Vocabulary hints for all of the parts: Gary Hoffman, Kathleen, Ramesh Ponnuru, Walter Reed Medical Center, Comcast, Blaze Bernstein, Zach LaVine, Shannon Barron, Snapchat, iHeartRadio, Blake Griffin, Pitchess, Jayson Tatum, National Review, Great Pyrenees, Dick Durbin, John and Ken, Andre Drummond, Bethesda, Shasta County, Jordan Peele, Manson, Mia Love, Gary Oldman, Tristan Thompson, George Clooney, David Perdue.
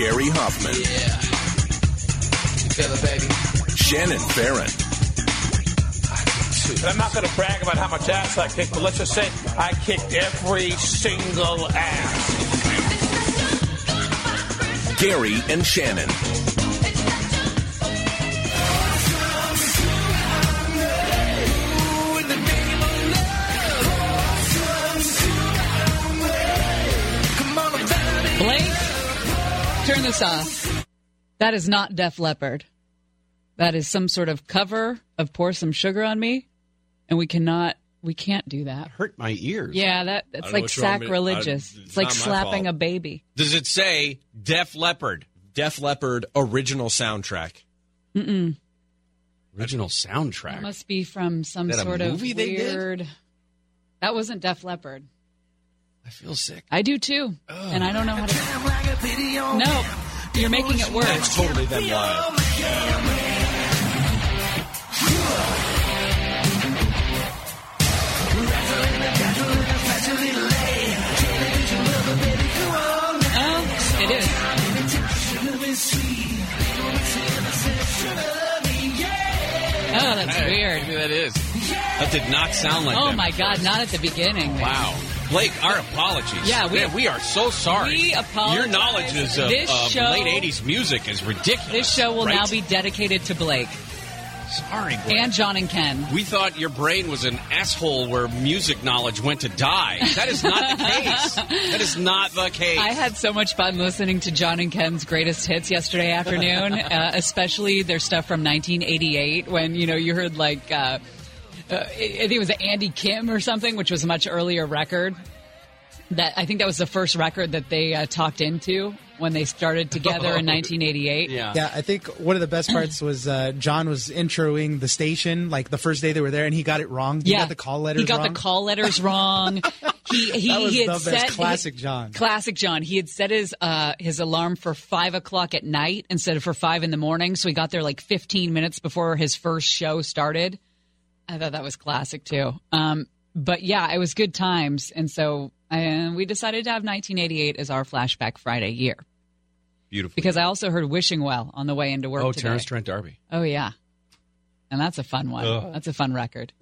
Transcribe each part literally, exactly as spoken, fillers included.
Gary Hoffman. Yeah. You feel it, baby? Shannon Barron. And I'm not going to brag about how much ass I kicked, but let's just say I kicked every single ass. Gary and Shannon. Blake, turn this off. That is not Def Leppard. That is some sort of cover of Pour Some Sugar on Me. And we cannot, we can't do that. It hurt my ears. Yeah, that that's like sacrilegious. It's, it's like slapping a baby. Does it say Def Leppard? Def Leppard original soundtrack. Mm-mm. Original soundtrack. It must be from some sort of weird. That wasn't Def Leppard. I feel sick. I do too, oh. And I don't know how to. No, you're making it worse. That's totally them live. Oh, it is. Oh, that's hey, weird. Maybe that is. That did not sound like that. Oh, my God. Not at the beginning. Wow. Blake, our apologies. Yeah, we, Man, we are so sorry. We apologize. Your knowledge is of, of show, late eighties music is ridiculous. This show will right? now be dedicated to Blake. Sorry, Blake. And John and Ken. We thought your brain was an asshole where music knowledge went to die. That is not the case. That is not the case. I had so much fun listening to John and Ken's greatest hits yesterday afternoon, uh, especially their stuff from nineteen eighty-eight when, you know, you heard like, uh, uh, I think it was Andy Kim or something, which was a much earlier record. That I think that was the first record that they uh, talked into when they started together in nineteen eighty-eight. Yeah. yeah, I think one of the best parts was uh, John was introing the station, like the first day they were there, and he got it wrong. He yeah. got the call letters wrong. He got wrong. the call letters wrong. he, he, that was he had the best. Set, classic John. Classic John. He had set his uh, his alarm for five o'clock at night instead of for five in the morning, so he got there like fifteen minutes before his first show started. I thought that was classic, too. Um, but, yeah, it was good times, and so... And we decided to have nineteen eighty-eight as our Flashback Friday year. Beautiful. Because I also heard Wishing Well on the way into work oh, today. Oh, Terrence Trent D'Arby. Oh, yeah. And that's a fun one. Ugh. That's a fun record.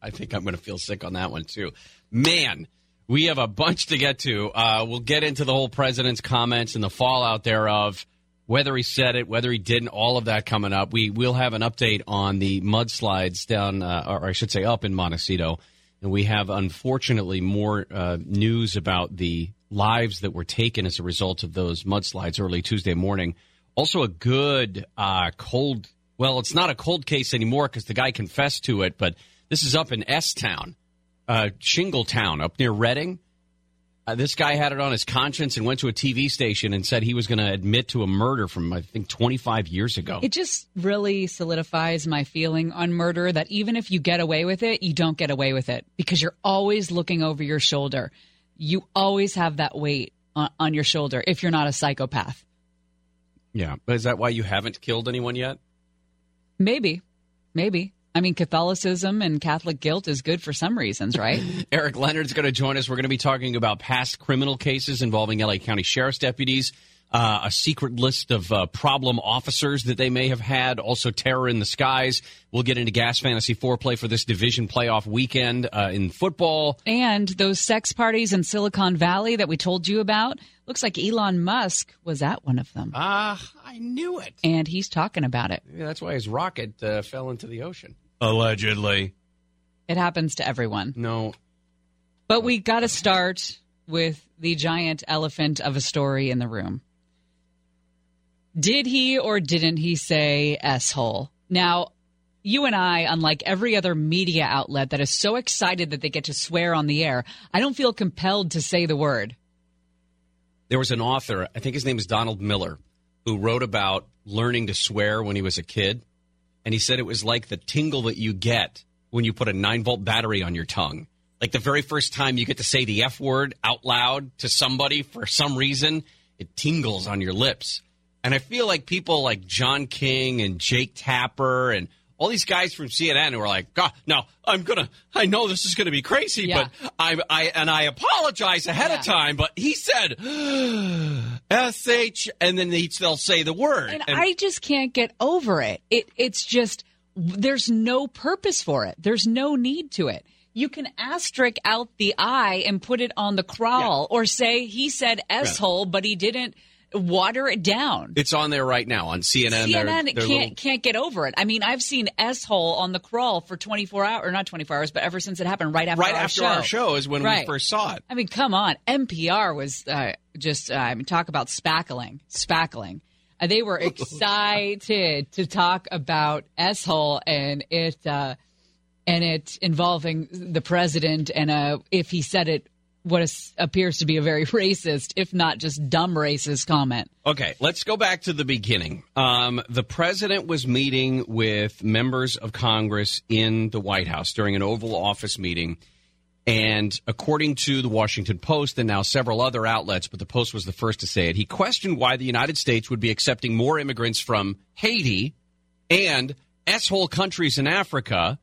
I think I'm going to feel sick on that one, too. Man, we have a bunch to get to. Uh, we'll get into the whole president's comments and the fallout thereof, whether he said it, whether he didn't, all of that coming up. We will have an update on the mudslides down, uh, or I should say up in Montecito. And we have, unfortunately, more uh, news about the lives that were taken as a result of those mudslides early Tuesday morning. Also a good uh, cold – well, it's not a cold case anymore because the guy confessed to it, but this is up in S-Town, uh, Shingletown, up near Redding. Uh, this guy had it on his conscience and went to a T V station and said he was going to admit to a murder from, I think, twenty-five years ago. It just really solidifies my feeling on murder that even if you get away with it, you don't get away with it because you're always looking over your shoulder. You always have that weight on, on your shoulder if you're not a psychopath. Yeah. But is that why you haven't killed anyone yet? Maybe. Maybe. I mean, Catholicism and Catholic guilt is good for some reasons, right? Eric Leonard's going to join us. We're going to be talking about past criminal cases involving L A County Sheriff's deputies, uh, a secret list of uh, problem officers that they may have had, also terror in the skies. We'll get into gas fantasy foreplay for this division playoff weekend uh, in football. And those sex parties in Silicon Valley that we told you about. Looks like Elon Musk was at one of them. Ah, uh, I knew it. And he's talking about it. Yeah, that's why his rocket uh, fell into the ocean. Allegedly. It happens to everyone. No. But we got to start with the giant elephant of a story in the room. Did he or didn't he say asshole? Now, you and I, unlike every other media outlet that is so excited that they get to swear on the air, I don't feel compelled to say the word. There was an author, I think his name is Donald Miller, who wrote about learning to swear when he was a kid. And he said it was like the tingle that you get when you put a nine-volt battery on your tongue. Like the very first time you get to say the F word out loud to somebody for some reason, it tingles on your lips. And I feel like people like John King and Jake Tapper and all these guys from C N N who are like, God, no, I'm going to, I know this is going to be crazy, yeah. but I, I, and I apologize ahead yeah. of time, but he said S H, and then they, they'll say the word. And, and I just can't get over it. It, it's just, there's no purpose for it. There's no need to it. You can asterisk out the I and put it on the crawl yeah. or say he said asshole, right. but he didn't. Water it down. It's on there right now on C N N. C N N they're, they're can't little... can't get over it. I mean, I've seen S-hole on the crawl for twenty-four hours, or not twenty-four hours, but ever since it happened right after right our after show. Right after our show is when right. we first saw it. I mean, come on. N P R was uh, just, uh, I mean, talk about spackling. Spackling. Uh, they were excited to talk about S-hole and it, uh, and it involving the president and uh, if he said it. What is, appears to be a very racist, if not just dumb racist comment. Okay, let's go back to the beginning. Um, the president was meeting with members of Congress in the White House during an Oval Office meeting. And according to the Washington Post and now several other outlets, but the Post was the first to say it, he questioned why the United States would be accepting more immigrants from Haiti and S-hole countries in Africa.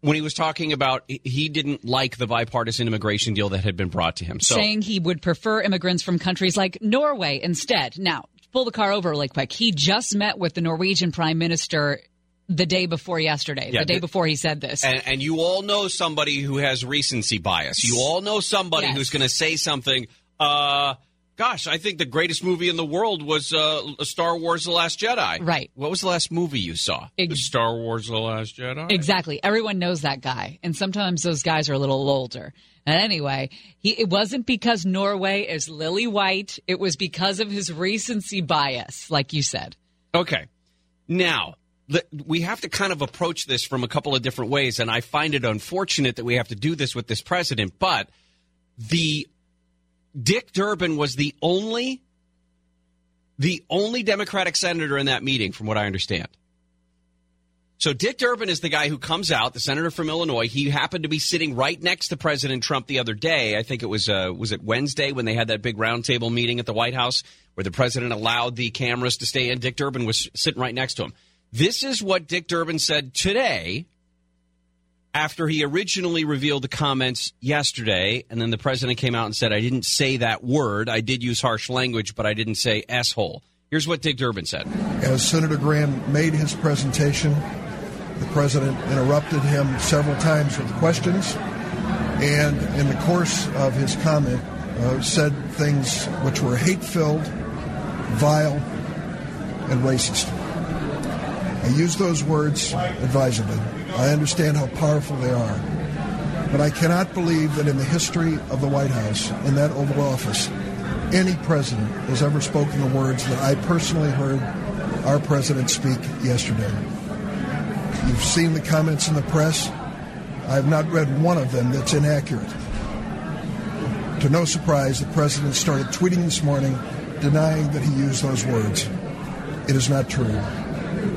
When he was talking about, he didn't like the bipartisan immigration deal that had been brought to him. So, saying he would prefer immigrants from countries like Norway instead. Now, pull the car over really quick. He just met with the Norwegian prime minister the day before yesterday, yeah, the day before he said this. And, and you all know somebody who has recency bias. You all know somebody yes. who's going to say something. Uh, gosh, I think the greatest movie in the world was uh, Star Wars The Last Jedi. Right. What was the last movie you saw? Ex- Star Wars The Last Jedi. Exactly. Everyone knows that guy. And sometimes those guys are a little older. And anyway, he, it wasn't because Norway is lily white. It was because of his recency bias, like you said. Okay. Now, th- we have to kind of approach this from a couple of different ways. And I find it unfortunate that we have to do this with this president. But the... Dick Durbin was the only the only Democratic senator in that meeting, from what I understand. So Dick Durbin is the guy who comes out, the senator from Illinois. He happened to be sitting right next to President Trump the other day. I think it was uh, was it Wednesday when they had that big roundtable meeting at the White House where the president allowed the cameras to stay in. Dick Durbin was sitting right next to him. This is what Dick Durbin said today. After he originally revealed the comments yesterday, and then the president came out and said, I didn't say that word. I did use harsh language, but I didn't say asshole. Here's what Dick Durbin said. As Senator Graham made his presentation, the president interrupted him several times with questions, and in the course of his comment, uh, said things which were hate-filled, vile, and racist. I used those words advisedly. I understand how powerful they are, but I cannot believe that in the history of the White House, in that Oval Office, any president has ever spoken the words that I personally heard our president speak yesterday. You've seen the comments in the press. I have not read one of them that's inaccurate. To no surprise, the president started tweeting this morning, denying that he used those words. It is not true.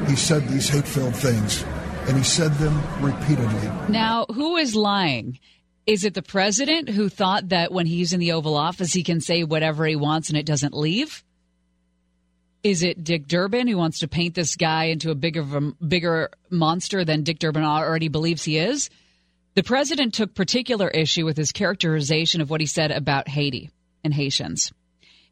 He said these hate-filled things. And he said them repeatedly. Now, who is lying? Is it the president who thought that when he's in the Oval Office, he can say whatever he wants and it doesn't leave? Is it Dick Durbin who wants to paint this guy into a bigger, bigger monster than Dick Durbin already believes he is? The president took particular issue with his characterization of what he said about Haiti and Haitians.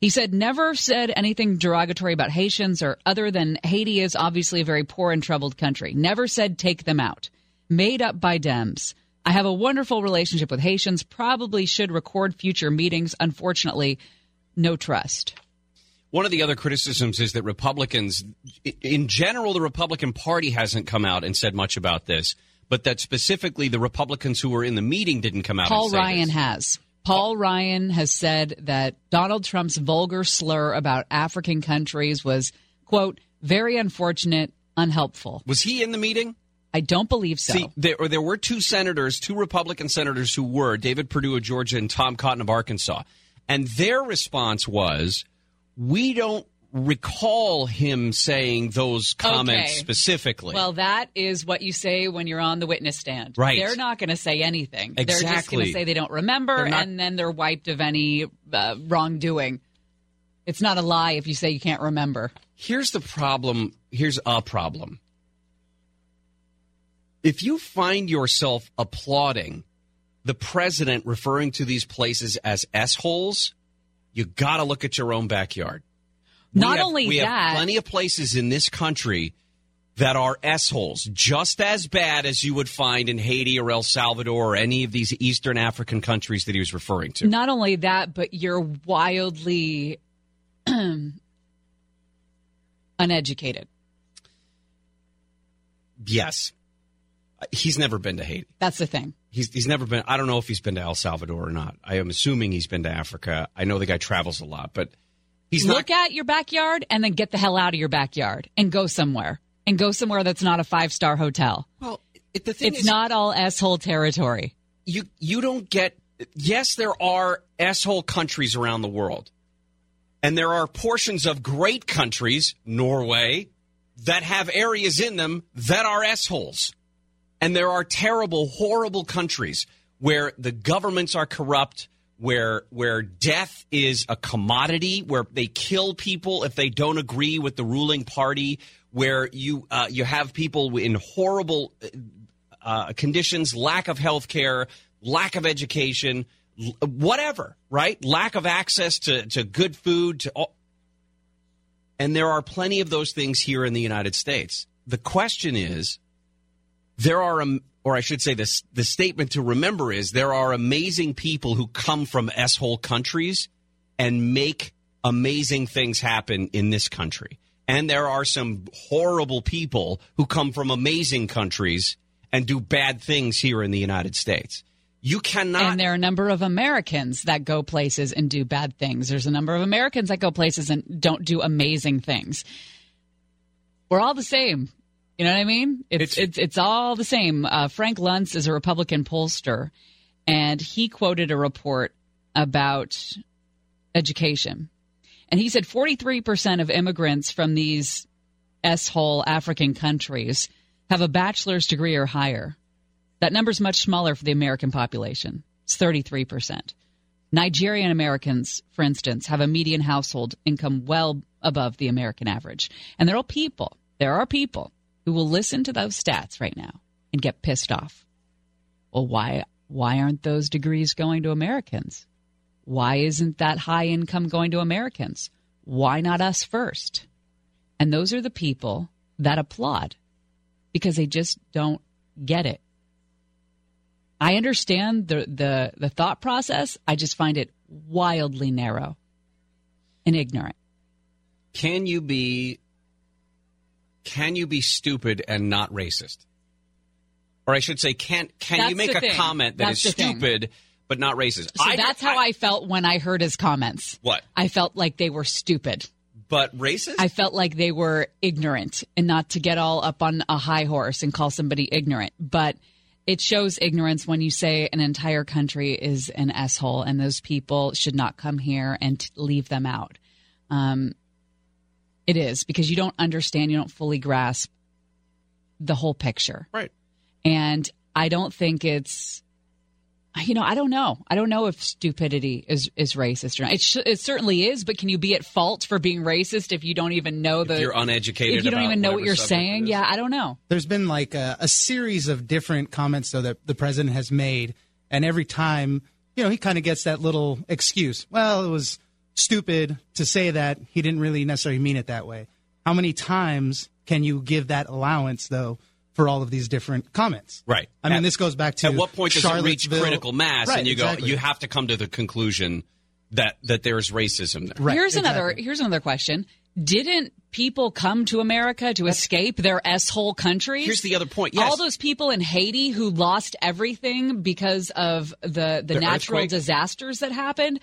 He said, never said anything derogatory about Haitians or other than Haiti is obviously a very poor and troubled country. Never said take them out. Made up by Dems. I have a wonderful relationship with Haitians. Probably should record future meetings. Unfortunately, no trust. One of the other criticisms is that Republicans in general, the Republican Party hasn't come out and said much about this, but that specifically the Republicans who were in the meeting didn't come out. Paul and say Ryan this. has. Paul Ryan has said that Donald Trump's vulgar slur about African countries was, quote, very unfortunate, unhelpful. Was he in the meeting? I don't believe so. See, there, there were two senators, two Republican senators who were, David Perdue of Georgia and Tom Cotton of Arkansas. And their response was, we don't recall him saying those comments okay. specifically. Well, that is what you say when you're on the witness stand. Right. They're not going to say anything. Exactly. They're just going to say they don't remember, not- and then they're wiped of any uh, wrongdoing. It's not a lie if you say you can't remember. Here's the problem. Here's a problem. If you find yourself applauding the president referring to these places as S-holes, you got to look at your own backyard. We Not have, only we that. We have plenty of places in this country that are S-holes, just as bad as you would find in Haiti or El Salvador or any of these Eastern African countries that he was referring to. Not only that, but you're wildly uneducated. Yes. He's never been to Haiti. That's the thing. He's he's never been. I don't know if he's been to El Salvador or not. I am assuming he's been to Africa. I know the guy travels a lot, but he's not. Look at your backyard and then get the hell out of your backyard and go somewhere. And go somewhere that's not a five-star hotel. Well, the thing it's is, not all S-hole territory. You you don't get... Yes, there are S-hole countries around the world. And there are portions of great countries, Norway, that have areas in them that are S-holes. And there are terrible, horrible countries where the governments are corrupt, where where death is a commodity, where they kill people if they don't agree with the ruling party, where you uh, you have people in horrible uh, conditions, lack of health care, lack of education, whatever, right? Lack of access to, to good food. To all... And there are plenty of those things here in the United States. The question is, there are, um, or I should say this, the statement to remember is, there are amazing people who come from S-hole countries and make amazing things happen in this country. And there are some horrible people who come from amazing countries and do bad things here in the United States. You cannot. And there are a number of Americans that go places and do bad things. There's a number of Americans that go places and don't do amazing things. We're all the same. You know what I mean? It's it's, it's, it's all the same. Uh, Frank Luntz is a Republican pollster, and he quoted a report about education. And he said forty-three percent of immigrants from these S-hole African countries have a bachelor's degree or higher. That number's much smaller for the American population. It's thirty-three percent. Nigerian Americans, for instance, have a median household income well above the American average. And there are people, there are people who will listen to those stats right now and get pissed off. Well, why, why aren't those degrees going to Americans? Why isn't that high income going to Americans? Why not us first? And those are the people that applaud because they just don't get it. I understand the the, the thought process. I just find it wildly narrow and ignorant. Can you be can you be stupid and not racist? Or I should say, can can That's you make a thing. comment that That's is stupid thing. But not racist. So I, that's how I, I felt when I heard his comments. What? I felt like they were stupid. But racist? I felt like they were ignorant, and not to get all up on a high horse and call somebody ignorant. But it shows ignorance when you say an entire country is an asshole and those people should not come here and t- leave them out. Um, it is because you don't understand. You don't fully grasp the whole picture. Right. And I don't think it's... You know, I don't know. I don't know if stupidity is, is racist or not. It, sh- it certainly is, but can you be at fault for being racist if you don't even know the... If you're uneducated If you don't even know what you're saying? Yeah, I don't know. There's been like a, a series of different comments, though, that the president has made. And every time, you know, he kind of gets that little excuse. Well, it was stupid to say that. He didn't really necessarily mean it that way. How many times can you give that allowance, though, for all of these different comments? Right. I mean, at, this goes back to... At what point does it reach critical mass right, and you exactly. go, you have to come to the conclusion that, that there's racism there? Right, here's, exactly. another, here's another question. Didn't people come to America to That's, escape their S-hole countries? Here's the other point, yes. All those people in Haiti who lost everything because of the, the, the natural earthquake. disasters that happened...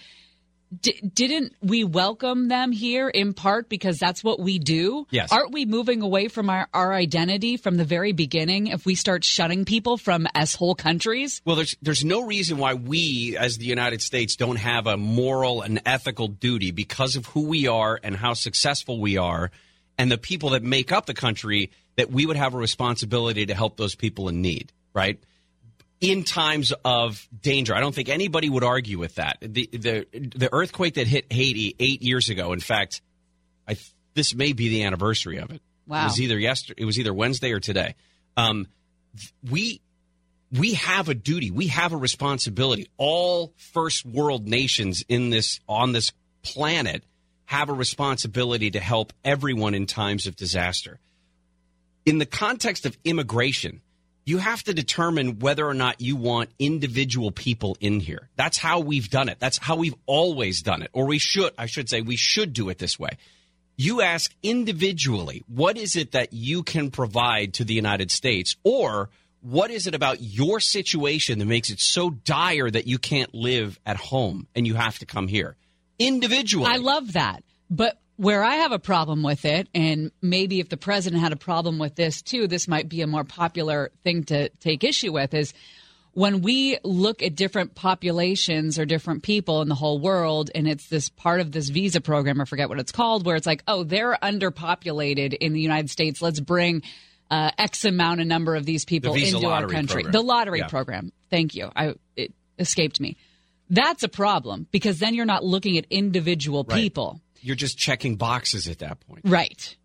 D- didn't we welcome them here in part because that's what we do? Yes. Aren't we moving away from our, our identity from the very beginning if we start shunning people from S-hole countries? Well, there's there's no reason why we as the United States don't have a moral and ethical duty because of who we are and how successful we are and the people that make up the country, that we would have a responsibility to help those people in need, right? In times of danger, I don't think anybody would argue with that. The the the earthquake that hit Haiti eight years ago. In fact, I this may be the anniversary of it. Wow! It was either yesterday, it was either Wednesday or today. Um, we we have a duty, we have a responsibility. All first world nations in this on this planet have a responsibility to help everyone in times of disaster. In the context of immigration, you have to determine whether or not you want individual people in here. That's how we've done it. That's how we've always done it. Or we should, I should say, we should do it this way. You ask individually, what is it that you can provide to the United States? Or what is it about your situation that makes it so dire that you can't live at home and you have to come here? Individually. I love that. But where I have a problem with it, and maybe if the president had a problem with this too, this might be a more popular thing to take issue with, is when we look at different populations or different people in the whole world, and it's this part of this visa program, I forget what it's called, where it's like, oh, they're underpopulated in the United States. Let's bring uh, X amount of number of these people the into our country. Program. The lottery yeah. program. Thank you. I, it escaped me. That's a problem because then you're not looking at individual right. people. You're just checking boxes at that point. Right.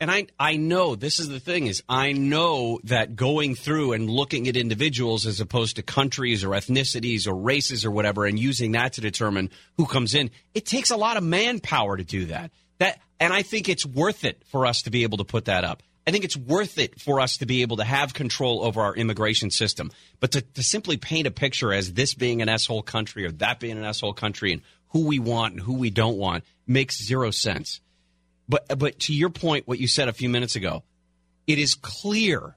And I I know this is the thing is I know that going through and looking at individuals as opposed to countries or ethnicities or races or whatever and using that to determine who comes in, it takes a lot of manpower to do that. That and I think it's worth it for us to be able to put that up. I think it's worth it for us to be able to have control over our immigration system. But to, to simply paint a picture as this being an asshole country or that being an asshole country and who we want and who we don't want makes zero sense. But but to your point, what you said a few minutes ago, it is clear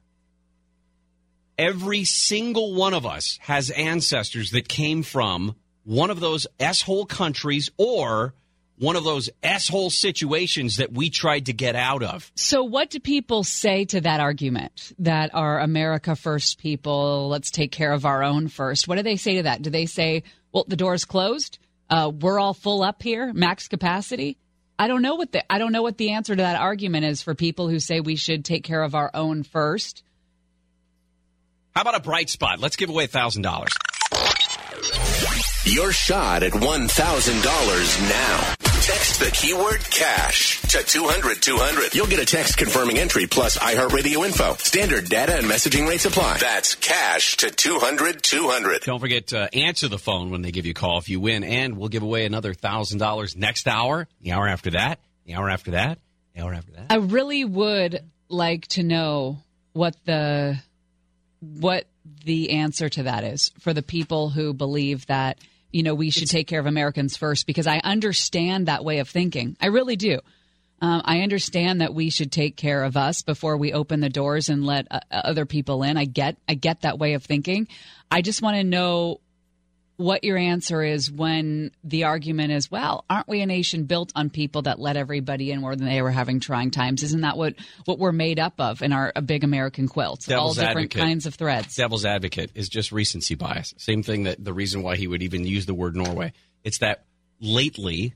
every single one of us has ancestors that came from one of those asshole countries or one of those asshole situations that we tried to get out of. So what do people say to that argument that are America first people, let's take care of our own first? What do they say to that? Do they say, well, the door's closed? Uh, we're all full up here, max capacity. I don't know what the I don't know what the answer to that argument is for people who say we should take care of our own first. How about a bright spot? Let's give away one thousand dollars. Your shot at one thousand dollars now. Text the keyword cash to two hundred two hundred. You'll get a text confirming entry plus iHeartRadio info. Standard data and messaging rates apply. That's cash to two hundred two hundred. Don't forget to answer the phone when they give you a call if you win. And we'll give away another one thousand dollars next hour, the hour after that, the hour after that, the hour after that. I really would like to know what the what the answer to that is for the people who believe that, you know, we should take care of Americans first, because I understand that way of thinking. I really do. Um, I understand that we should take care of us before we open the doors and let uh, other people in. I get I get that way of thinking. I just want to know what your answer is when the argument is, well, aren't we a nation built on people that let everybody in more than they were having trying times? Isn't that what, what we're made up of in our a big American quilt? Devil's all different advocate. Kinds of threads. Devil's advocate is just recency bias. Same thing that the reason why he would even use the word Norway. It's that lately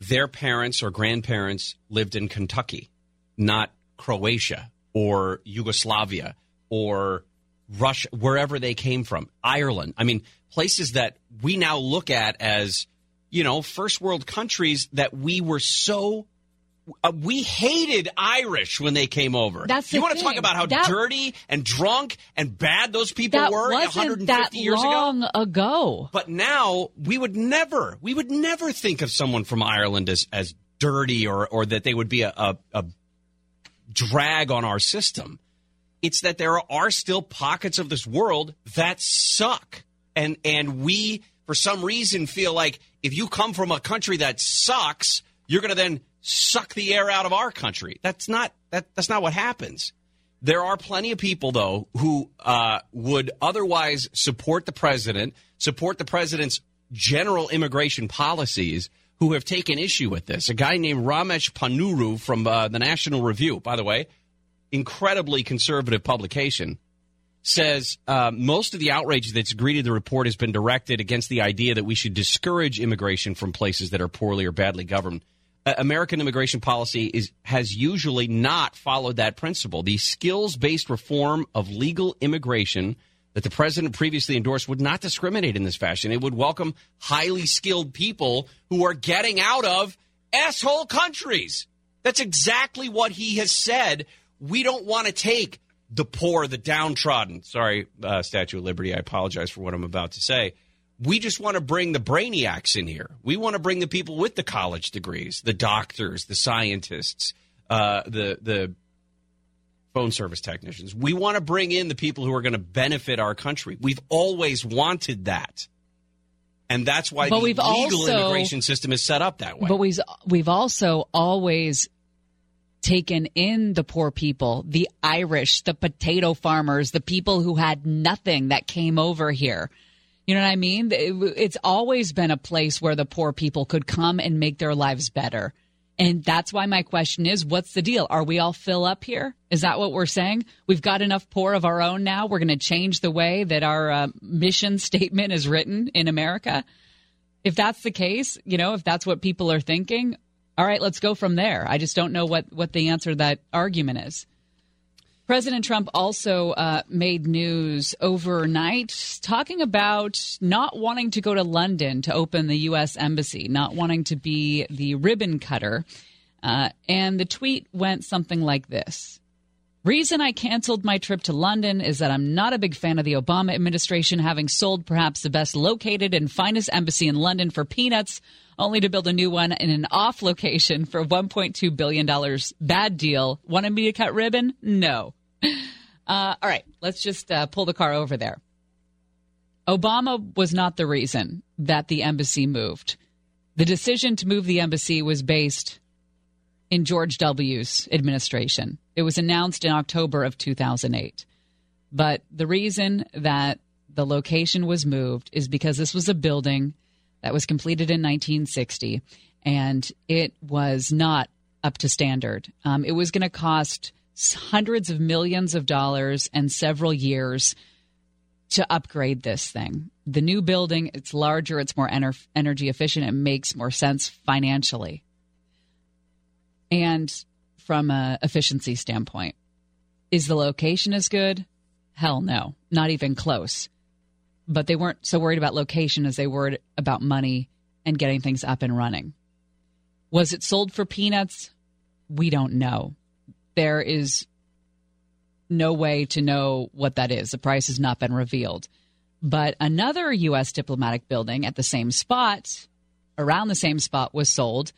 their parents or grandparents lived in Kentucky, not Croatia or Yugoslavia or Russia, wherever they came from, Ireland. I mean, places that we now look at as, you know, first world countries that we were so uh, we hated Irish when they came over. That's the you want thing. To talk about how that, dirty and drunk and bad those people that were wasn't one hundred fifty that years long ago. ago. But now we would never we would never think of someone from Ireland as, as dirty or, or that they would be a, a, a drag on our system. It's that there are still pockets of this world that suck. And and we, for some reason, feel like if you come from a country that sucks, you're going to then suck the air out of our country. That's not that. That's not what happens. There are plenty of people, though, who uh, would otherwise support the president, support the president's general immigration policies, who have taken issue with this. A guy named Ramesh Ponnuru from uh, the National Review, by the way, incredibly conservative publication, says uh, most of the outrage that's greeted the report has been directed against the idea that we should discourage immigration from places that are poorly or badly governed. Uh, American immigration policy is has usually not followed that principle. The skills-based reform of legal immigration that the president previously endorsed would not discriminate in this fashion. It would welcome highly skilled people who are getting out of asshole countries. That's exactly what he has said. We don't want to take the poor, the downtrodden. Sorry, uh, Statue of Liberty, I apologize for what I'm about to say. We just want to bring the brainiacs in here. We want to bring the people with the college degrees, the doctors, the scientists, uh, the the phone service technicians. We want to bring in the people who are going to benefit our country. We've always wanted that. And that's why but the we've legal also, immigration system is set up that way. But we've, we've also always taken in the poor people, the Irish, the potato farmers, the people who had nothing that came over here. You know what I mean? It's always been a place where the poor people could come and make their lives better. And that's why my question is, what's the deal? Are we all fill up here? Is that what we're saying? We've got enough poor of our own now. We're going to change the way that our uh, mission statement is written in America. If that's the case, you know, if that's what people are thinking, all right, let's go from there. I just don't know what, what the answer to that argument is. President Trump also uh, made news overnight talking about not wanting to go to London to open the U S embassy, not wanting to be the ribbon cutter. Uh, and the tweet went something like this. Reason I canceled my trip to London is that I'm not a big fan of the Obama administration having sold perhaps the best located and finest embassy in London for peanuts, only to build a new one in an off location for one point two billion dollars. Bad deal. Wanted me to cut ribbon? No. Uh, all right, let's just uh, pull the car over there. Obama was not the reason that the embassy moved. The decision to move the embassy was based in George W.'s administration. It was announced in October of two thousand eight. But the reason that the location was moved is because this was a building that was completed in nineteen sixty, and it was not up to standard. Um, it was going to cost hundreds of millions of dollars and several years to upgrade this thing. The new building, it's larger, it's more ener- energy efficient, it makes more sense financially and from an efficiency standpoint. Is the location as good? Hell no, not even close. But they weren't so worried about location as they were about money and getting things up and running. Was it sold for peanuts? We don't know. There is no way to know what that is. The price has not been revealed. But another U S diplomatic building at the same spot, around the same spot, was sold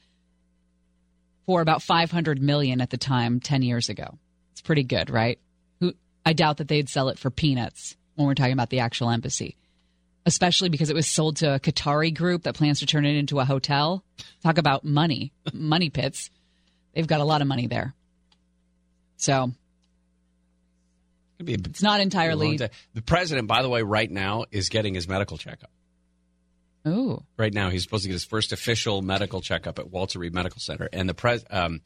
for about five hundred million dollars at the time ten years ago. It's pretty good, right? Who, I doubt that they'd sell it for peanuts when we're talking about the actual embassy, especially because it was sold to a Qatari group that plans to turn it into a hotel. Talk about money, money pits. They've got a lot of money there. So It'd be a, it's not entirely. The president, by the way, right now is getting his medical checkup. Oh, right now he's supposed to get his first official medical checkup at Walter Reed Medical Center. And the pres, um,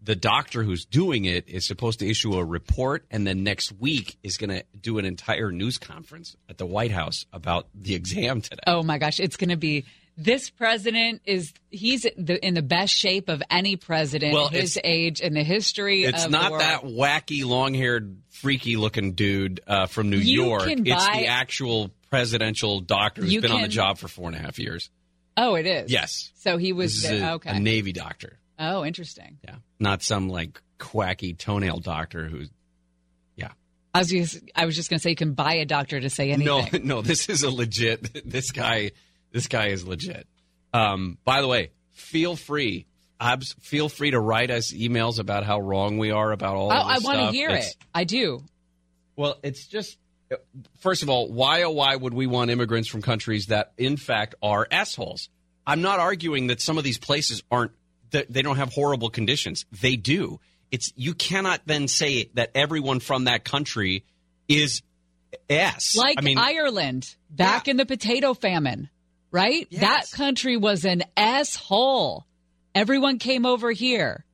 the doctor who's doing it is supposed to issue a report, and then next week is going to do an entire news conference at the White House about the exam today. Oh, my gosh. It's going to be this president is he's in the best shape of any president well, his age in the history. It's of not that wacky, long-haired, freaky-looking dude uh, from New you York. It's buy, the actual presidential doctor who's been can, on the job for four and a half years. Oh, it is? Yes. So he was the, a, okay. a Navy doctor. Oh, interesting. Yeah. Not some like quacky toenail doctor who's, yeah. I was just, I was just going to say you can buy a doctor to say anything. No, no, this is a legit, this guy, this guy is legit. Um, by the way, feel free, abs, feel free to write us emails about how wrong we are about all oh, of this stuff. I want to hear it's, it. I do. Well, it's just, first of all, why oh why would we want immigrants from countries that in fact are assholes? I'm not arguing that some of these places aren't, they don't have horrible conditions. They do. It's you cannot then say that everyone from that country is ass. Like I mean, Ireland back yeah. in the potato famine, right? Yes. That country was an asshole. Everyone came over here.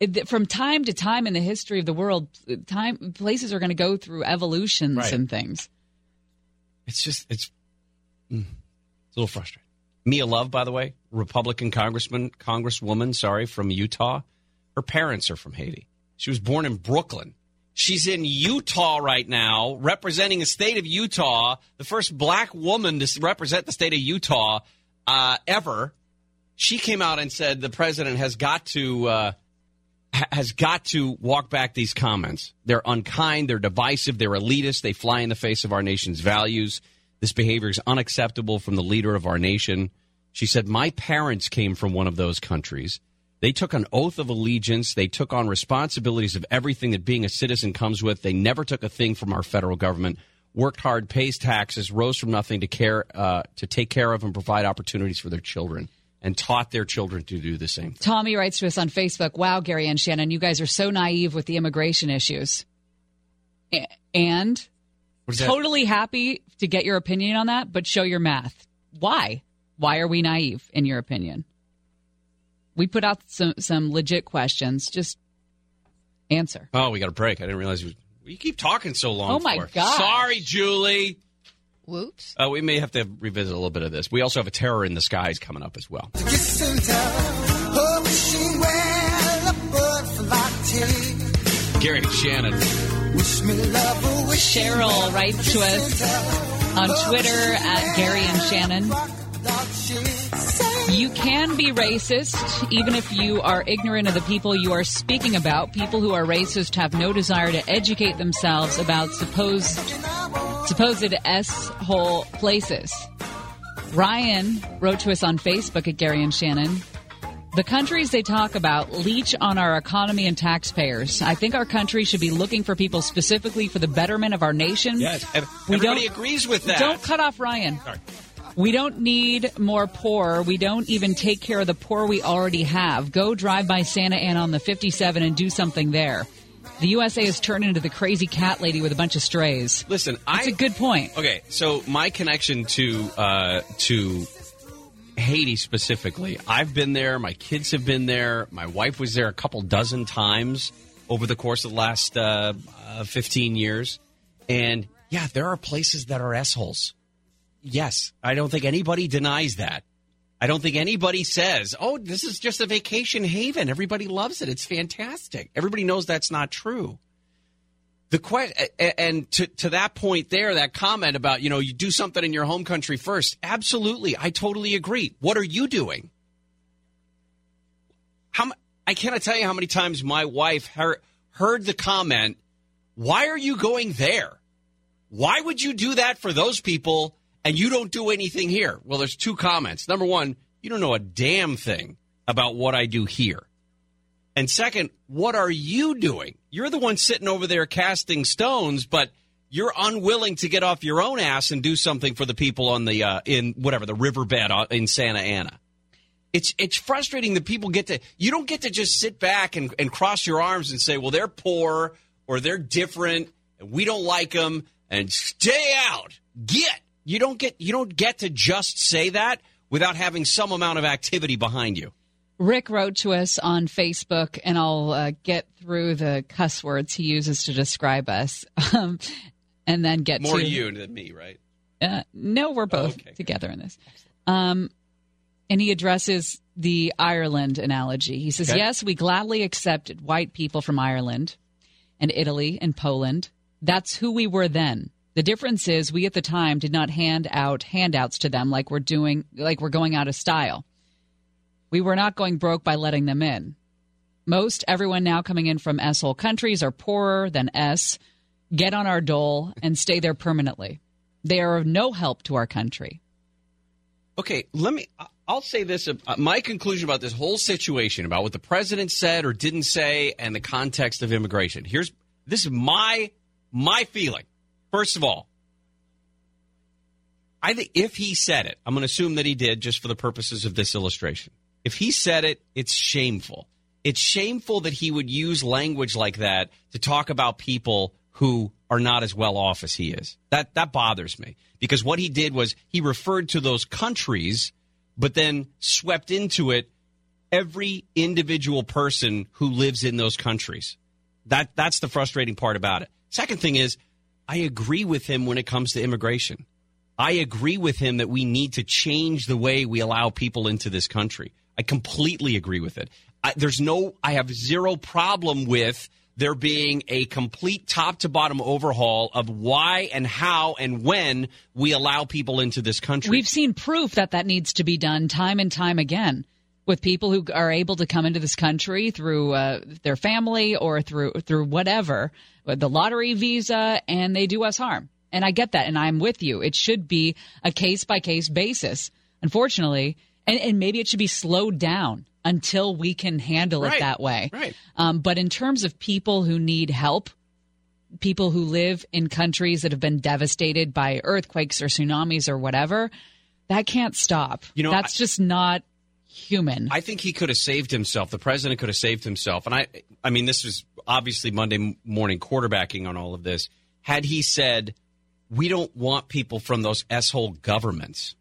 It, from time to time in the history of the world, time places are going to go through evolutions right. and things. It's just it's, it's a little frustrating. Mia Love, by the way, Republican congressman, congresswoman, sorry, from Utah. Her parents are from Haiti. She was born in Brooklyn. She's in Utah right now, representing the state of Utah, the first black woman to represent the state of Utah uh, ever. She came out and said the president has got to uh, ha- has got to walk back these comments. They're unkind, they're divisive, they're elitist, they fly in the face of our nation's values. This behavior is unacceptable from the leader of our nation. She said, my parents came from one of those countries. They took an oath of allegiance. They took on responsibilities of everything that being a citizen comes with. They never took a thing from our federal government, worked hard, pays taxes, rose from nothing to care uh, to take care of and provide opportunities for their children, and taught their children to do the same. Tommy writes to us on Facebook, wow, Gary and Shannon, you guys are so naive with the immigration issues. And totally happy to get your opinion on that, but show your math. Why? Why are we naive, in your opinion? We put out some, some legit questions. Just answer. Oh, we got a break. I didn't realize we, we keep talking so long. Oh, my God. Sorry, Julie. Whoops. Uh, we may have to revisit a little bit of this. We also have a Terror in the Skies coming up as well. Gary and Shannon. Cheryl writes to us on Twitter at Gary and Shannon. You can be racist even if you are ignorant of the people you are speaking about. People who are racist have no desire to educate themselves about supposed supposed S-hole places. Ryan wrote to us on Facebook at Gary and Shannon. The countries they talk about leech on our economy and taxpayers. I think our country should be looking for people specifically for the betterment of our nation. Yes, everybody we agrees with that. Don't cut off Ryan. Sorry. We don't need more poor. We don't even take care of the poor we already have. Go drive by Santa Ana on the fifty-seven and do something there. The U S A has turned into the crazy cat lady with a bunch of strays. Listen, that's I, a good point. Okay, so my connection to uh, to Haiti specifically, I've been there. My kids have been there. My wife was there a couple dozen times over the course of the last uh, uh, fifteen years. And, yeah, there are places that are assholes. Yes, I don't think anybody denies that. I don't think anybody says, oh, this is just a vacation haven. Everybody loves it. It's fantastic. Everybody knows that's not true. The que- And to, to that point there, that comment about, you know, you do something in your home country first. Absolutely. I totally agree. What are you doing? How I cannot tell you how many times my wife her- heard the comment, why are you going there? Why would you do that for those people? And you don't do anything here. Well, there's two comments. Number one, you don't know a damn thing about what I do here. And second, what are you doing? You're the one sitting over there casting stones, but you're unwilling to get off your own ass and do something for the people on the uh, in whatever the riverbed in Santa Ana. It's it's frustrating that people get to you don't get to just sit back and, and cross your arms and say, well, they're poor or they're different and we don't like them and stay out. Get. You don't get you don't get to just say that without having some amount of activity behind you. Rick wrote to us on Facebook, and I'll uh, get through the cuss words he uses to describe us, um, and then get more to... More you than me, right? Uh, no, we're both oh, okay, together good. in this. Um, and he addresses the Ireland analogy. He says, okay. Yes, we gladly accepted white people from Ireland and Italy and Poland. That's who we were then. The difference is we at the time did not hand out handouts to them like we're doing, like we're going out of style. We were not going broke by letting them in. Most everyone now coming in from S-hole countries are poorer than S, get on our dole, and stay there permanently. They are of no help to our country. Okay, let me – I'll say this. My conclusion about this whole situation, about what the president said or didn't say and the context of immigration. Here's – this is my my feeling. First of all, I think if he said it, I'm going to assume that he did just for the purposes of this illustration. If he said it, it's shameful. It's shameful that he would use language like that to talk about people who are not as well off as he is. That that bothers me because what he did was he referred to those countries, but then swept into it every individual person who lives in those countries. That that's the frustrating part about it. Second thing is, I agree with him when it comes to immigration. I agree with him that we need to change the way we allow people into this country. I completely agree with it. I, there's no, I have zero problem with there being a complete top to bottom overhaul of why and how and when we allow people into this country. We've seen proof that that needs to be done time and time again. with people who are able to come into this country through uh, their family or through through whatever, the lottery visa, and they do us harm. And I get that, and I'm with you. It should be a case-by-case basis, unfortunately, and, and maybe it should be slowed down until we can handle right. it that way. Right. Um, but in terms of people who need help, people who live in countries that have been devastated by earthquakes or tsunamis or whatever, that can't stop. You know, That's I, just not human. I think he could have saved himself. The president could have saved himself. And I I mean, this was obviously Monday morning quarterbacking on all of this. Had he said, we don't want people from those S-hole governments,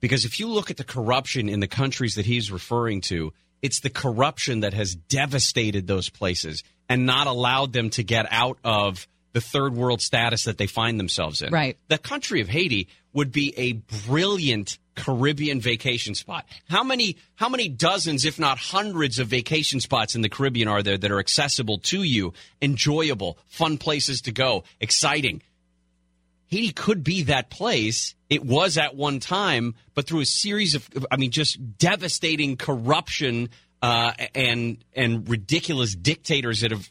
because if you look at the corruption in the countries that he's referring to, it's the corruption that has devastated those places and not allowed them to get out of the third world status that they find themselves in. Right. The country of Haiti would be a brilliant Caribbean vacation spot. How many how many dozens, if not hundreds, of vacation spots in the Caribbean are there that are accessible to you, enjoyable, fun places to go, exciting? Haiti could be that place. It was at one time, but through a series of, I mean, just devastating corruption uh, and and ridiculous dictators that have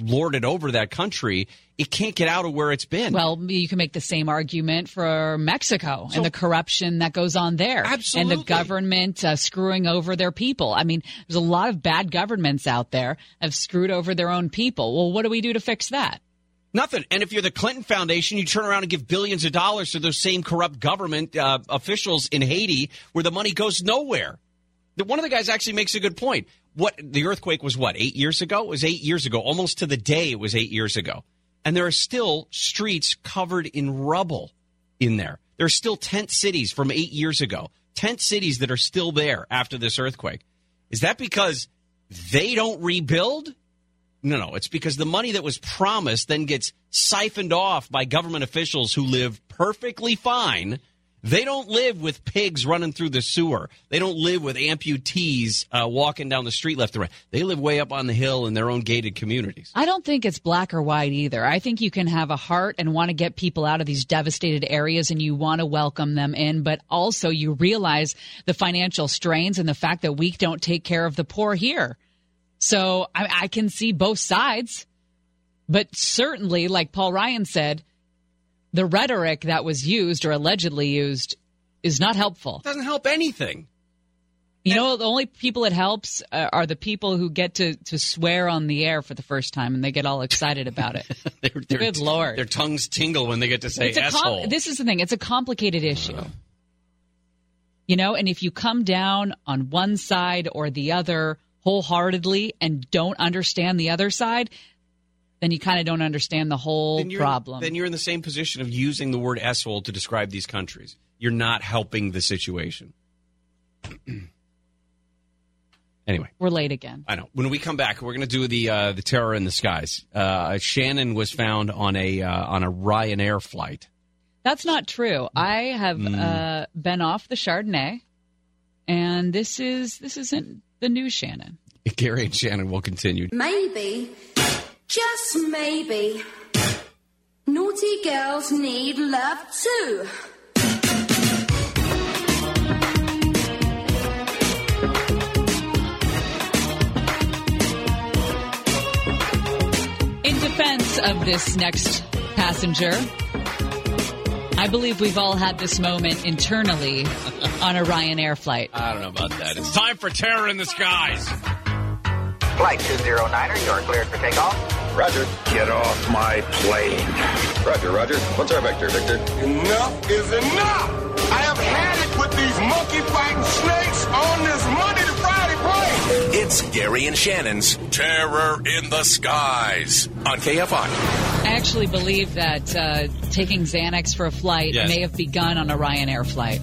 lorded over that country, it can't get out of where it's been. Well, you can make the same argument for Mexico so, and the corruption that goes on there. Absolutely. And the government uh, screwing over their people. I mean, there's a lot of bad governments out there that have screwed over their own people. Well, what do we do to fix that? Nothing. And if you're the Clinton Foundation, you turn around and give billions of dollars to those same corrupt government uh, officials in Haiti, where the money goes nowhere. The, one of the guys actually makes a good point. What the earthquake was what, eight years ago? It was eight years ago. Almost to the day it was eight years ago. And there are still streets covered in rubble in there. There are still tent cities from eight years ago. Tent cities that are still there after this earthquake. Is that because they don't rebuild? No, no, it's because the money that was promised then gets siphoned off by government officials who live perfectly fine. They don't live with pigs running through the sewer. They don't live with amputees uh, walking down the street left and right. They live way up on the hill in their own gated communities. I don't think it's black or white either. I think you can have a heart and want to get people out of these devastated areas and you want to welcome them in. But also you realize the financial strains and the fact that we don't take care of the poor here. So I, I can see both sides, but certainly, like Paul Ryan said, the rhetoric that was used or allegedly used is not helpful. It doesn't help anything. You and- know, the only people it helps uh, are the people who get to, to swear on the air for the first time, and they get all excited about it. they're, they're, Good Lord. Their tongues tingle when they get to say asshole. Com- this is the thing. It's a complicated issue. Uh. You know, and if you come down on one side or the other wholeheartedly and don't understand the other side, then you kind of don't understand the whole then problem. Then you're in the same position of using the word asshole to describe these countries. You're not helping the situation. Anyway. We're late again. I know. When we come back, we're going to do the uh, the terror in the skies. Uh, Shannon was found on a, uh, on a Ryanair flight. That's not true. I have mm. uh, been off the Chardonnay, and this is this isn't... the new Shannon. Gary and Shannon will continue. Maybe, just maybe, naughty girls need love too. In defense of this next passenger, I believe we've all had this moment internally on a Ryanair flight. I don't know about that. It's time for Terror in the Skies. Flight two oh niner, you are cleared for takeoff. Roger. Get off my plane. Roger, roger. What's our vector, Victor? Enough is enough! I have had it with these monkey-fighting snakes on this Monday to Friday plane! It's Gary and Shannon's Terror in the Skies on K F I. I actually believe that uh, taking Xanax for a flight yes. may have begun on a Ryanair flight.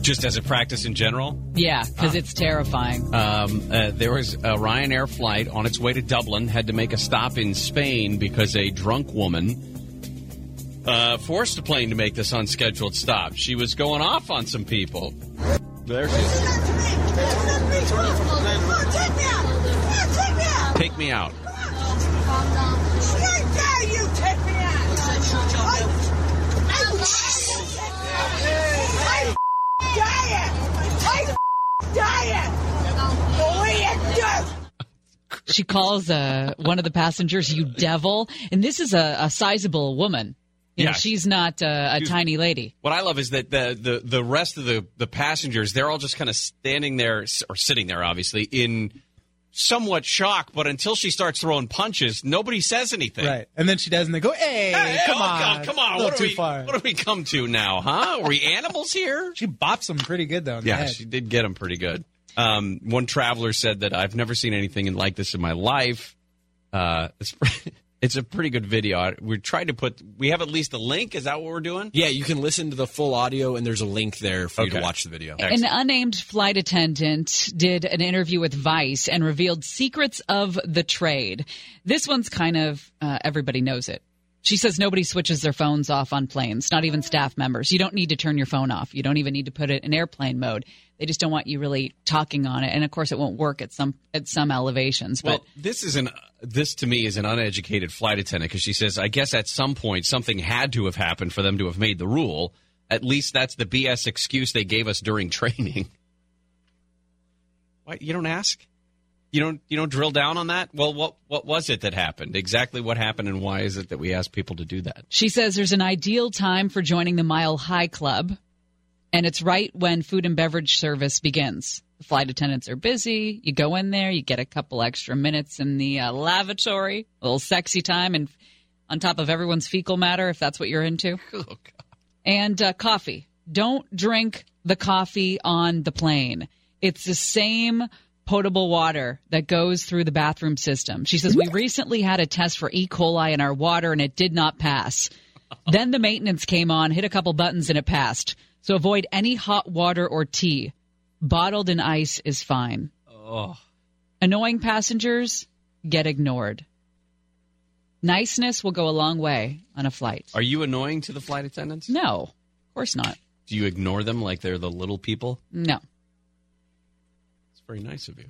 Just as a practice in general? Yeah, because ah. it's terrifying. Um, uh, there was a Ryanair flight on its way to Dublin, had to make a stop in Spain because a drunk woman uh, forced the plane to make this unscheduled stop. She was going off on some people. There she is. Oh, take me out. Take me out. Die! lying. What do you do? She calls uh, one of the passengers, you devil. And this is a, a sizable woman. You know, yeah, she's not uh, a she's, tiny lady. What I love is that the the, the rest of the, the passengers, they're all just kind of standing there or sitting there, obviously, in somewhat shock. But until she starts throwing punches, nobody says anything. Right. And then she does, and they go, hey, hey come, oh, on. God, come on. Come on. What do we come to now, huh? Are we animals here? She bops them pretty good, though. Yeah, she did get them pretty good. Um, one traveler said that I've never seen anything like this in my life. Uh, it's It's a pretty good video. We're trying to put – we have at least a link. Is that what we're doing? Yeah, you can listen to the full audio, and there's a link there for okay. you to watch the video. Excellent. An unnamed flight attendant did an interview with Vice and revealed secrets of the trade. This one's kind of uh, – everybody knows it. She says nobody switches their phones off on planes, not even staff members. You don't need to turn your phone off. You don't even need to put it in airplane mode. They just don't want you really talking on it. And, of course, it won't work at some at some elevations. But well, this is an this to me is an uneducated flight attendant because she says, I guess at some point something had to have happened for them to have made the rule. At least that's the B S excuse they gave us during training. What? You don't ask? You don't you don't drill down on that? Well, what what was it that happened? Exactly what happened, and why is it that we ask people to do that? She says there's an ideal time for joining the Mile High Club, and it's right when food and beverage service begins. The flight attendants are busy. You go in there, you get a couple extra minutes in the uh, lavatory, a little sexy time, and on top of everyone's fecal matter, if that's what you're into. Oh, God. And uh, coffee. Don't drink the coffee on the plane. It's the same potable water that goes through the bathroom system. She says, we recently had a test for E. coli in our water, and it did not pass. Then the maintenance came on, hit a couple buttons, and it passed. So avoid any hot water or tea. Bottled in ice is fine. Oh. Annoying passengers get ignored. Niceness will go a long way on a flight. Are you annoying to the flight attendants? No, of course not. Do you ignore them like they're the little people? No. Very nice of you.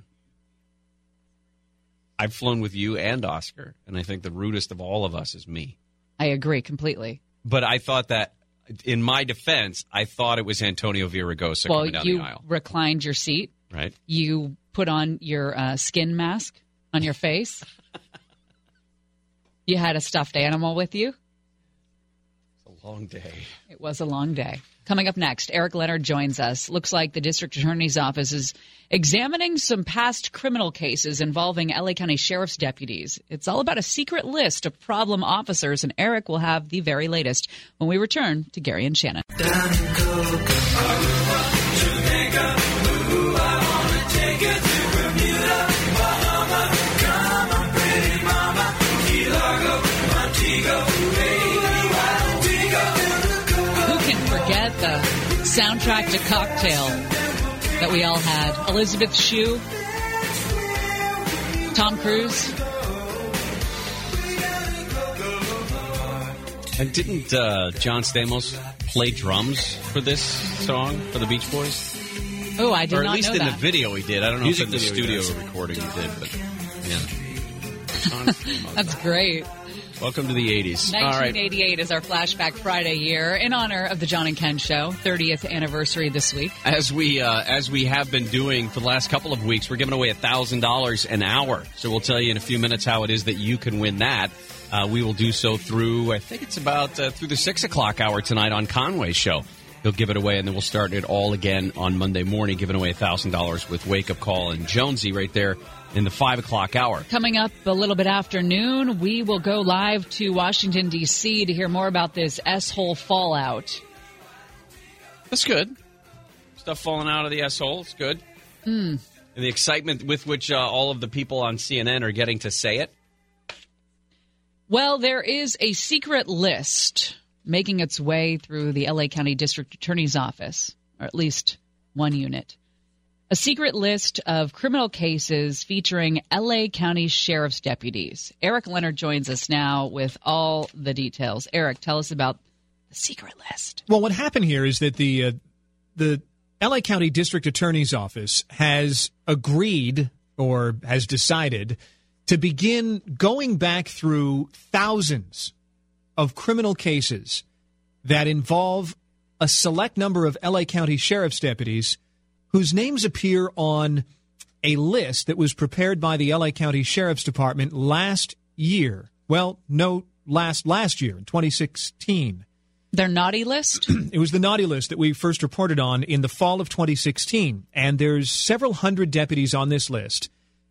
I've flown with you and Oscar, and I think the rudest of all of us is me. I agree completely. But I thought that, in my defense, I thought it was Antonio Villaraigosa well, coming down the aisle. Well, you reclined your seat. Right. You put on your uh, skin mask on your face. You had a stuffed animal with you. It's a long day. It was a long day. Coming up next, Eric Leonard joins us. Looks like the district attorney's office is examining some past criminal cases involving L A County sheriff's deputies. It's all about a secret list of problem officers, and Eric will have the very latest when we return to Gary and Shannon. Soundtrack to Cocktail that we all had. Elizabeth Shue, Tom Cruise. And didn't uh, John Stamos play drums for this song, for the Beach Boys? Oh, I did not know that. Or at least in that. The video he did. I don't know Music if in the studio does. recording he did, but yeah. That's great. Welcome to the eighties. nineteen eighty-eight is our Flashback Friday year in honor of the John and Ken Show, thirtieth anniversary this week. As we uh, as we have been doing for the last couple of weeks, we're giving away one thousand dollars an hour. So we'll tell you in a few minutes how it is that you can win that. Uh, we will do so through, I think it's about uh, through the six o'clock hour tonight on Conway's show. He'll give it away, and then we'll start it all again on Monday morning, giving away one thousand dollars with Wake Up Call and Jonesy right there. In the five o'clock hour. Coming up a little bit after noon, we will go live to Washington, D C to hear more about this S-hole fallout. That's good. Stuff falling out of the S-hole is good. Mm. And the excitement with which uh, all of the people on C N N are getting to say it. Well, there is a secret list making its way through the L A County District Attorney's Office, or at least one unit. A secret list of criminal cases featuring L A County Sheriff's deputies. Eric Leonard joins us now with all the details. Eric, tell us about the secret list. Well, what happened here is that the uh, the L A County District Attorney's Office has agreed or has decided to begin going back through thousands of criminal cases that involve a select number of L A County Sheriff's deputies whose names appear on a list that was prepared by the L A County Sheriff's Department last year. Well, no, last last year in twenty sixteen. Their naughty list? It was the naughty list that we first reported on in the fall of twenty sixteen. And there's several hundred deputies on this list.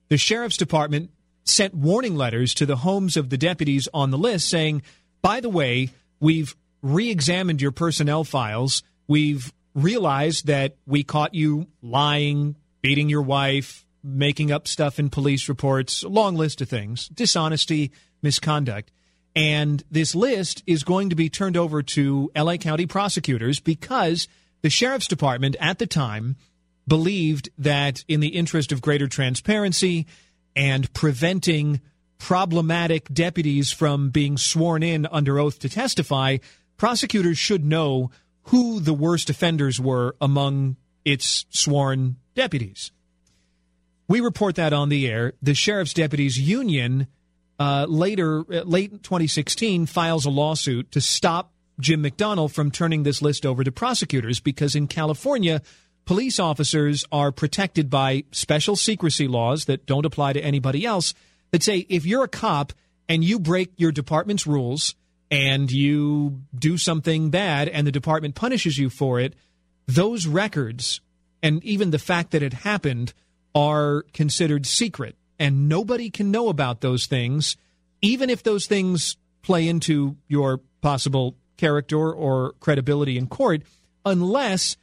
The Sheriff's Department sent warning letters to the homes of the deputies on the list saying, by the way, we've re-examined your personnel files. We've realized that we caught you lying, beating your wife, making up stuff in police reports, a long list of things, dishonesty, misconduct. And this list is going to be turned over to L A County prosecutors because the Sheriff's Department at the time believed that in the interest of greater transparency and preventing problematic deputies from being sworn in under oath to testify, prosecutors should know who the worst offenders were among its sworn deputies. We report that on the air. The Sheriff's Deputies Union Uh, later, late twenty sixteen, files a lawsuit to stop Jim McDonnell from turning this list over to prosecutors because in California, police officers are protected by special secrecy laws that don't apply to anybody else that say if you're a cop and you break your department's rules and you do something bad and the department punishes you for it, those records and even the fact that it happened are considered secret. And nobody can know about those things, even if those things play into your possible character or credibility in court, unless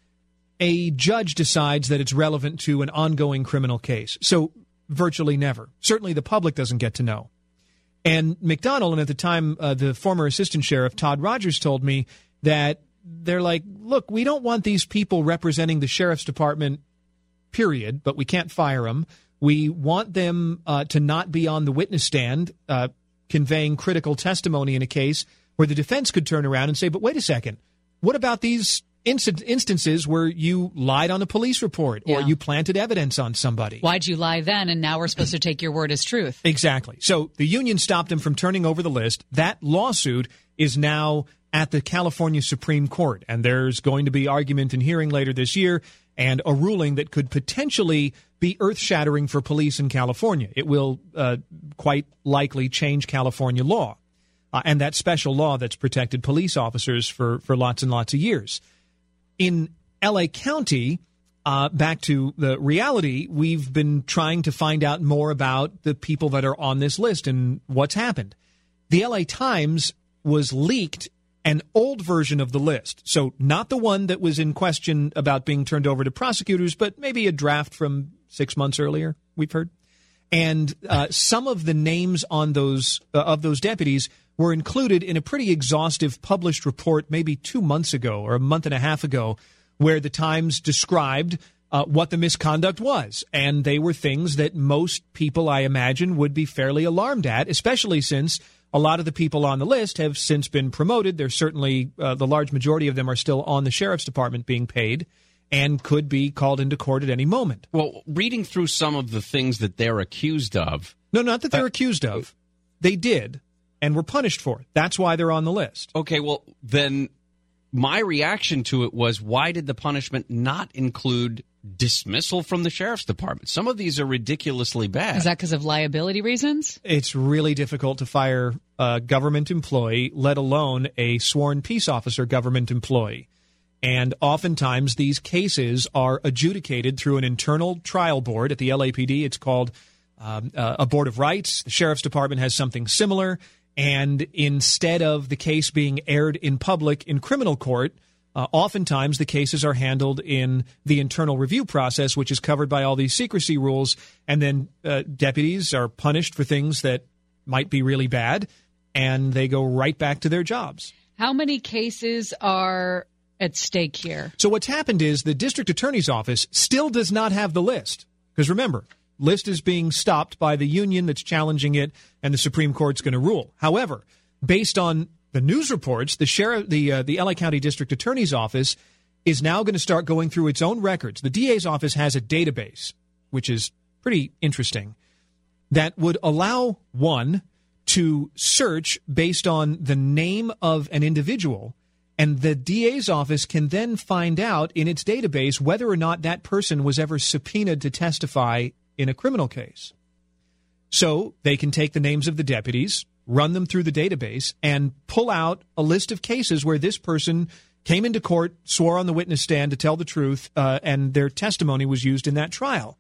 a judge decides that it's relevant to an ongoing criminal case. So virtually never. Certainly the public doesn't get to know. And McDonnell, and at the time, uh, the former assistant sheriff, Todd Rogers, told me that they're like, look, we don't want these people representing the sheriff's department, period, but we can't fire them. We want them uh, to not be on the witness stand uh, conveying critical testimony in a case where the defense could turn around and say, but wait a second, what about these inst- instances where you lied on a police report or yeah. you planted evidence on somebody? Why'd you lie then? And now we're supposed to take your word as truth. Exactly. So the union stopped him from turning over the list. That lawsuit is now at the California Supreme Court, and there's going to be argument and hearing later this year and a ruling that could potentially be earth-shattering for police in California. It will uh, quite likely change California law uh, and that special law that's protected police officers for, for lots and lots of years. In L A County, uh, back to the reality, we've been trying to find out more about the people that are on this list and what's happened. The L A Times was leaked an old version of the list, so not the one that was in question about being turned over to prosecutors, but maybe a draft from six months earlier, we've heard. And uh, some of the names on those uh, of those deputies were included in a pretty exhaustive published report maybe two months ago or a month and a half ago where the Times described uh, what the misconduct was. And they were things that most people, I imagine, would be fairly alarmed at, especially since a lot of the people on the list have since been promoted. They're certainly uh, the large majority of them are still on the sheriff's department being paid and could be called into court at any moment. Well, reading through some of the things that they're accused of. No, not that they're uh, accused of. They did and were punished for it. That's why they're on the list. OK, well, then my reaction to it was, why did the punishment not include dismissal from the sheriff's department? Some of these are ridiculously bad. Is that because of liability reasons? It's really difficult to fire a government employee, let alone a sworn peace officer government employee. And oftentimes these cases are adjudicated through an internal trial board at the L A P D. It's called um, uh, a board of rights. The sheriff's department has something similar. And instead of the case being aired in public in criminal court, Uh, oftentimes, the cases are handled in the internal review process, which is covered by all these secrecy rules. And then uh, deputies are punished for things that might be really bad, and they go right back to their jobs. How many cases are at stake here? So what's happened is the district attorney's office still does not have the list. Because remember, list is being stopped by the union that's challenging it, and the Supreme Court's going to rule. However, based on the news reports, the sheriff, the uh, the L A County District Attorney's Office is now going to start going through its own records. The D A's office has a database, which is pretty interesting, that would allow one to search based on the name of an individual And the D A's office can then find out in its database whether or not that person was ever subpoenaed to testify in a criminal case. So they can take the names of the deputies, run them through the database, and pull out a list of cases where this person came into court, swore on the witness stand to tell the truth, uh, and their testimony was used in that trial.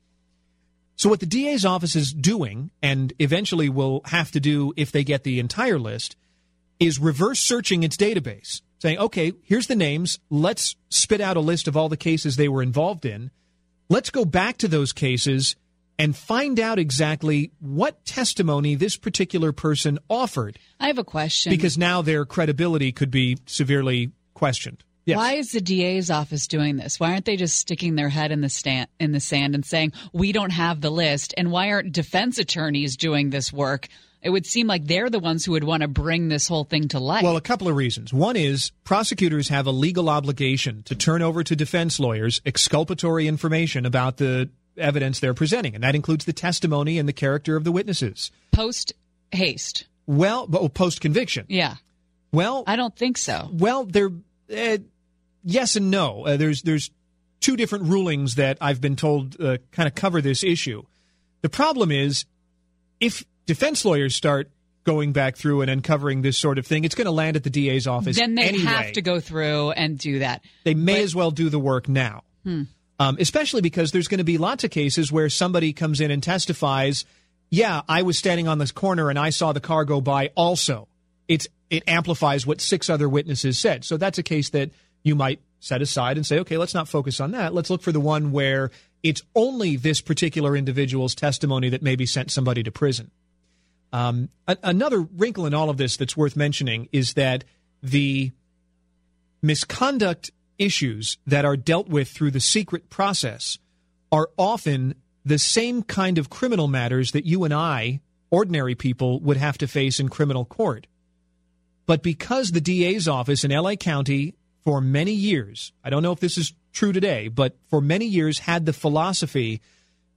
So what the D A's office is doing, and eventually will have to do if they get the entire list, is reverse searching its database. Saying, okay, here's the names. Let's spit out a list of all the cases they were involved in. Let's go back to those cases and find out exactly what testimony this particular person offered. I have a question. Because now their credibility could be severely questioned. Yes. Why is the D A's office doing this? Why aren't they just sticking their head in the stand, in the sand and saying, we don't have the list? And why aren't defense attorneys doing this work? It would seem like they're the ones who would want to bring this whole thing to light. Well, a couple of reasons. One is prosecutors have a legal obligation to turn over to defense lawyers exculpatory information about the evidence they're presenting, and that includes the testimony and the character of the witnesses. Post haste. Well, post conviction. Yeah. Well, I don't think so. Well, there, uh, yes and no. Uh, there's there's two different rulings that I've been told uh, kind of cover this issue. The problem is if defense lawyers start going back through and uncovering this sort of thing, it's going to land at the D A's office anyway. Then they anyway. have to go through and do that. They may but, as well do the work now, hmm. um, especially because there's going to be lots of cases where somebody comes in and testifies, yeah, I was standing on this corner and I saw the car go by also. It's, it amplifies what six other witnesses said. So that's a case that you might set aside and say, okay, let's not focus on that. Let's look for the one where it's only this particular individual's testimony that maybe sent somebody to prison. Um, a- another wrinkle in all of this that's worth mentioning is that the misconduct issues that are dealt with through the secret process are often the same kind of criminal matters that you and I, ordinary people, would have to face in criminal court. But because the D A's office in L A County for many years, I don't know if this is true today, but for many years had the philosophy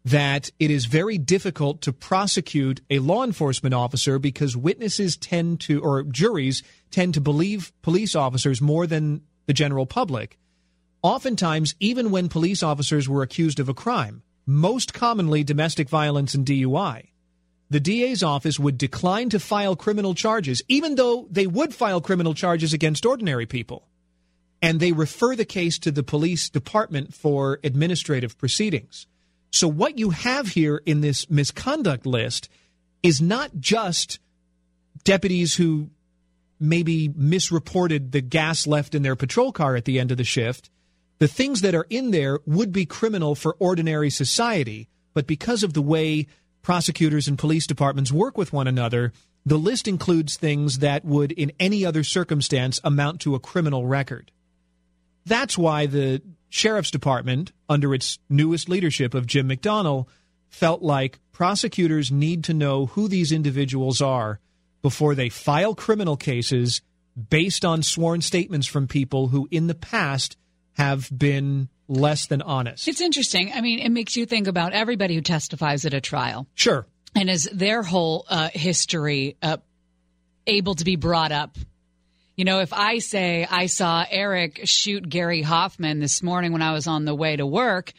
that it is very difficult to prosecute a law enforcement officer because witnesses tend to, or juries tend to believe police officers more than the general public. Oftentimes, even when police officers were accused of a crime, most commonly domestic violence and D U I, the D A's office would decline to file criminal charges, even though they would file criminal charges against ordinary people. And they refer the case to the police department for administrative proceedings. So what you have here in this misconduct list is not just deputies who maybe misreported the gas left in their patrol car at the end of the shift. The things that are in there would be criminal for ordinary society, but because of the way prosecutors and police departments work with one another, the list includes things that would in any other circumstance amount to a criminal record. That's why the Sheriff's Department, under its newest leadership of Jim McDonnell, felt like prosecutors need to know who these individuals are before they file criminal cases based on sworn statements from people who in the past have been less than honest. It's interesting. I mean, it makes you think about everybody who testifies at a trial. Sure. And is their whole uh, history uh, able to be brought up? You know, if I say I saw Eric shoot Gary Hoffman this morning when I was on the way to work,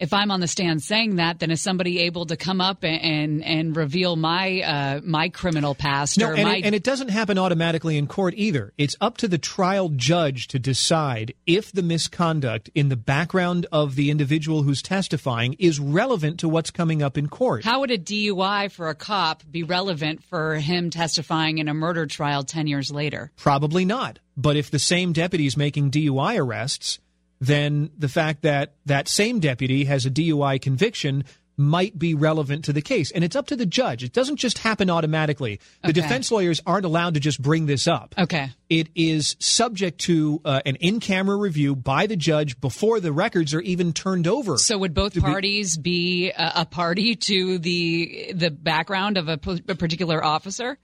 if I'm on the stand saying that, then is somebody able to come up and and, and reveal my uh, my criminal past? No, or and, my... It, and it doesn't happen automatically in court either. It's up to the trial judge to decide if the misconduct in the background of the individual who's testifying is relevant to what's coming up in court. How would a D U I for a cop be relevant for him testifying in a murder trial ten years later? Probably not. But if the same deputy is making D U I arrests, then the fact that that same deputy has a D U I conviction might be relevant to the case. And it's up to the judge. It doesn't just happen automatically. The okay. defense lawyers aren't allowed to just bring this up. Okay. It is subject to uh, an in-camera review by the judge before the records are even turned over. So would both parties be, be a, a party to the the background of a, a particular officer?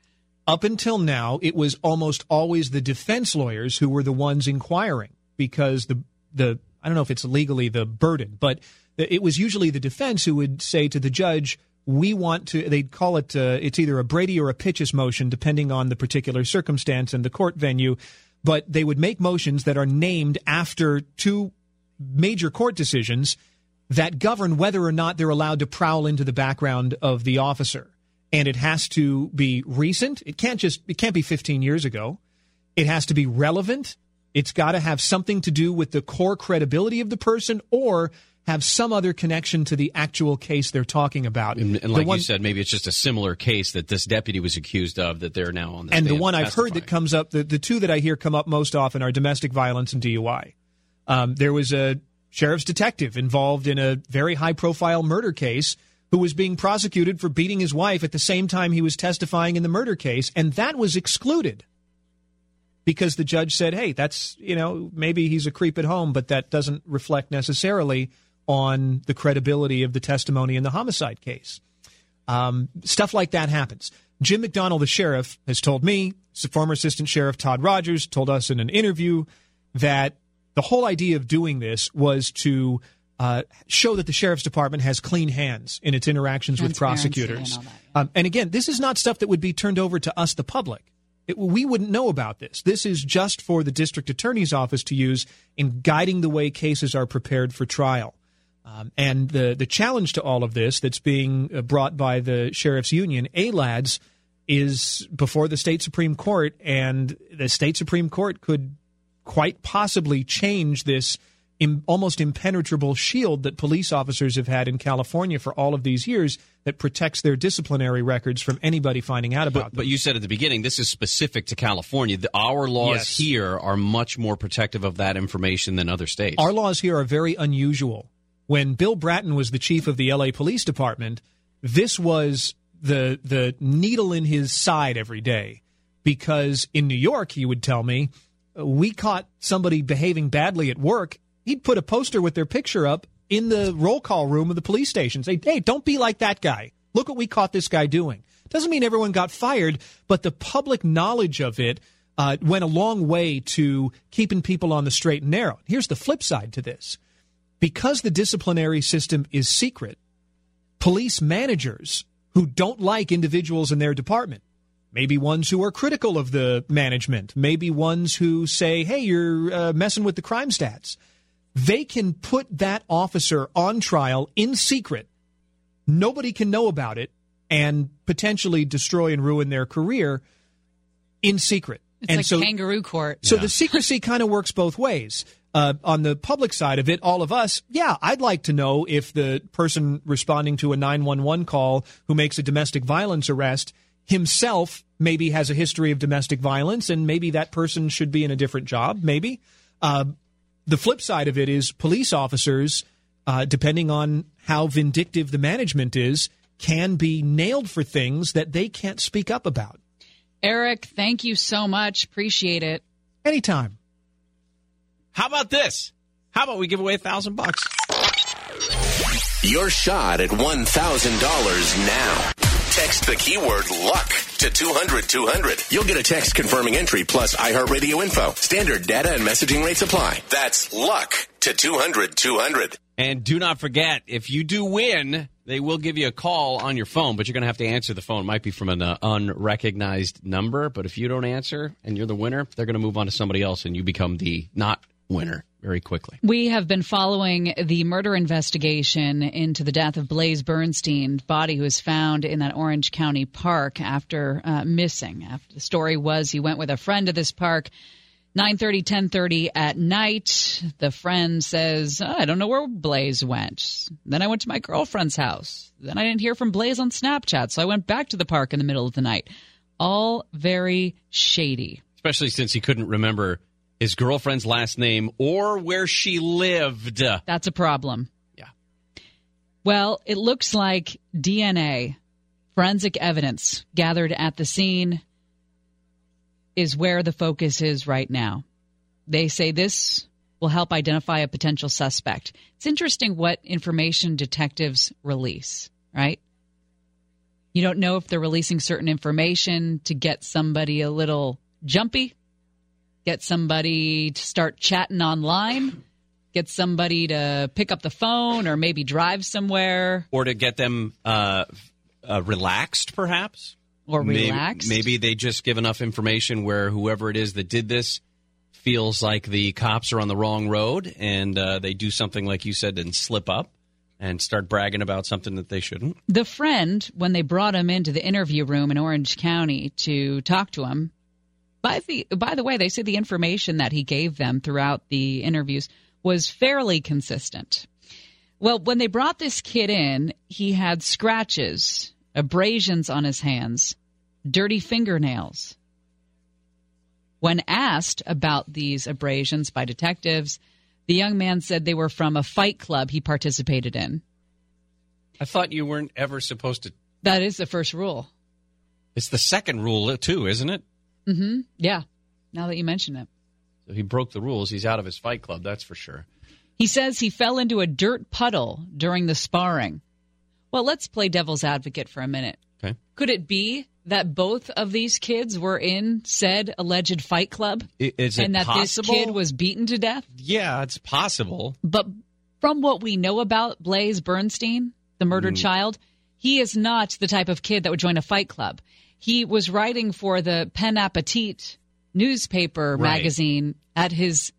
Up until now, it was almost always the defense lawyers who were the ones inquiring because the The I don't know if it's legally the burden, but it was usually the defense who would say to the judge, we want to – they'd call it uh, – it's either a Brady or a Pitchess motion, depending on the particular circumstance and the court venue. but they would make motions that are named after two major court decisions that govern whether or not they're allowed to prowl into the background of the officer. And it has to be recent. It can't just, it can't be fifteen years ago. It has to be relevant. It's got to have something to do with the core credibility of the person, or have some other connection to the actual case they're talking about. And, and like one, you said, maybe it's just a similar case that this deputy was accused of that they're now on the stand. And the one I've heard that comes up, the, the two that I hear come up most often are domestic violence and D U I. Um, there was a sheriff's detective involved in a very high-profile murder case who was being prosecuted for beating his wife at the same time he was testifying in the murder case, and that was excluded. Because the judge said, hey, that's, you know, maybe he's a creep at home, but that doesn't reflect necessarily on the credibility of the testimony in the homicide case. Um, stuff like that happens. Jim McDonnell, the sheriff, has told me, former assistant sheriff Todd Rogers told us in an interview that the whole idea of doing this was to uh, show that the sheriff's department has clean hands in its interactions with prosecutors. And, that, yeah. um, and again, this is not stuff that would be turned over to us, the public. It, we wouldn't know about this. This is just for the district attorney's office to use in guiding the way cases are prepared for trial. Um, and the, the challenge to all of this that's being brought by the Sheriff's Union, A L A D S, is before the state Supreme Court, and the state Supreme Court could quite possibly change this im- almost impenetrable shield that police officers have had in California for all of these years that protects their disciplinary records from anybody finding out about but, them. But you said at the beginning, this is specific to California. The, our laws yes. here are much more protective of that information than other states. Our laws here are very unusual. When Bill Bratton was the chief of the L A Police Department, this was the the needle in his side every day. Because in New York, he would tell me, we caught somebody behaving badly at work. He'd put a poster with their picture up in the roll call room of the police station. Say, hey, don't be like that guy. Look what we caught this guy doing. Doesn't mean everyone got fired, but the public knowledge of it uh, went a long way to keeping people on the straight and narrow. Here's the flip side to this. Because the disciplinary system is secret, police managers who don't like individuals in their department, maybe ones who are critical of the management, maybe ones who say, hey, you're uh, messing with the crime stats, they can put that officer on trial in secret. Nobody can know about it and potentially destroy and ruin their career in secret. It's and like so, kangaroo court. So yeah. The secrecy kind of works both ways. Uh, on the public side of it, all of us, yeah, I'd like to know if the person responding to a nine one one call who makes a domestic violence arrest himself maybe has a history of domestic violence, and maybe that person should be in a different job, maybe. Uh, the flip side of it is police officers, uh, depending on how vindictive the management is, can be nailed for things that they can't speak up about. Eric, thank you so much. Appreciate it. Anytime. How about this? How about we give away a thousand bucks? Your shot at one thousand dollars now. Text the keyword "luck" to two hundred two hundred. You'll get a text confirming entry plus iHeartRadio info. Standard data and messaging rates apply. That's luck to two hundred two hundred. And do not forget, if you do win, they will give you a call on your phone, but you're going to have to answer the phone. It might be from an uh, unrecognized number, but if you don't answer and you're the winner, they're going to move on to somebody else, and you become the not winner very quickly. We have been following the murder investigation into the death of Blaze Bernstein, body who was found in that Orange County park after uh, missing. After the story was he went with a friend to this park, nine thirty, ten thirty at night. The friend says, oh, I don't know where Blaze went. Then I went to my girlfriend's house. Then I didn't hear from Blaze on Snapchat, so I went back to the park in the middle of the night. All very shady. Especially since he couldn't remember his girlfriend's last name or where she lived. That's a problem. Yeah. Well, it looks like D N A, forensic evidence gathered at the scene, is where the focus is right now. They say this will help identify a potential suspect. It's interesting what information detectives release, right? You don't know if they're releasing certain information to get somebody a little jumpy, get somebody to start chatting online, get somebody to pick up the phone or maybe drive somewhere. Or to get them uh, uh, relaxed, perhaps. Or relaxed. Maybe, maybe they just give enough information where whoever it is that did this feels like the cops are on the wrong road and uh, they do something like you said and slip up and start bragging about something that they shouldn't. The friend, when they brought him into the interview room in Orange County to talk to him, by the by the way, they said the information that he gave them throughout the interviews was fairly consistent. Well, when they brought this kid in, he had scratches, abrasions on his hands, dirty fingernails. When asked about these abrasions by detectives, the young man said they were from a fight club he participated in. I thought you weren't ever supposed to. That is the first rule. It's the second rule, too, isn't it? Mm-hmm. Yeah. Now that you mention it. So he broke the rules. He's out of his fight club, that's for sure. He says he fell into a dirt puddle during the sparring. Well, let's play devil's advocate for a minute. Okay. Could it be that both of these kids were in said alleged fight club? Is it and that possible? This kid was beaten to death? Yeah, it's possible. But from what we know about Blaze Bernstein, the murdered mm. child, he is not the type of kid that would join a fight club. He was writing for the Pen Appetit newspaper right. magazine at his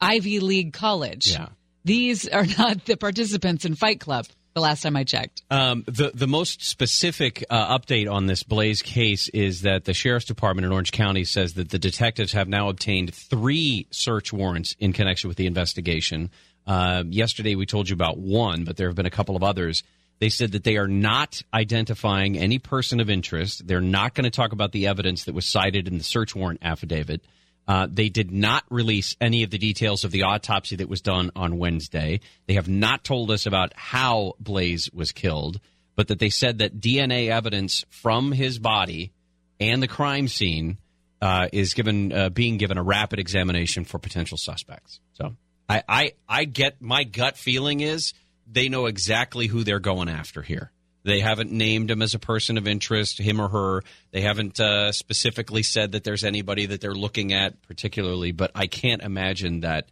Ivy League college. Yeah. These are not the participants in Fight Club, the last time I checked. Um, the, the most specific uh, update on this Blaze case is that the Sheriff's Department in Orange County says that the detectives have now obtained three search warrants in connection with the investigation. Uh, yesterday we told you about one, but there have been a couple of others. They said that they are not identifying any person of interest. They're not going to talk about the evidence that was cited in the search warrant affidavit. Uh, they did not release any of the details of the autopsy that was done on Wednesday. They have not told us about how Blaze was killed, but that they said that D N A evidence from his body and the crime scene uh, is given uh, being given a rapid examination for potential suspects. So I, I, I get my gut feeling is they know exactly who they're going after here. They haven't named him as a person of interest, him or her. They haven't uh, specifically said that there's anybody that they're looking at particularly, but I can't imagine that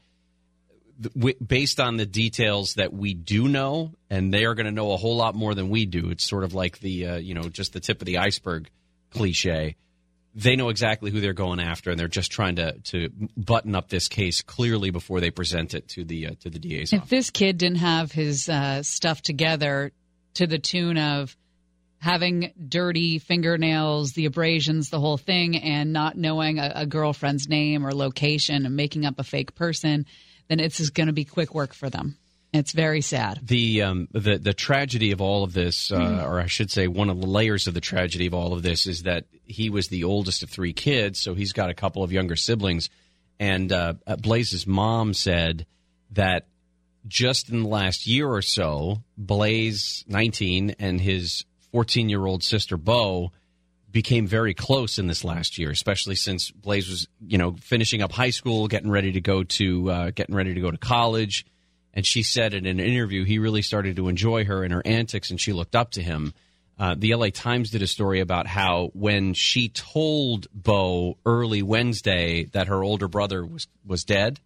th- based on the details that we do know, and they are going to know a whole lot more than we do. It's sort of like the, uh, you know, just the tip of the iceberg cliche. They know exactly who they're going after, and they're just trying to, to button up this case clearly before they present it to the uh, to the D A's office. If this kid didn't have his uh, stuff together to the tune of having dirty fingernails, the abrasions, the whole thing, and not knowing a, a girlfriend's name or location and making up a fake person, then it's just going to be quick work for them. It's very sad. The um, the, the tragedy of all of this, uh, mm. or I should say one of the layers of the tragedy of all of this, is that he was the oldest of three kids, so he's got a couple of younger siblings. And uh, Blaze's mom said that just in the last year or so, Blaze, nineteen, and his fourteen-year-old sister, Beau, became very close in this last year, especially since Blaze was, you know, finishing up high school, getting ready to go to uh, getting ready to go to college. And she said in an interview he really started to enjoy her and her antics, and she looked up to him. Uh, the L A Times did a story about how when she told Beau early Wednesday that her older brother was, was dead,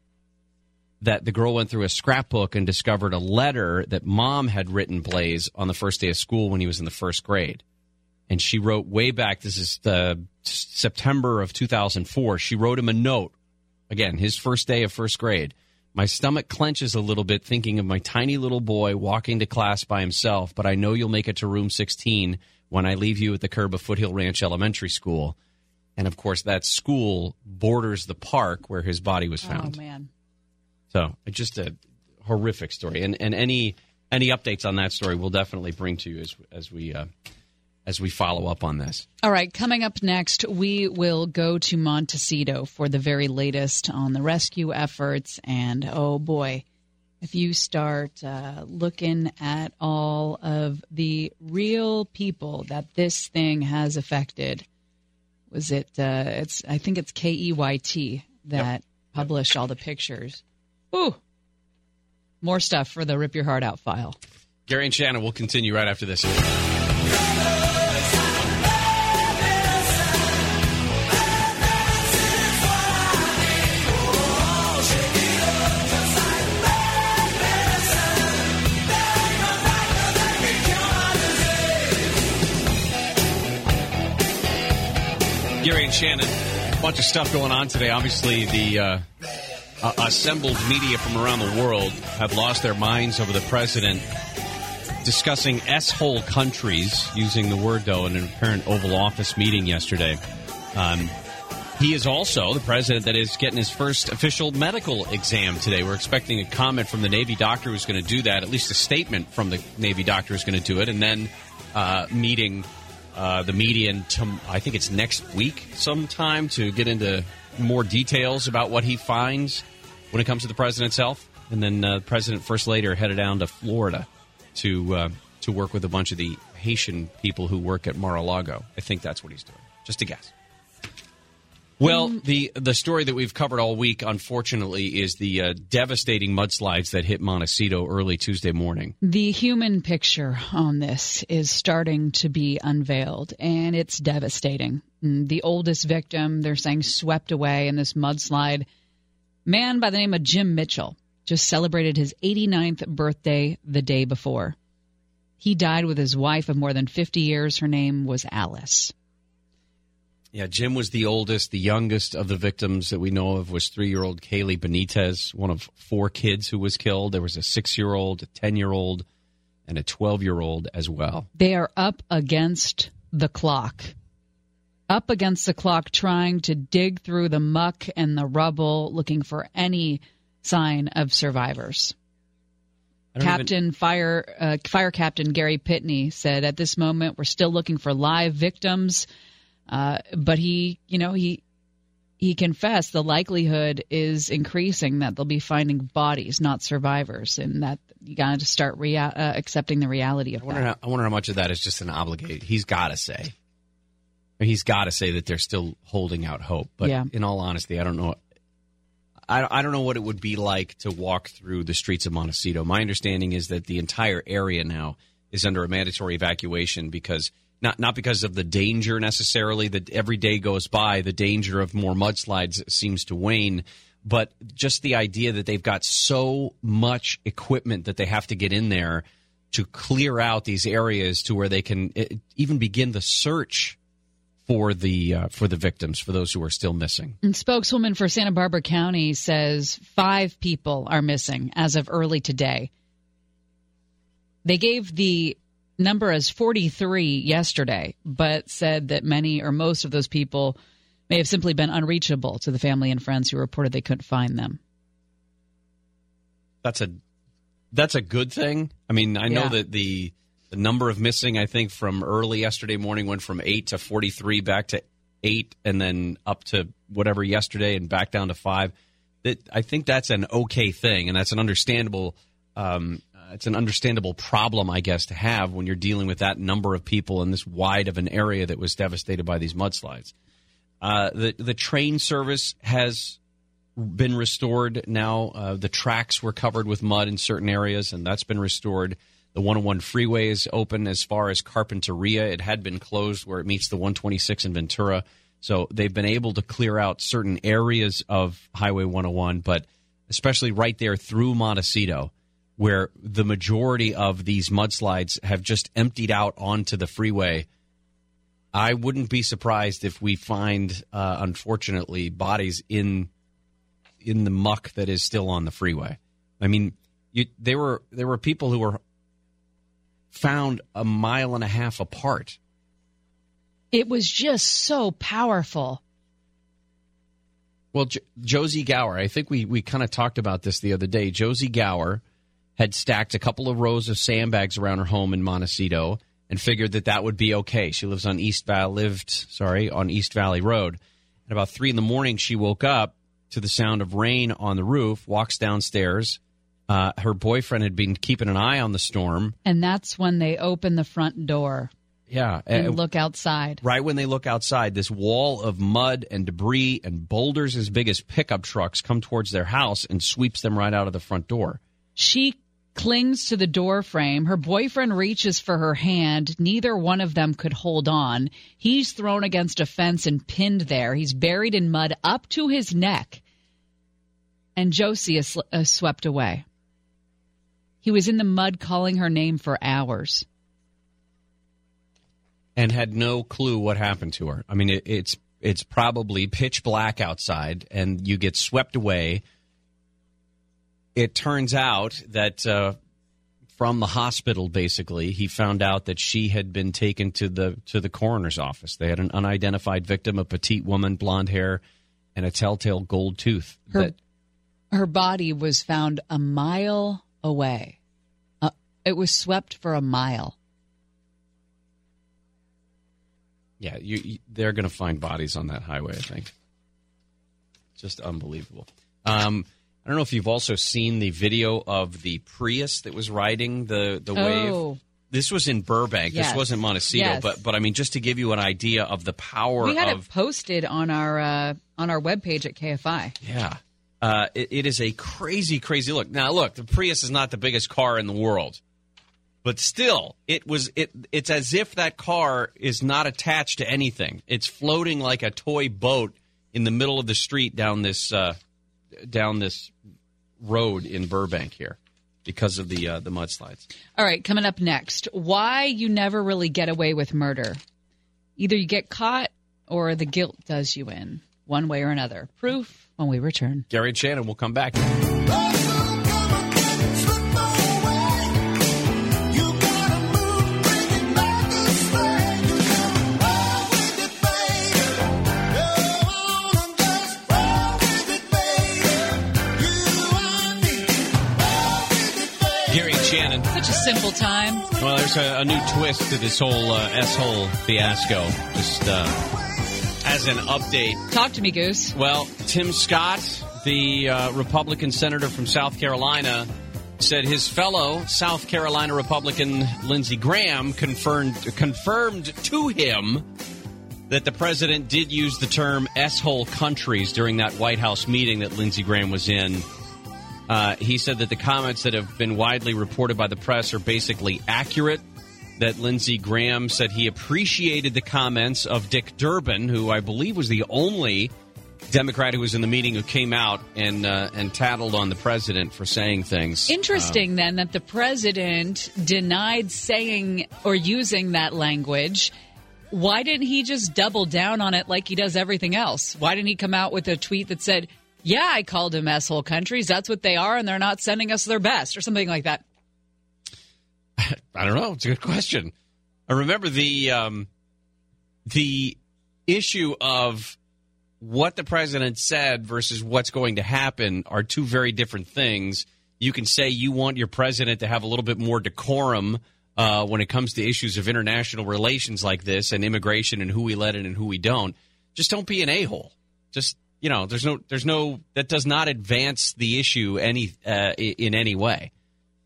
that the girl went through a scrapbook and discovered a letter that Mom had written Blaze on the first day of school when he was in the first grade. And she wrote way back, this is the September of two thousand four, she wrote him a note, again, his first day of first grade. My stomach clenches a little bit thinking of my tiny little boy walking to class by himself, but I know you'll make it to room sixteen when I leave you at the curb of Foothill Ranch Elementary School. And, of course, that school borders the park where his body was found. Oh, man. So just a horrific story, and and any any updates on that story we'll definitely bring to you as as we uh, as we follow up on this. All right, coming up next, we will go to Montecito for the very latest on the rescue efforts. And oh boy, if you start uh, looking at all of the real people that this thing has affected, was it? Uh, it's I think it's K E Y T that yep. published all the pictures. Ooh, more stuff for the Rip Your Heart Out file. Gary and Shannon will continue right after this. Gary and Shannon. bunch of stuff going on today. Obviously, the uh, uh, assembled media from around the world have lost their minds over the president discussing S-hole countries, using the word, though, in an apparent Oval Office meeting yesterday. Um, he is also the president that is getting his first official medical exam today. We're expecting a comment from the Navy doctor who's going to do that, at least a statement from the Navy doctor who's going to do it, and then uh, meeting uh, the media, in tom- I think it's next week sometime, to get into more details about what he finds when it comes to the president's health. And then uh, the president, first lady, headed down to Florida to uh, to work with a bunch of the Haitian people who work at Mar-a-Lago. I think that's what he's doing. Just a guess. Well, the, the story that we've covered all week, unfortunately, is the uh, devastating mudslides that hit Montecito early Tuesday morning. The human picture on this is starting to be unveiled, and it's devastating. The oldest victim, they're saying, swept away in this mudslide. Man by the name of Jim Mitchell just celebrated his eighty-ninth birthday the day before. He died with his wife of more than fifty years. Her name was Alice. Yeah, Jim was the oldest. The youngest of the victims that we know of was three-year-old Kaylee Benitez, one of four kids who was killed. There was a six-year-old, a ten-year-old, and a twelve-year-old as well. They are up against the clock, up against the clock, trying to dig through the muck and the rubble, looking for any sign of survivors. Captain even... Fire uh, Fire Captain Gary Pitney said, "At this moment, we're still looking for live victims." Uh, but he, you know, he he confessed the likelihood is increasing that they'll be finding bodies, not survivors, and that you got to start rea- uh, accepting the reality of I wonder that. How, I wonder how much of that is just an obligation. He's got to say. He's got to say that they're still holding out hope. But yeah. In all honesty, I don't know. I, I don't know what it would be like to walk through the streets of Montecito. My understanding is that the entire area now is under a mandatory evacuation because... Not not because of the danger necessarily, that every day goes by, the danger of more mudslides seems to wane, but just the idea that they've got so much equipment that they have to get in there to clear out these areas to where they can even begin the search for the uh, for the victims, for those who are still missing. And spokeswoman for Santa Barbara County says five people are missing as of early today. They gave the number as forty-three yesterday, but said that many or most of those people may have simply been unreachable to the family and friends who reported they couldn't find them. That's a that's a good thing. I mean, I yeah. know that the, the number of missing, I think, from early yesterday morning went from eight to forty-three, back to eight, and then up to whatever yesterday and back down to five. That I think that's an okay thing, and that's an understandable um It's an understandable problem, I guess, to have when you're dealing with that number of people in this wide of an area that was devastated by these mudslides. Uh, the, the train service has been restored now. Uh, the tracks were covered with mud in certain areas, and that's been restored. The one oh one freeway is open as far as Carpinteria. It had been closed where it meets the one twenty-six in Ventura. So they've been able to clear out certain areas of Highway one oh one, but especially right there through Montecito, where the majority of these mudslides have just emptied out onto the freeway. I wouldn't be surprised if we find, uh, unfortunately, bodies in in the muck that is still on the freeway. I mean, you, they were, there were people who were found a mile and a half apart. It was just so powerful. Well, jo- Josie Gower, I think we, we kind of talked about this the other day. Josie Gower had stacked a couple of rows of sandbags around her home in Montecito and figured that that would be okay. She lives on East Valley, lived, sorry, on East Valley Road. At about three in the morning, she woke up to the sound of rain on the roof, walks downstairs. Uh, her boyfriend had been keeping an eye on the storm. And that's when they open the front door. Yeah. And, and look outside. Right when they look outside, this wall of mud and debris and boulders as big as pickup trucks come towards their house and sweeps them right out of the front door. She clings to the door frame. Her boyfriend reaches for her hand. Neither one of them could hold on. He's thrown against a fence and pinned there. He's buried in mud up to his neck. And Josie is swept away. He was in the mud calling her name for hours. And had no clue what happened to her. I mean, it, it's it's probably pitch black outside, and you get swept away. It turns out that uh, from the hospital, basically, he found out that she had been taken to the to the coroner's office. They had an unidentified victim, a petite woman, blonde hair, and a telltale gold tooth. Her, that, her body was found a mile away. Uh, it was swept for a mile. Yeah, you, you, they're going to find bodies on that highway, I think. Just unbelievable. Um, I don't know if you've also seen the video of the Prius that was riding the, the oh. wave. This was in Burbank. Yes. This wasn't Montecito. Yes. But, but I mean, just to give you an idea of the power of... We had of, it posted on our, uh, on our webpage at K F I. Yeah. Uh, it, it is a crazy, crazy look. Now, look, the Prius is not the biggest car in the world. But still, it was it. It's as if that car is not attached to anything. It's floating like a toy boat in the middle of the street down this uh, down this road in Burbank here because of the uh, the mudslides. All right, coming up next, why you never really get away with murder. Either you get caught or the guilt does you in, one way or another. Proof when we return. Gary and Shannon will come back. Simple time. Well, there's a, a new twist to this whole uh, S-hole fiasco. Just uh, as an update. Talk to me, Goose. Well, Tim Scott, the uh, Republican senator from South Carolina, said his fellow South Carolina Republican Lindsey Graham confirmed confirmed to him that the president did use the term S-hole countries during that White House meeting that Lindsey Graham was in. Uh, he said that the comments that have been widely reported by the press are basically accurate, that Lindsey Graham said he appreciated the comments of Dick Durbin, who I believe was the only Democrat who was in the meeting who came out and uh, and tattled on the president for saying things. Interesting, um, then, that the president denied saying or using that language. Why didn't he just double down on it like he does everything else? Why didn't he come out with a tweet that said, yeah, I called them asshole countries. That's what they are, and they're not sending us their best, or something like that. I don't know. It's a good question. I remember the um, the issue of what the president said versus what's going to happen are two very different things. You can say you want your president to have a little bit more decorum uh, when it comes to issues of international relations like this and immigration and who we let in and who we don't. Just don't be an a-hole. Just... You know, there's no, there's no, that does not advance the issue any uh, in any way.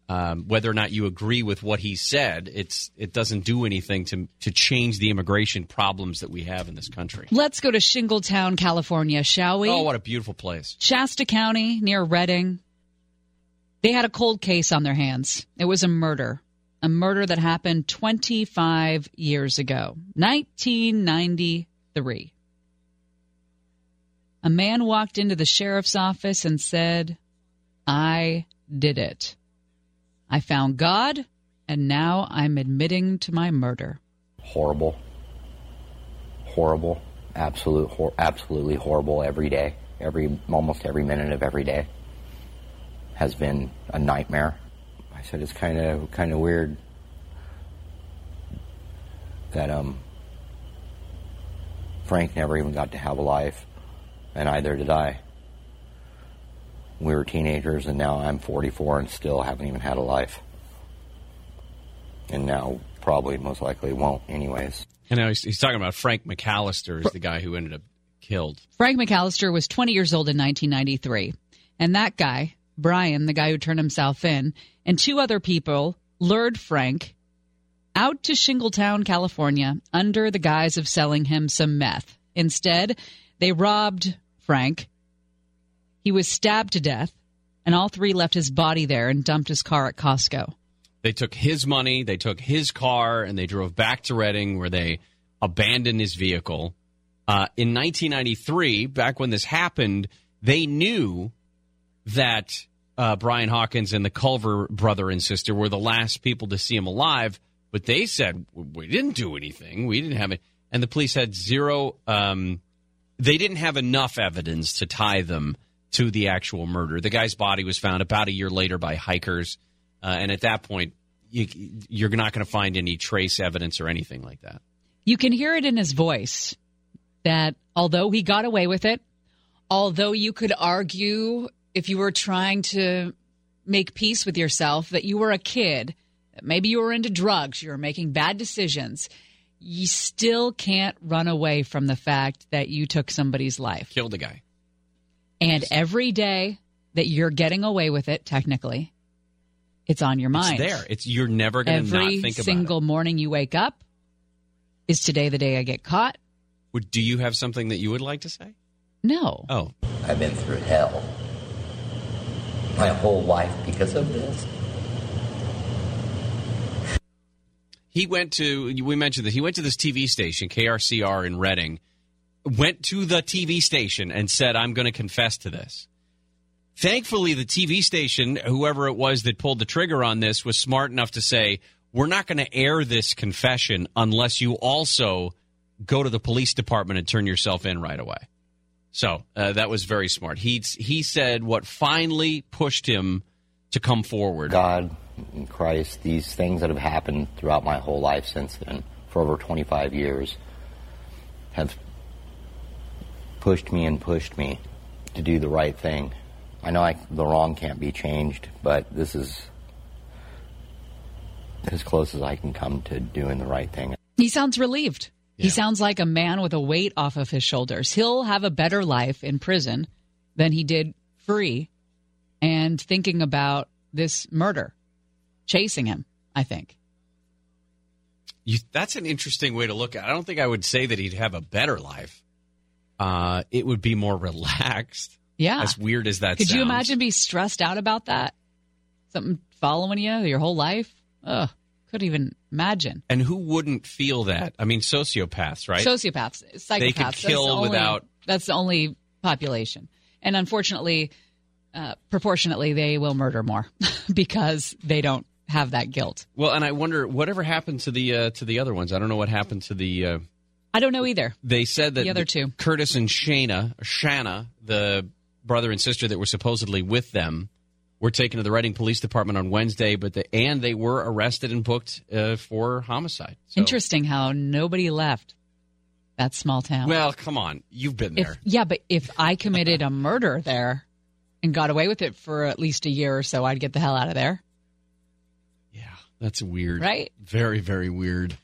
Um, whether or not you agree with what he said, it's, it doesn't do anything to to change the immigration problems that we have in this country. Let's go to Shingletown, California, shall we? Oh, what a beautiful place! Shasta County, near Redding. They had a cold case on their hands. It was a murder, a murder that happened twenty-five years ago, nineteen ninety-three. A man walked into the sheriff's office and said, I did it. I found God, and now I'm admitting to my murder. Horrible. Horrible. Absolute, hor- absolutely horrible every day. Every, almost every minute of every day has been a nightmare. I said it's kind of kind of weird that um, Frank never even got to have a life. And either did I. We were teenagers, and now I'm forty-four and still haven't even had a life. And now probably most likely won't anyways. And now he's, he's talking about Frank McAllister is the guy who ended up killed. Frank McAllister was twenty years old in nineteen ninety-three. And that guy, Brian, the guy who turned himself in, and two other people lured Frank out to Shingletown, California, under the guise of selling him some meth. Instead, they robbed Frank. He was stabbed to death, and all three left his body there and dumped his car at Costco. They took his money, they took his car, and they drove back to Redding where they abandoned his vehicle. Uh, in nineteen ninety-three, back when this happened, they knew that uh, Brian Hawkins and the Culver brother and sister were the last people to see him alive, but they said, we didn't do anything, we didn't have it. And the police had zero... Um, they didn't have enough evidence to tie them to the actual murder. The guy's body was found about a year later by hikers. Uh, and at that point, you, you're not going to find any trace evidence or anything like that. You can hear it in his voice that although he got away with it, although you could argue if you were trying to make peace with yourself that you were a kid, that maybe you were into drugs, you were making bad decisions, you still can't run away from the fact that you took somebody's life. Killed a guy. And every day that you're getting away with it, technically, it's on your mind. It's there. It's, you're never going to not think about it. Every single morning you wake up, is today the day I get caught? Would, do you have something that you would like to say? No. Oh. I've been through hell my whole life because of this. He went to, we mentioned that, he went to this T V station, K R C R in Redding, went to the T V station and said, I'm going to confess to this. Thankfully, the T V station, whoever it was that pulled the trigger on this, was smart enough to say, we're not going to air this confession unless you also go to the police department and turn yourself in right away. So uh, that was very smart. He, he said what finally pushed him to come forward. God and Christ, these things that have happened throughout my whole life since then, for over twenty-five years, have pushed me and pushed me to do the right thing. I know I, the wrong can't be changed, but this is as close as I can come to doing the right thing. He sounds relieved. Yeah. He sounds like a man with a weight off of his shoulders. He'll have a better life in prison than he did free and thinking about this murder chasing him, I think. You, that's an interesting way to look at it. I don't think I would say that he'd have a better life. Uh, it would be more relaxed. Yeah. As weird as that Could sounds. Could you imagine being stressed out about that? Something following you your whole life? Ugh. Couldn't even imagine. And who wouldn't feel that? I mean, sociopaths, right? Sociopaths. Psychopaths. They could kill that's the without... Only, that's the only population. And unfortunately, uh, proportionately, they will murder more because they don't have that guilt. Well, and I wonder, whatever happened to the uh, to the other ones? I don't know what happened to the... Uh, I don't know either. They said that the other two. Curtis and Shana, Shana, the... brother and sister that were supposedly with them, were taken to the Redding Police Department on Wednesday, but the, and they were arrested and booked uh, for homicide. So. Interesting how nobody left that small town. Well, come on. You've been there. If, yeah, but if I committed a murder there and got away with it for at least a year or so, I'd get the hell out of there. Yeah, that's weird. Right? Very, very weird.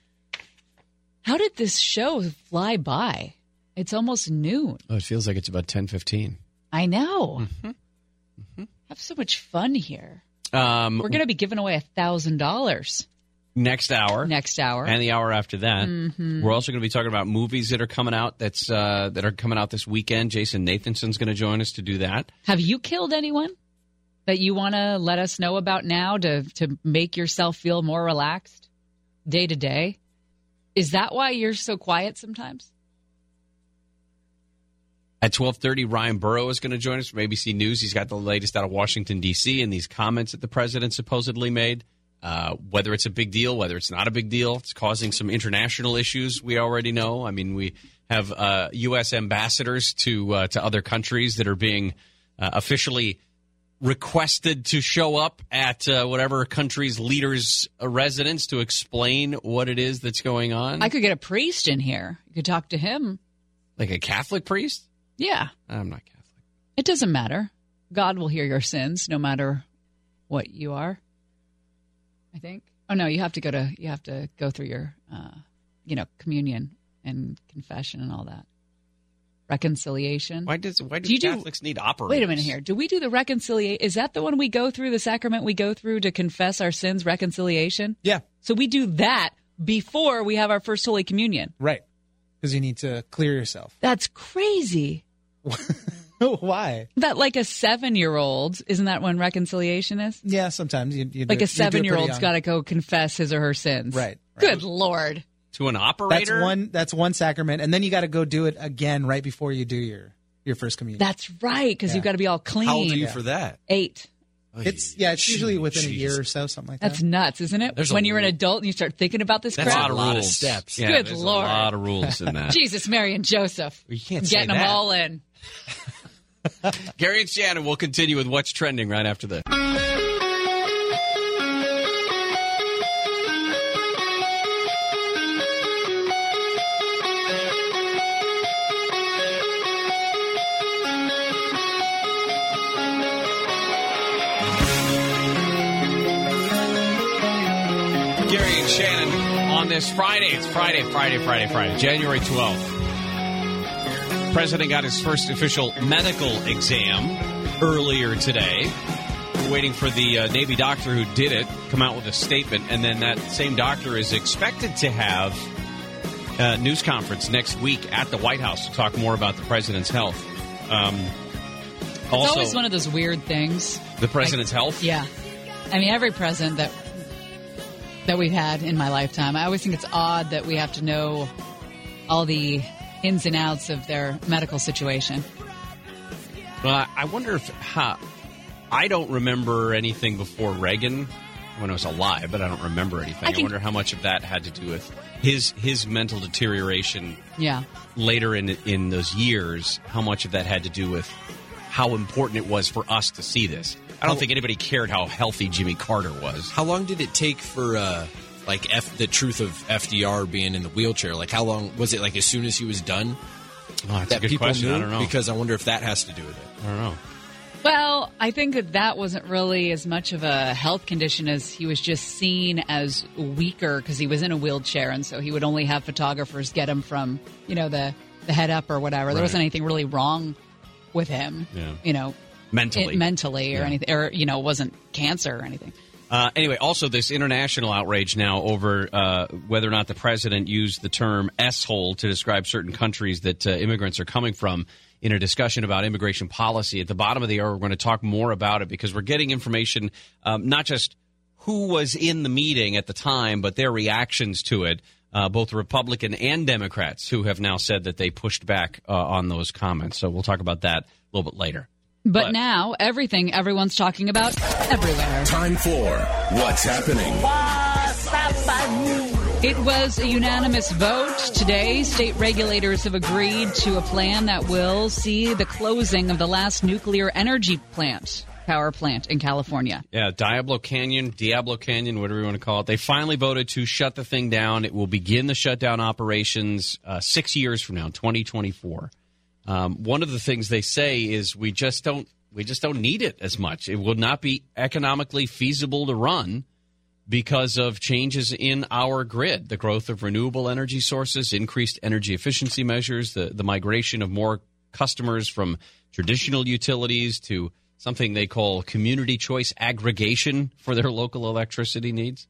How did this show fly by? It's almost noon. Oh, it feels like it's about ten fifteen. I know. Mm-hmm. Mm-hmm. Have so much fun here. Um, We're going to be giving away one thousand dollars. Next hour. Next hour. And the hour after that. Mm-hmm. We're also going to be talking about movies that are coming out that's uh, that are coming out this weekend. Jason Nathanson's going to join us to do that. Have you killed anyone that you want to let us know about now to, to make yourself feel more relaxed day to day? Is that why you're so quiet sometimes? At twelve thirty, Ryan Burrow is going to join us from A B C News. He's got the latest out of Washington, D C, and these comments that the president supposedly made. Uh, whether it's a big deal, whether it's not a big deal, it's causing some international issues we already know. I mean, we have uh, U S ambassadors to uh, to other countries that are being uh, officially requested to show up at uh, whatever country's leader's residence to explain what it is that's going on. I could get a priest in here. You could talk to him. Like a Catholic priest? Yeah. I'm not Catholic. It doesn't matter. God will hear your sins no matter what you are, I think. Oh, no, you have to go to you have to go through your, uh, you know, communion and confession and all that. Reconciliation. Why does why do, do you Catholics do, need operators? Wait a minute here. Do we do the reconciliation? Is that the one we go through, the sacrament we go through to confess our sins, reconciliation? Yeah. So we do that before we have our first Holy Communion. Right. Because you need to clear yourself. That's crazy. Why? That like a seven-year-old, isn't that when reconciliation is? Yeah, sometimes. You, you like do, a seven-year-old's got to go confess his or her sins. Right, right. Good Lord. To an operator? That's one That's one sacrament. And then you got to go do it again right before you do your, your first communion. That's right, because yeah. You've got to be all clean. How old are you yeah. for that? Eight. It's yeah, it's usually within Jeez. a year or so, something like that. That's nuts, isn't it? There's when you're rule. an adult and you start thinking about this, that's crap. That's a lot of steps. Yeah, Good Lord. a lot of rules in that. Jesus, Mary, and Joseph. You can't say that. Getting them all in. Gary and Shannon will continue with What's Trending right after this. Gary and Shannon on this Friday. It's Friday, Friday, Friday, Friday, January twelfth. President got his first official medical exam earlier today. We're waiting for the uh, Navy doctor who did it come out with a statement. And then that same doctor is expected to have a news conference next week at the White House to talk more about the president's health. Um, also, it's always one of those weird things. The president's like, health? Yeah. I mean, every president that... that we've had in my lifetime. I always think it's odd that we have to know all the ins and outs of their medical situation. Well, I wonder if... Huh, I don't remember anything before Reagan when I was alive, but I don't remember anything. I, can, I wonder how much of that had to do with his his mental deterioration yeah. later in in those years, how much of that had to do with how important it was for us to see this. I don't think anybody cared how healthy Jimmy Carter was. How long did it take for, uh, like, F, the truth of F D R being in the wheelchair? Like, how long was it, like, as soon as he was done? Oh, that's that a good people question. Knew? I don't know. Because I wonder if that has to do with it. I don't know. Well, I think that that wasn't really as much of a health condition as he was just seen as weaker because he was in a wheelchair. And so he would only have photographers get him from, you know, the, the head up or whatever. Right. There wasn't anything really wrong with him, yeah. you know. Mentally. It, mentally or yeah. anything, or, you know, it wasn't cancer or anything. Uh, anyway, also this international outrage now over uh, whether or not the president used the term S-hole to describe certain countries that uh, immigrants are coming from in a discussion about immigration policy. At the bottom of the hour, we're going to talk more about it because we're getting information, um, not just who was in the meeting at the time, but their reactions to it. Uh, both Republican and Democrats who have now said that they pushed back uh, on those comments. So we'll talk about that a little bit later. But, but now, everything everyone's talking about everywhere. Time for What's Happening. It was a unanimous vote today. State regulators have agreed to a plan that will see the closing of the last nuclear energy plant, power plant in California. Yeah, Diablo Canyon, Diablo Canyon, whatever you want to call it. They finally voted to shut the thing down. It will begin the shutdown operations uh, six years from now, twenty twenty-four. Um, one of the things they say is we just don't we just don't need it as much. It will not be economically feasible to run because of changes in our grid, the growth of renewable energy sources, increased energy efficiency measures, the, the migration of more customers from traditional utilities to something they call community choice aggregation for their local electricity needs.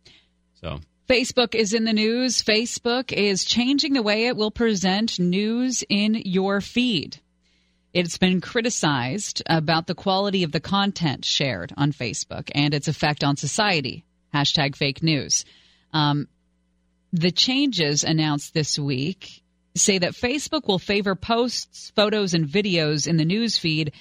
So... Facebook is in the news. Facebook is changing the way it will present news in your feed. It's been criticized about the quality of the content shared on Facebook and its effect on society. Hashtag fake news. Um, the changes announced this week say that Facebook will favor posts, photos, and videos in the news feed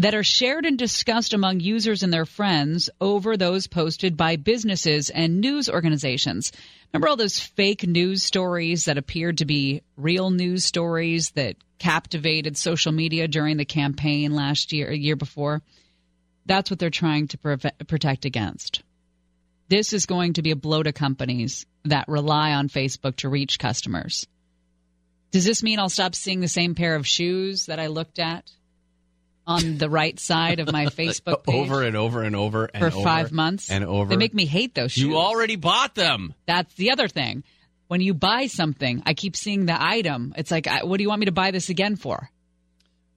that are shared and discussed among users and their friends over those posted by businesses and news organizations. Remember all those fake news stories that appeared to be real news stories that captivated social media during the campaign last year, a year before? That's what they're trying to pre- protect against. This is going to be a blow to companies that rely on Facebook to reach customers. Does this mean I'll stop seeing the same pair of shoes that I looked at on the right side of my Facebook page? Over and over and over and over. For five months. And over. They make me hate those shoes. You already bought them. That's the other thing. When you buy something, I keep seeing the item. It's like, I, what do you want me to buy this again for?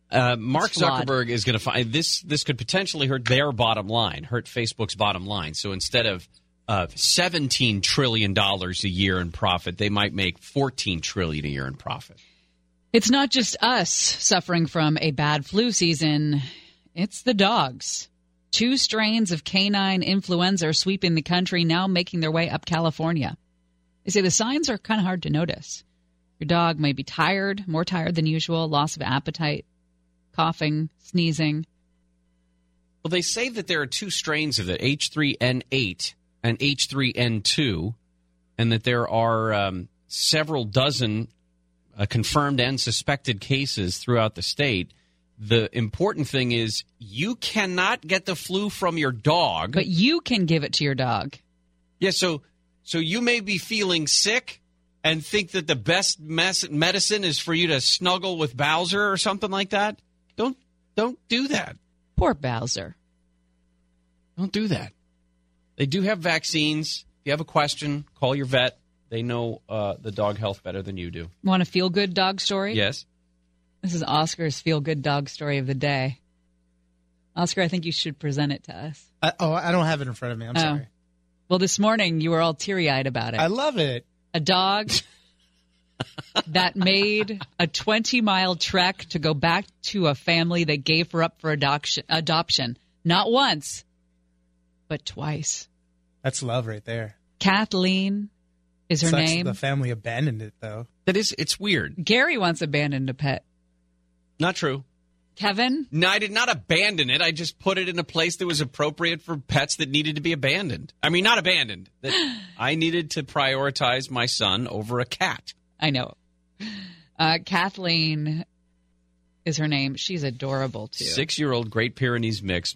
Uh, Mark Zuckerberg is going to find this. This could potentially hurt their bottom line, hurt Facebook's bottom line. So instead of uh, seventeen trillion dollars a year in profit, they might make fourteen trillion dollars a year in profit. It's not just us suffering from a bad flu season. It's the dogs. Two strains of canine influenza are sweeping the country, now making their way up California. They say the signs are kind of hard to notice. Your dog may be tired, more tired than usual, loss of appetite, coughing, sneezing. Well, they say that there are two strains of it, H three N eight and H three N two, and that there are um, several dozen uh, confirmed and suspected cases throughout the state. The important thing is you cannot get the flu from your dog. But you can give it to your dog. Yeah, so so you may be feeling sick and think that the best mes- medicine is for you to snuggle with Bowser or something like that. Don't don't do that. Poor Bowser. Don't do that. They do have vaccines. If you have a question, call your vet. They know uh, the dog health better than you do. Want a feel-good dog story? Yes. This is Oscar's feel-good dog story of the day. Oscar, I think you should present it to us. I, oh, I don't have it in front of me. I'm oh. sorry. Well, this morning you were all teary-eyed about it. I love it. A dog that made a twenty-mile trek to go back to a family that gave her up for adoption. adoption. Not once, but twice. That's love right there. Kathleen is her Sucks name. The family abandoned it, though. That is, it's weird. Gary once abandoned a pet. Not true. Kevin? No, I did not abandon it. I just put it in a place that was appropriate for pets that needed to be abandoned. I mean, not abandoned. That I needed to prioritize my son over a cat. I know. Uh, Kathleen is her name. She's adorable, too. Six-year-old Great Pyrenees mix.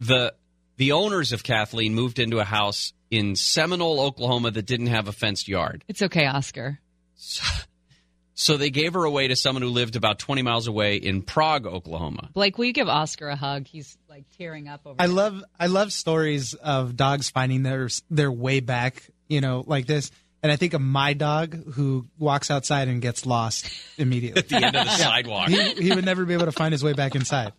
The, the owners of Kathleen moved into a house in Seminole, Oklahoma that didn't have a fenced yard. It's okay, Oscar. So, So they gave her away to someone who lived about twenty miles away in Prague, Oklahoma. Blake, will you give Oscar a hug? He's like tearing up over. I there. love I love stories of dogs finding their their way back, you know, like this. And I think of my dog who walks outside and gets lost immediately at the end of the sidewalk. He, he would never be able to find his way back inside.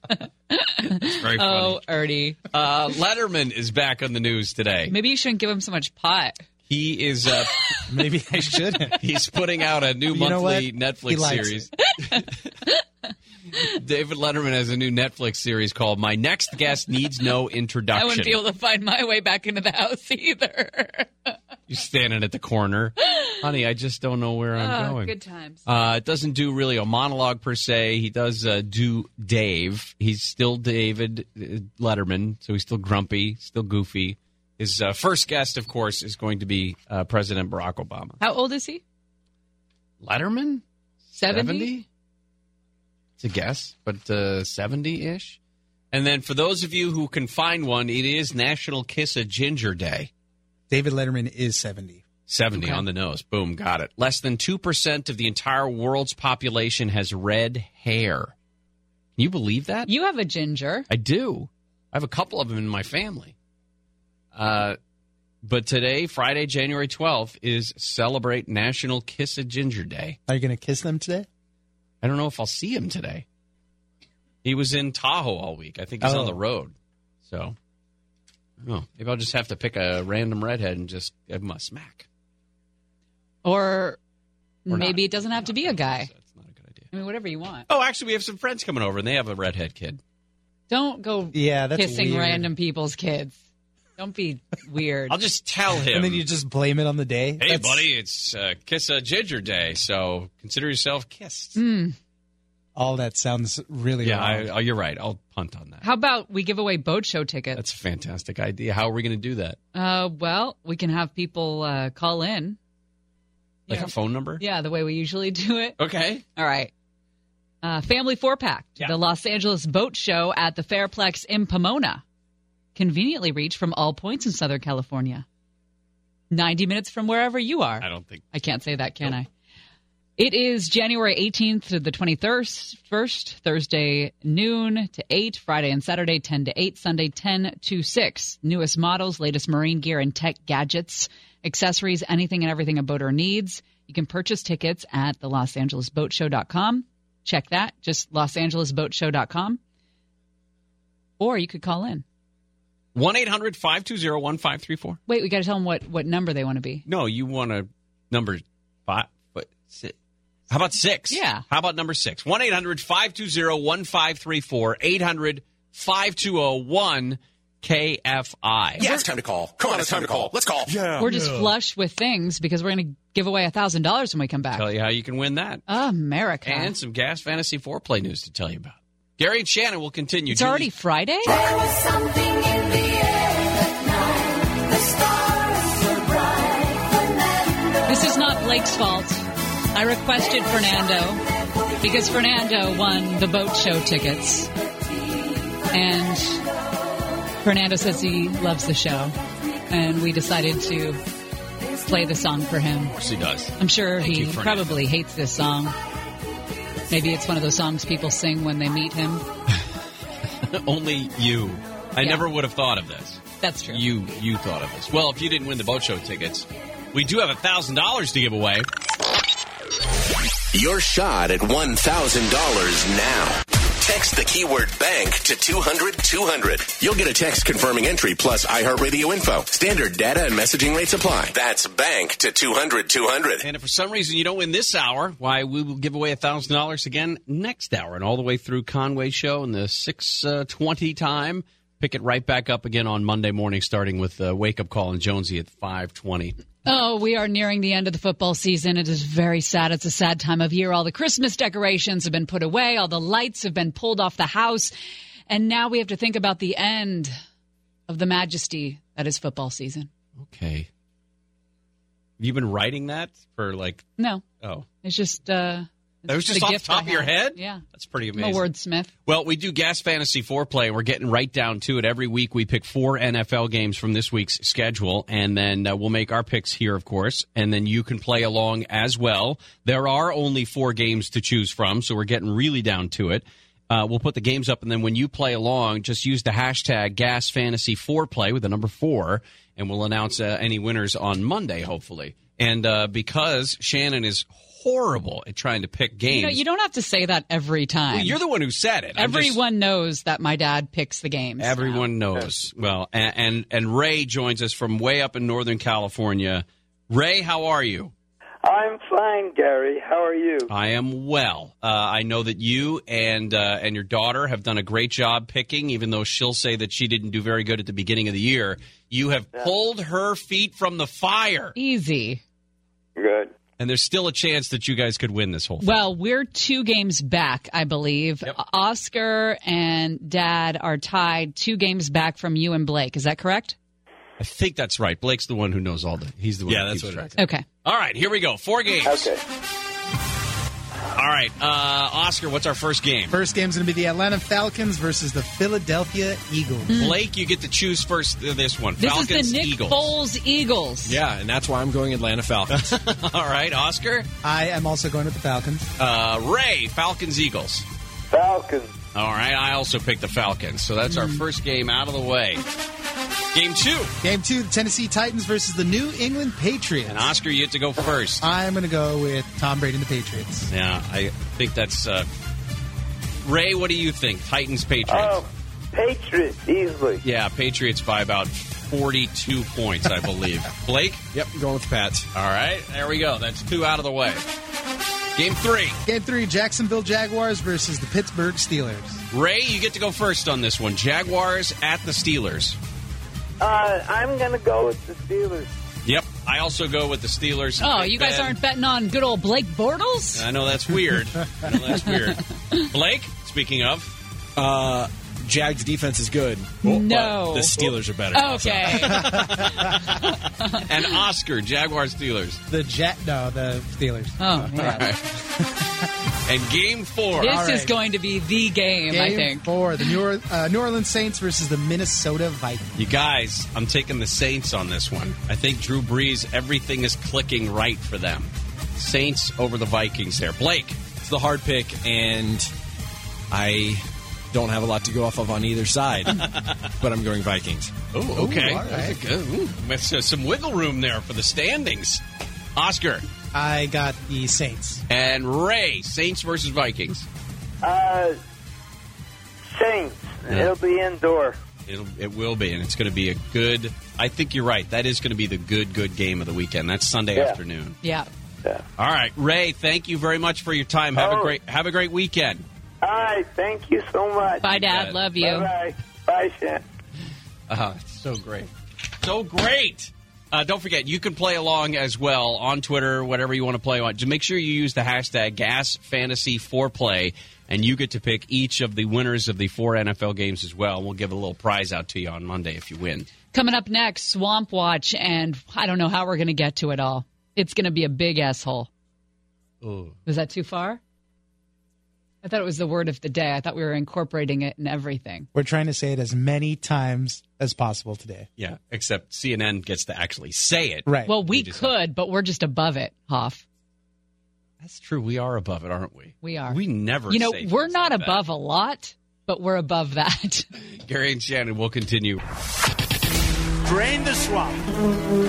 It's very funny. Oh, Ernie. Uh, Letterman is back on the news today. Maybe you shouldn't give him so much pot. He is uh, – Maybe I shouldn't. He's putting out a new you monthly Netflix series. David Letterman has a new Netflix series called My Next Guest Needs No Introduction. I wouldn't be able to find my way back into the house either. You're standing at the corner. Honey, I just don't know where I'm oh, going. Good times. Uh, it doesn't do really a monologue per se. He does uh, do Dave. He's still David Letterman, so he's still grumpy, still goofy. His uh, first guest, of course, is going to be uh, President Barack Obama. How old is he? Letterman? seventy? seventy? It's a guess, but uh, seventy-ish. And then for those of you who can find one, it is National Kiss a Ginger Day. David Letterman is seventy. seventy okay. On the nose. Boom, got it. Less than two percent of the entire world's population has red hair. Can you believe that? You have a ginger. I do. I have a couple of them in my family. Uh, but today, Friday, January twelfth, is Celebrate National Kiss a Ginger Day. Are you going to kiss them today? I don't know if I'll see him today. He was in Tahoe all week. I think he's oh. on the road. So, I don't know. Maybe I'll just have to pick a random redhead and just give him a smack. Or, or maybe not. It doesn't have to be a guy. That's not a good idea. I mean, whatever you want. Oh, actually, we have some friends coming over, and they have a redhead kid. Don't go yeah, that's kissing weird. Random people's kids. Don't be weird. I'll just tell him. And then you just blame it on the day? Hey, That's... buddy, it's uh, Kiss a Ginger Day, so consider yourself kissed. Mm. All that sounds really Yeah, I, oh, you're right. I'll punt on that. How about we give away boat show tickets? That's a fantastic idea. How are we going to do that? Uh, well, we can have people uh, call in. Like yeah. a phone number? Yeah, the way we usually do it. Okay. All right. Uh, family four-pack. Yeah. The Los Angeles Boat Show at the Fairplex in Pomona. Conveniently reached from all points in Southern California. ninety minutes from wherever you are. I don't think. I can't say that, can nope. I? It is January eighteenth to the twenty-first, Thursday noon to eight, Friday and Saturday ten to eight, Sunday ten to six. Newest models, latest marine gear and tech gadgets, accessories, anything and everything a boater needs. You can purchase tickets at the Los Angeles Boat Show dot com. Check that, just Los Angeles Boat Show dot com. Or you could call in. one eight hundred five two zero one five three four. Wait, we got to tell them what, what number they want to be. No, you want to number five, but six. How about six? Yeah. How about number six? one eight hundred five two zero one five three four, eight hundred five two zero one K F I. Yeah, it's time to call. Come on, it's time to call. Let's call. Yeah. We're just yeah. flush with things because we're going to give away one thousand dollars when we come back. Tell you how you can win that. America. And some Gas Fantasy foreplay news to tell you about. Gary and Shannon will continue. It's Julie. Already Friday? There was something in the air that night. The stars were bright. Fernando. This is not Blake's fault. I requested Fernando because Fernando won the boat show tickets. And Fernando says he loves the show. And we decided to play the song for him. Of course he does. I'm sure Thank he probably hates this song. Maybe it's one of those songs people sing when they meet him. Only you. I yeah. never would have thought of this. That's true. You you thought of this. Well, if you didn't win the boat show tickets, we do have one thousand dollars to give away. Your shot at one thousand dollars now. Text the keyword bank to two hundred two hundred. You'll get a text confirming entry plus iHeartRadio info. Standard data and messaging rates apply. That's bank to two hundred two hundred. And if for some reason you don't win this hour, why, we will give away one thousand dollars again next hour and all the way through Conway's show in the six twenty time. Pick it right back up again on Monday morning, starting with uh, Wake Up Call and Jonesy at five twenty. Oh, we are nearing the end of the football season. It is very sad. It's a sad time of year. All the Christmas decorations have been put away. All the lights have been pulled off the house. And now we have to think about the end of the majesty that is football season. Okay. You've been writing that for like... No. Oh. It's just... Uh, it's that was just off the top of your head? Yeah. That's pretty amazing. I'm a wordsmith. Well, we do Gas Fantasy Foreplay. We're getting right down to it. Every week we pick four N F L games from this week's schedule, and then uh, we'll make our picks here, of course, and then you can play along as well. There are only four games to choose from, so we're getting really down to it. Uh, we'll put the games up, and then when you play along, just use the hashtag Gas Fantasy Foreplay with the number four, and we'll announce uh, any winners on Monday, hopefully. And uh, because Shannon is horrible at trying to pick games. You know, you don't have to say that every time. Well, you're the one who said it. I'm Everyone just... knows that my dad picks the games. Everyone now. knows. Well, and, and and Ray joins us from way up in Northern California. Ray, how are you? I'm fine, Gary. How are you? I am well. Uh, I know that you and uh, and your daughter have done a great job picking, even though she'll say that she didn't do very good at the beginning of the year. You have yeah. pulled her feet from the fire. Easy. Good. And there's still a chance that you guys could win this whole thing. Well, we're two games back, I believe. Yep. Oscar and Dad are tied two games back from you and Blake. Is that correct? I think that's right. Blake's the one who knows all the. He's the one. Yeah, who that's what it is. Okay. All right, here we go. Four games. Okay. All right, uh, Oscar, what's our first game? First game's going to be the Atlanta Falcons versus the Philadelphia Eagles. Mm. Blake, you get to choose first this one. This Falcons, is the Nick Eagles. Foles Eagles. Yeah, and that's why I'm going Atlanta Falcons. All right, Oscar? I am also going with the Falcons. Uh, Ray, Falcons Eagles. Falcons. All right, I also picked the Falcons, so that's mm. our first game out of the way. Game two. Game two, the Tennessee Titans versus the New England Patriots. And Oscar, you get to go first. I'm going to go with Tom Brady and the Patriots. Yeah, I think that's... Uh... Ray, what do you think? Titans, Patriots? Oh, Patriots, easily. Yeah, Patriots by about forty-two points, I believe. Blake? Yep, I'm going with the Pats. All right, there we go. That's two out of the way. Game three. Game three, Jacksonville Jaguars versus the Pittsburgh Steelers. Ray, you get to go first on this one. Jaguars at the Steelers. Uh, I'm going to go with the Steelers. Yep. I also go with the Steelers. Oh, you guys aren't betting on good old Blake Bortles? I know that's weird. I know that's weird. Blake, speaking of, uh, Jags defense is good. Oh, no. The Steelers are better. Okay. And Oscar, Jaguar Steelers. The Jet, no, the Steelers. Oh, yeah. All right. And game four. This right. is going to be the game, game I think. Game four, the New, or- uh, New Orleans Saints versus the Minnesota Vikings. You guys, I'm taking the Saints on this one. I think Drew Brees, everything is clicking right for them. Saints over the Vikings there. Blake. It's the hard pick, and I don't have a lot to go off of on either side, but I'm going Vikings. Oh, okay. Ooh, all right. That's good. Ooh, some wiggle room there for the standings. Oscar. I got the Saints. And Ray, Saints versus Vikings. Uh, Saints. Yeah. It'll be indoor. It'll, it will be, and it's going to be a good... I think you're right. That is going to be the good, good game of the weekend. That's Sunday yeah. afternoon. Yeah. yeah. All right. Ray, thank you very much for your time. Have oh. a great Have a great weekend. All right. Thank you so much. Bye, Dad. Dad. Love you. Bye-bye. Bye, Shan. Uh, it's so great. So great. Uh, don't forget, you can play along as well on Twitter, whatever you want to play on. Just make sure you use the hashtag Gas Fantasy Four Play, and you get to pick each of the winners of the four N F L games as well. We'll give a little prize out to you on Monday if you win. Coming up next, Swamp Watch, and I don't know how we're going to get to it all. It's going to be a big asshole. Ooh. Was that too far? I thought it was the word of the day. I thought we were incorporating it in everything. We're trying to say it as many times as possible today. Yeah, except C N N gets to actually say it. Right. Well, we, we could, have... but we're just above it, Hoff. That's true. We are above it, aren't we? We are. We never You know, say we're not like above that. A lot, but we're above that. Gary and Shannon will continue. Drain the swamp.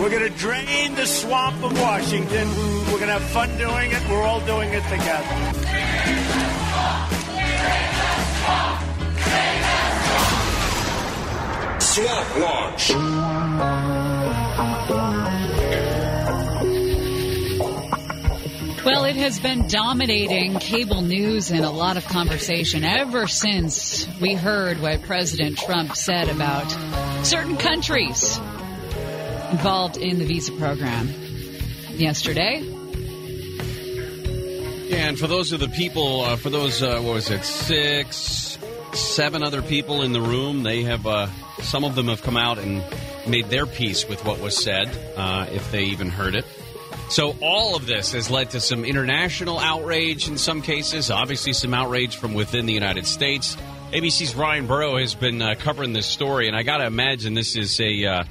We're going to drain the swamp of Washington. We're going to have fun doing it. We're all doing it together. Swamp Watch. Well, it has been dominating cable news and a lot of conversation ever since we heard what President Trump said about certain countries involved in the visa program yesterday. Yeah, and for those of the people, uh, for those, uh, what was it, six, seven other people in the room, they have... Uh, Some of them have come out and made their peace with what was said, uh, if they even heard it. So all of this has led to some international outrage in some cases, obviously some outrage from within the United States. A B C's Ryan Burrow has been uh, covering this story, and I got to imagine this is a uh,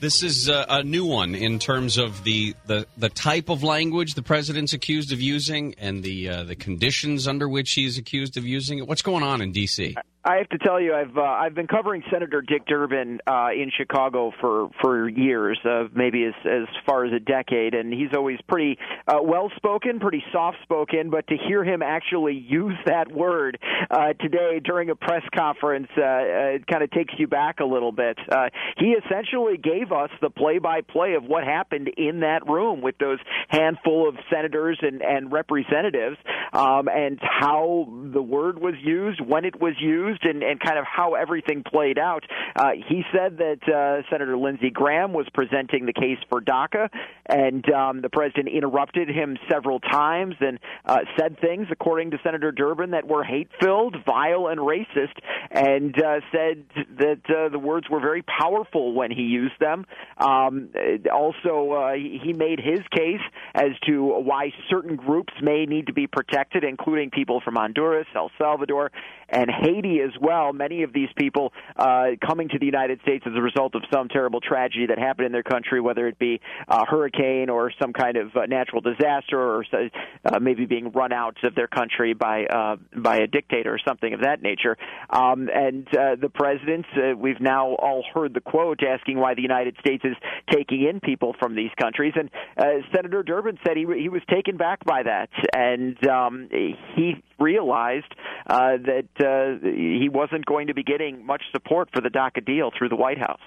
this is a, a new one in terms of the, the, the type of language the president's accused of using and the uh, the conditions under which he is accused of using it. What's going on in D C? I have to tell you, I've uh, I've been covering Senator Dick Durbin uh, in Chicago for for years, uh, maybe as as far as a decade, and he's always pretty uh, well spoken, pretty soft spoken. But to hear him actually use that word uh, today during a press conference, uh, uh, it kind of takes you back a little bit. Uh, he essentially gave us the play by play of what happened in that room with those handful of senators and and representatives, um, and how the word was used, when it was used. And, and kind of how everything played out. Uh, he said that uh, Senator Lindsey Graham was presenting the case for DACA, and um, the president interrupted him several times and uh, said things, according to Senator Durbin, that were hate-filled, vile, and racist, and uh, said that uh, the words were very powerful when he used them. Um, also, uh, he made his case as to why certain groups may need to be protected, including people from Honduras, El Salvador, and Haiti as well, many of these people uh, coming to the United States as a result of some terrible tragedy that happened in their country, whether it be a hurricane or some kind of uh, natural disaster or uh, maybe being run out of their country by uh, by a dictator or something of that nature. Um, and uh, the president, uh, we've now all heard the quote asking why the United States is taking in people from these countries. And uh, Senator Durbin said he, he was taken back by that, and um, he realized uh, that uh, he wasn't going to be getting much support for the DACA deal through the White House.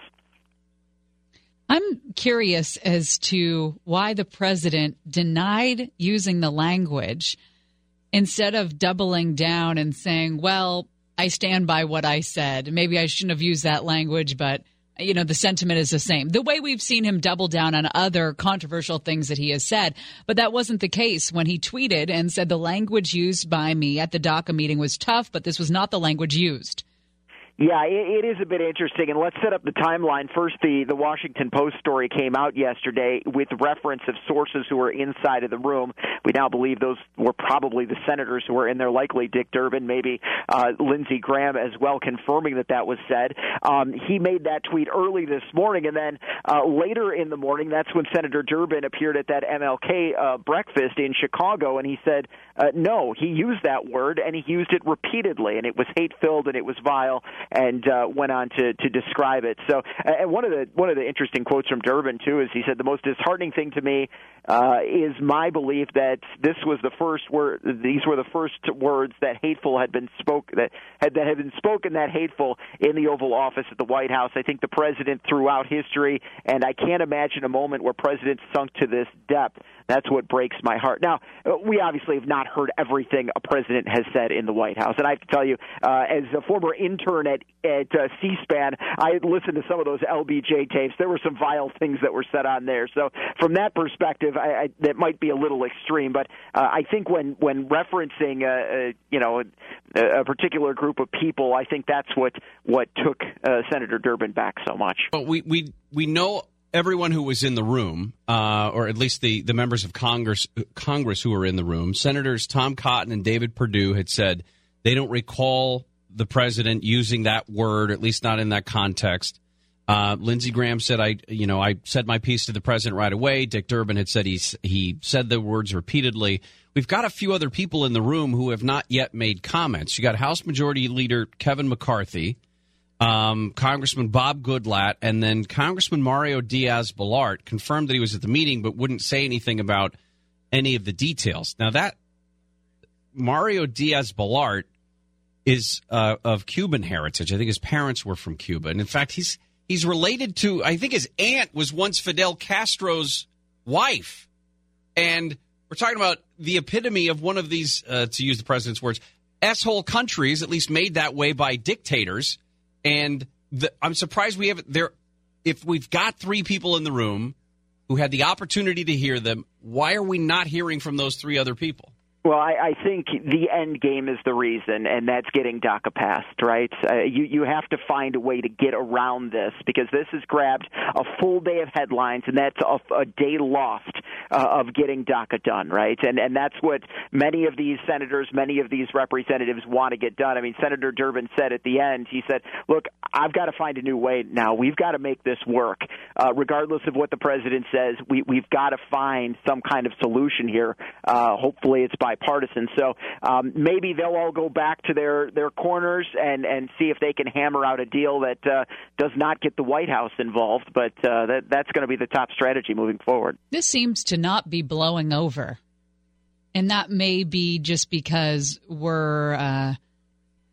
I'm curious as to why the president denied using the language instead of doubling down and saying, well, I stand by what I said. Maybe I shouldn't have used that language, but, you know, the sentiment is the same. The way we've seen him double down on other controversial things that he has said. But that wasn't the case when he tweeted and said the language used by me at the DACA meeting was tough, but this was not the language used. Yeah, it is a bit interesting, and let's set up the timeline. First, the, the Washington Post story came out yesterday with reference of sources who were inside of the room. We now believe those were probably the senators who were in there, likely Dick Durbin, maybe uh, Lindsey Graham as well, confirming that that was said. Um, he made that tweet early this morning, and then uh, later in the morning, that's when Senator Durbin appeared at that M L K uh, breakfast in Chicago, and he said, uh, no, he used that word, and he used it repeatedly, and it was hate-filled, and it was vile. And uh, went on to, to describe it. So, and one of the one of the interesting quotes from Durbin too is he said the most disheartening thing to me uh, is my belief that this was the first word. These were the first words that hateful had been spoke that had that had been spoken that hateful in the Oval Office at the White House. I think the president throughout history, and I can't imagine a moment where presidents sunk to this depth. That's what breaks my heart. Now, we obviously have not heard everything a president has said in the White House, and I have to tell you, uh, as a former intern at at uh, C-SPAN, I listened to some of those L B J tapes. There were some vile things that were said on there. So from that perspective, I, I, that might be a little extreme. But uh, I think when when referencing uh, uh, you know a, a particular group of people, I think that's what what took uh, Senator Durbin back so much. But we we we know. Everyone who was in the room, uh, or at least the, the members of Congress Congress who were in the room, Senators Tom Cotton and David Perdue had said they don't recall the president using that word, at least not in that context. Uh, Lindsey Graham said, "I, you know, I said my piece to the president right away." Dick Durbin had said he he said the words repeatedly. We've got a few other people in the room who have not yet made comments. You got House Majority Leader Kevin McCarthy, Um, Congressman Bob Goodlatte, and then Congressman Mario Diaz-Balart confirmed that he was at the meeting but wouldn't say anything about any of the details. Now, that Mario Diaz-Balart is uh, of Cuban heritage. I think his parents were from Cuba. And, in fact, he's he's related to, I think his aunt was once Fidel Castro's wife. And we're talking about the epitome of one of these, uh, to use the president's words, asshole countries, at least made that way by dictators. And the, I'm surprised we haven't there. If we've got three people in the room who had the opportunity to hear them, why are we not hearing from those three other people? Well, I, I think the end game is the reason, and that's getting DACA passed, right? Uh, you, you have to find a way to get around this, because this has grabbed a full day of headlines, and that's a, a day lost uh, of getting DACA done, right? And and that's what many of these senators, many of these representatives want to get done. I mean, Senator Durbin said at the end, he said, look, I've got to find a new way now. We've got to make this work. Uh, regardless of what the president says, we, we've got to find some kind of solution here. Uh, hopefully it's by partisan. So um, maybe they'll all go back to their, their corners and, and see if they can hammer out a deal that uh, does not get the White House involved. But uh, that, that's going to be the top strategy moving forward. This seems to not be blowing over. And that may be just because we're uh,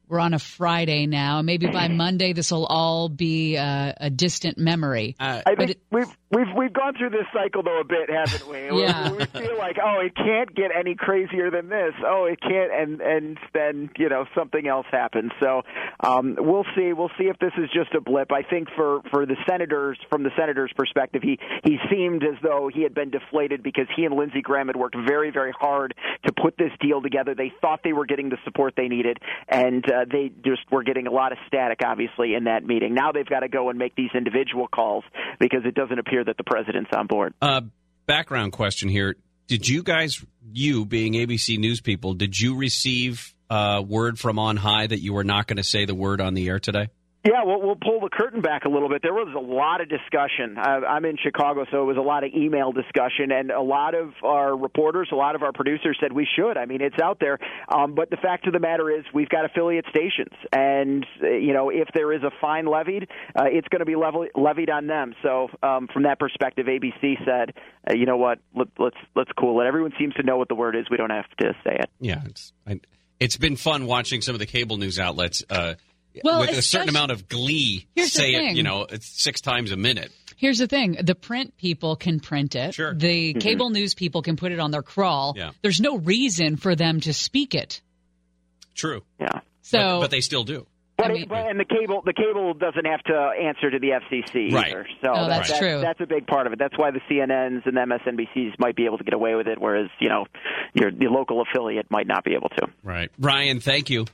we're on a Friday now. Maybe by Monday this will all be a, a distant memory. Uh, I think we've We've we've gone through this cycle, though, a bit, haven't we? Yeah. We, we feel like, oh, it can't get any crazier than this. Oh, it can't, and, and then, you know, something else happens. So um, we'll see. We'll see if this is just a blip. I think for, for the senators, from the senator's perspective, he, he seemed as though he had been deflated because he and Lindsey Graham had worked very, very hard to put this deal together. They thought they were getting the support they needed, and uh, they just were getting a lot of static, obviously, in that meeting. Now they've got to go and make these individual calls because it doesn't appear that the president's on board. Uh, background question here. Did you guys, you being A B C News people, did you receive uh, word from on high that you were not going to say the word on the air today? Yeah, well, we'll pull the curtain back a little bit. There was a lot of discussion. I'm in Chicago, so it was a lot of email discussion, and a lot of our reporters, a lot of our producers said we should. I mean, it's out there. Um, but the fact of the matter is we've got affiliate stations, and, you know, if there is a fine levied, uh, it's going to be level- levied on them. So um, from that perspective, A B C said, uh, you know what, Let, let's let's cool it. Everyone seems to know what the word is. We don't have to say it. Yeah, it's, I, it's been fun watching some of the cable news outlets uh Well, with a certain amount of glee, say it, you know, it's six times a minute. Here's the thing. The print people can print it. Sure. The mm-hmm. cable news people can put it on their crawl. Yeah. There's no reason for them to speak it. True. Yeah. So, But, but they still do. But, I mean, it, but and the cable, the cable doesn't have to answer to the F C C right. either. So oh, that's that, true. That's a big part of it. That's why the C N Ns and the M S N B Cs might be able to get away with it, whereas, you know, your, your local affiliate might not be able to. Right. Ryan, thank you.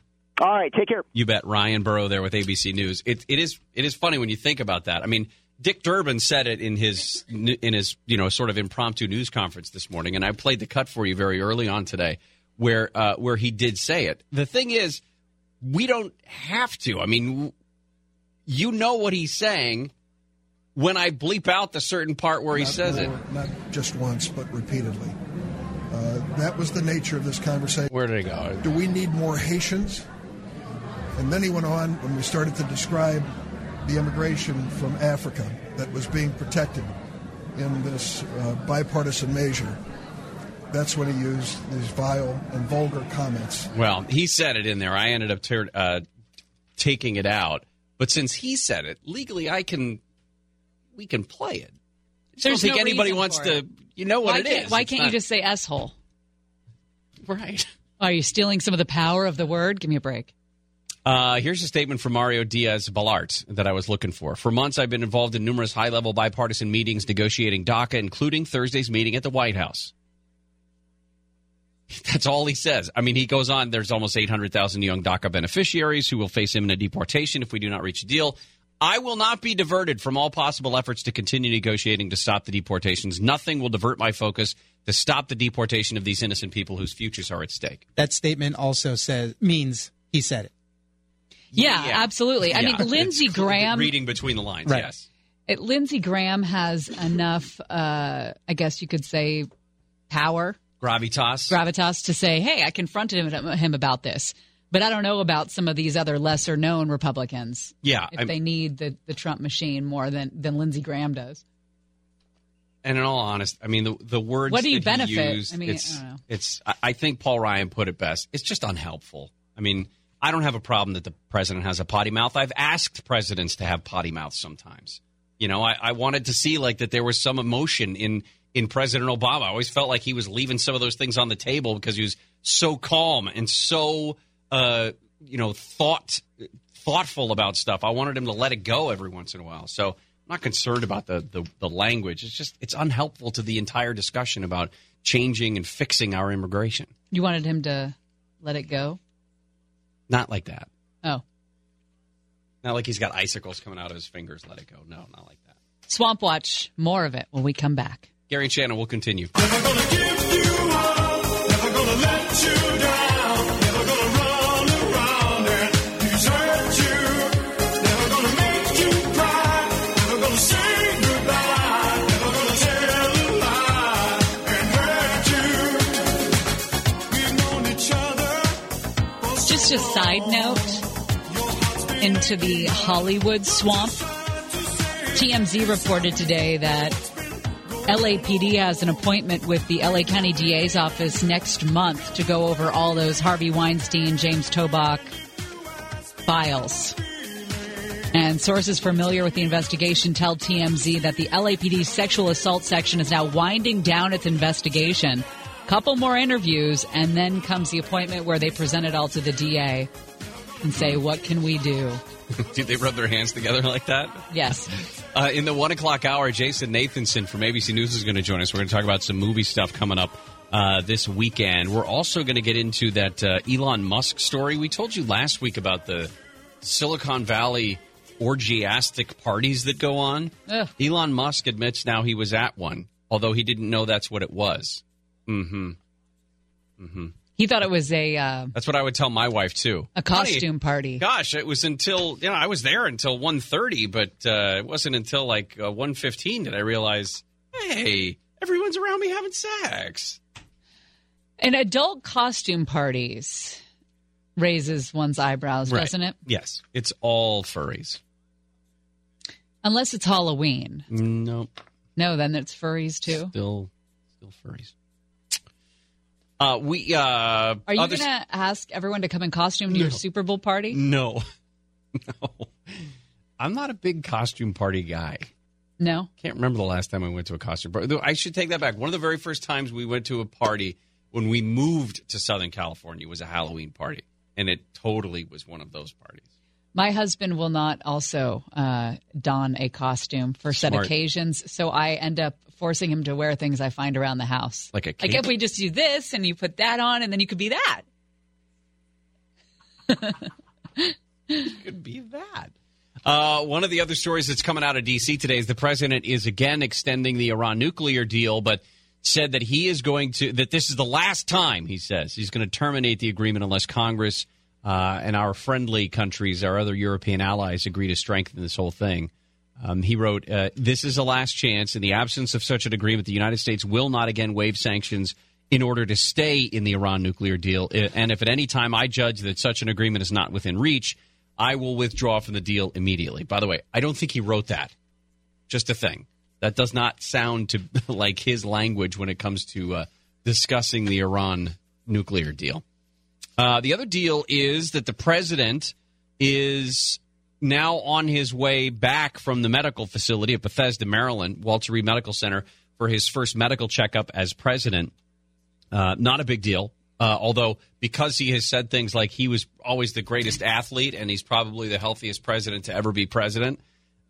All right, take care. You bet. Ryan Burrow there with A B C News. It, it is it is funny when you think about that. I mean, Dick Durbin said it in his in his you know sort of impromptu news conference this morning, and I played the cut for you very early on today, where uh, where he did say it. The thing is, we don't have to. I mean, you know what he's saying. When I bleep out the certain part where he says it, not just once, but repeatedly. Uh, that was the nature of this conversation. Where did it go? Do we need more Haitians? And then he went on when we started to describe the immigration from Africa that was being protected. in this uh, bipartisan measure, that's when he used these vile and vulgar comments. Well, he said it in there. I ended up ter- uh, taking it out. But since he said it, legally I can, we can play it. I don't There's think no anybody wants to, you know what why it is. Why it's can't not... you just say asshole? Right. Are you stealing some of the power of the word? Give me a break. Uh, here's a statement from Mario Diaz-Balart that I was looking for. For months, I've been involved in numerous high-level bipartisan meetings negotiating DACA, including Thursday's meeting at the White House. That's all he says. I mean, he goes on. There's almost eight hundred thousand young DACA beneficiaries who will face imminent deportation if we do not reach a deal. I will not be diverted from all possible efforts to continue negotiating to stop the deportations. Nothing will divert my focus to stop the deportation of these innocent people whose futures are at stake. That statement also says means he said it. Yeah, yeah. absolutely. I yeah. mean, Lindsey Graham. Reading between the lines, right. yes. It, Lindsey Graham has enough, uh, I guess you could say, power. Gravitas. Gravitas to say, hey, I confronted him, him about this. But I don't know about some of these other lesser-known Republicans. Yeah. If I'm, they need the, the Trump machine more than, than Lindsey Graham does. And in all honesty, I mean, the, the words what do you that benefit? He used, I mean, it's, I don't know. It's, I think Paul Ryan put it best. It's just unhelpful. I mean, I don't have a problem that the president has a potty mouth. I've asked presidents to have potty mouths sometimes. You know, I, I wanted to see, like, that there was some emotion in – in President Obama. I always felt like he was leaving some of those things on the table because he was so calm and so, uh, you know, thought thoughtful about stuff. I wanted him to let it go every once in a while. So I'm not concerned about the, the, the language. It's just it's unhelpful to the entire discussion about changing and fixing our immigration. You wanted him to let it go? Not like that. Oh. Not like he's got icicles coming out of his fingers. Let it go. No, not like that. Swamp Watch. More of it when we come back. Gary and Shannon will continue. Never gonna give you up, never gonna let you down, never gonna run around and desert you, never gonna make you cry, never gonna say goodbye, never gonna tell a lie and hurt you. We've known each other for so just a side note into the Hollywood swamp. T M Z reported today that L A P D has an appointment with the L A County D A's office next month to go over all those Harvey Weinstein, James Toback files. And sources familiar with the investigation tell T M Z that the L A P D's sexual assault section is now winding down its investigation. Couple more interviews, and then comes the appointment where they present it all to the D A and say, what can we do? Did they rub their hands together like that? Yes. Uh, in the one o'clock hour, Jason Nathanson from A B C News is going to join us. We're going to talk about some movie stuff coming up uh, this weekend. We're also going to get into that uh, Elon Musk story. We told you last week about the Silicon Valley orgiastic parties that go on. Ugh. Elon Musk admits now he was at one, although he didn't know that's what it was. Mm-hmm. Mm-hmm. He thought it was a... Uh, That's what I would tell my wife, too. A costume Honey, party. Gosh, it was until... You know, I was there until one thirty, but uh, it wasn't until like uh, one fifteen that I realized, hey, everyone's around me having sex. And adult costume parties raises one's eyebrows, right. doesn't it? Yes. It's all furries. Unless it's Halloween. Nope. No, then it's furries, too? Still, still furries. Uh, we uh, Are you others... going to ask everyone to come in costume to no. your Super Bowl party? No. No. I'm not a big costume party guy. No? Can't remember the last time I went to a costume party. I should take that back. One of the very first times we went to a party when we moved to Southern California was a Halloween party. And it totally was one of those parties. My husband will not also uh, don a costume for said occasions, so I end up forcing him to wear things I find around the house. Like a cape? Like if we just do this and you put that on and then you could be that. You could be that. Uh, one of the other stories that's coming out of D C today is the president is again extending the Iran nuclear deal, but said that he is going to, that this is the last time, he says, he's going to terminate the agreement unless Congress... Uh, and our friendly countries, our other European allies, agree to strengthen this whole thing. Um, he wrote, uh, this is a last chance. In the absence of such an agreement, the United States will not again waive sanctions in order to stay in the Iran nuclear deal. And if at any time I judge that such an agreement is not within reach, I will withdraw from the deal immediately. By the way, I don't think he wrote that. Just a thing. That does not sound to like his language when it comes to uh, discussing the Iran nuclear deal. Uh, the other deal is that the president is now on his way back from the medical facility at Bethesda, Maryland, Walter Reed Medical Center, for his first medical checkup as president. Uh, not a big deal, uh, although because he has said things like he was always the greatest athlete and he's probably the healthiest president to ever be president,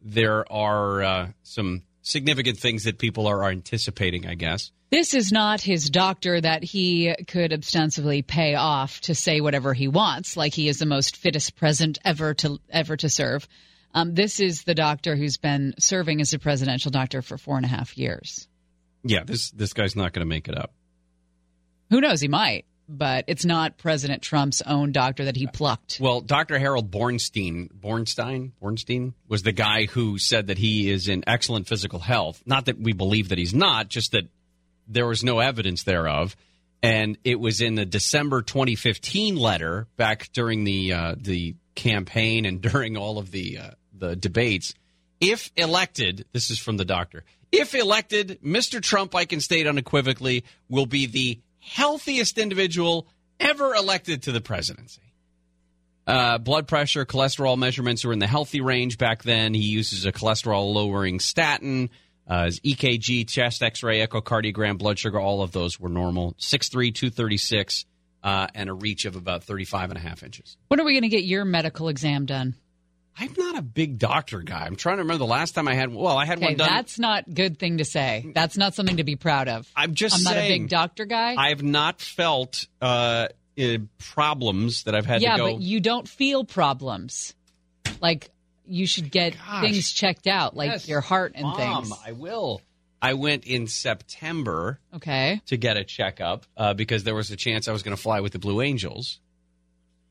there are uh, some significant things that people are, are anticipating, I guess. This is not his doctor that he could ostensibly pay off to say whatever he wants, like he is the most fittest president ever to ever to serve. Um, this is the doctor who's been serving as a presidential doctor for four and a half years. Yeah, this this guy's not going to make it up. Who knows? He might, but it's not President Trump's own doctor that he plucked. Well, Doctor Harold Bornstein, Bornstein, Bornstein was the guy who said that he is in excellent physical health. Not that we believe that he's not, just that there was no evidence thereof, and it was in the December twenty fifteen letter back during the uh, the campaign and during all of the uh, the debates. If elected, this is from the doctor, if elected, Mister Trump, I can state unequivocally, will be the healthiest individual ever elected to the presidency. Uh, blood pressure, cholesterol measurements are in the healthy range back then. He uses a cholesterol-lowering statin. Uh, his E K G, chest x-ray, echocardiogram, blood sugar, all of those were normal. six three, two thirty-six, uh, and a reach of about thirty-five and a half inches. When are we going to get your medical exam done? I'm not a big doctor guy. I'm trying to remember the last time I had one. Well, I had okay, one done. That's not a good thing to say. That's not something to be proud of. I'm just I'm saying. I'm not a big doctor guy. I've not felt uh, problems that I've had yeah, to go. Yeah, but you don't feel problems. Like... You should get Gosh. things checked out, like yes. your heart and Mom, things. I will. I went in September okay. to get a checkup uh, because there was a chance I was going to fly with the Blue Angels.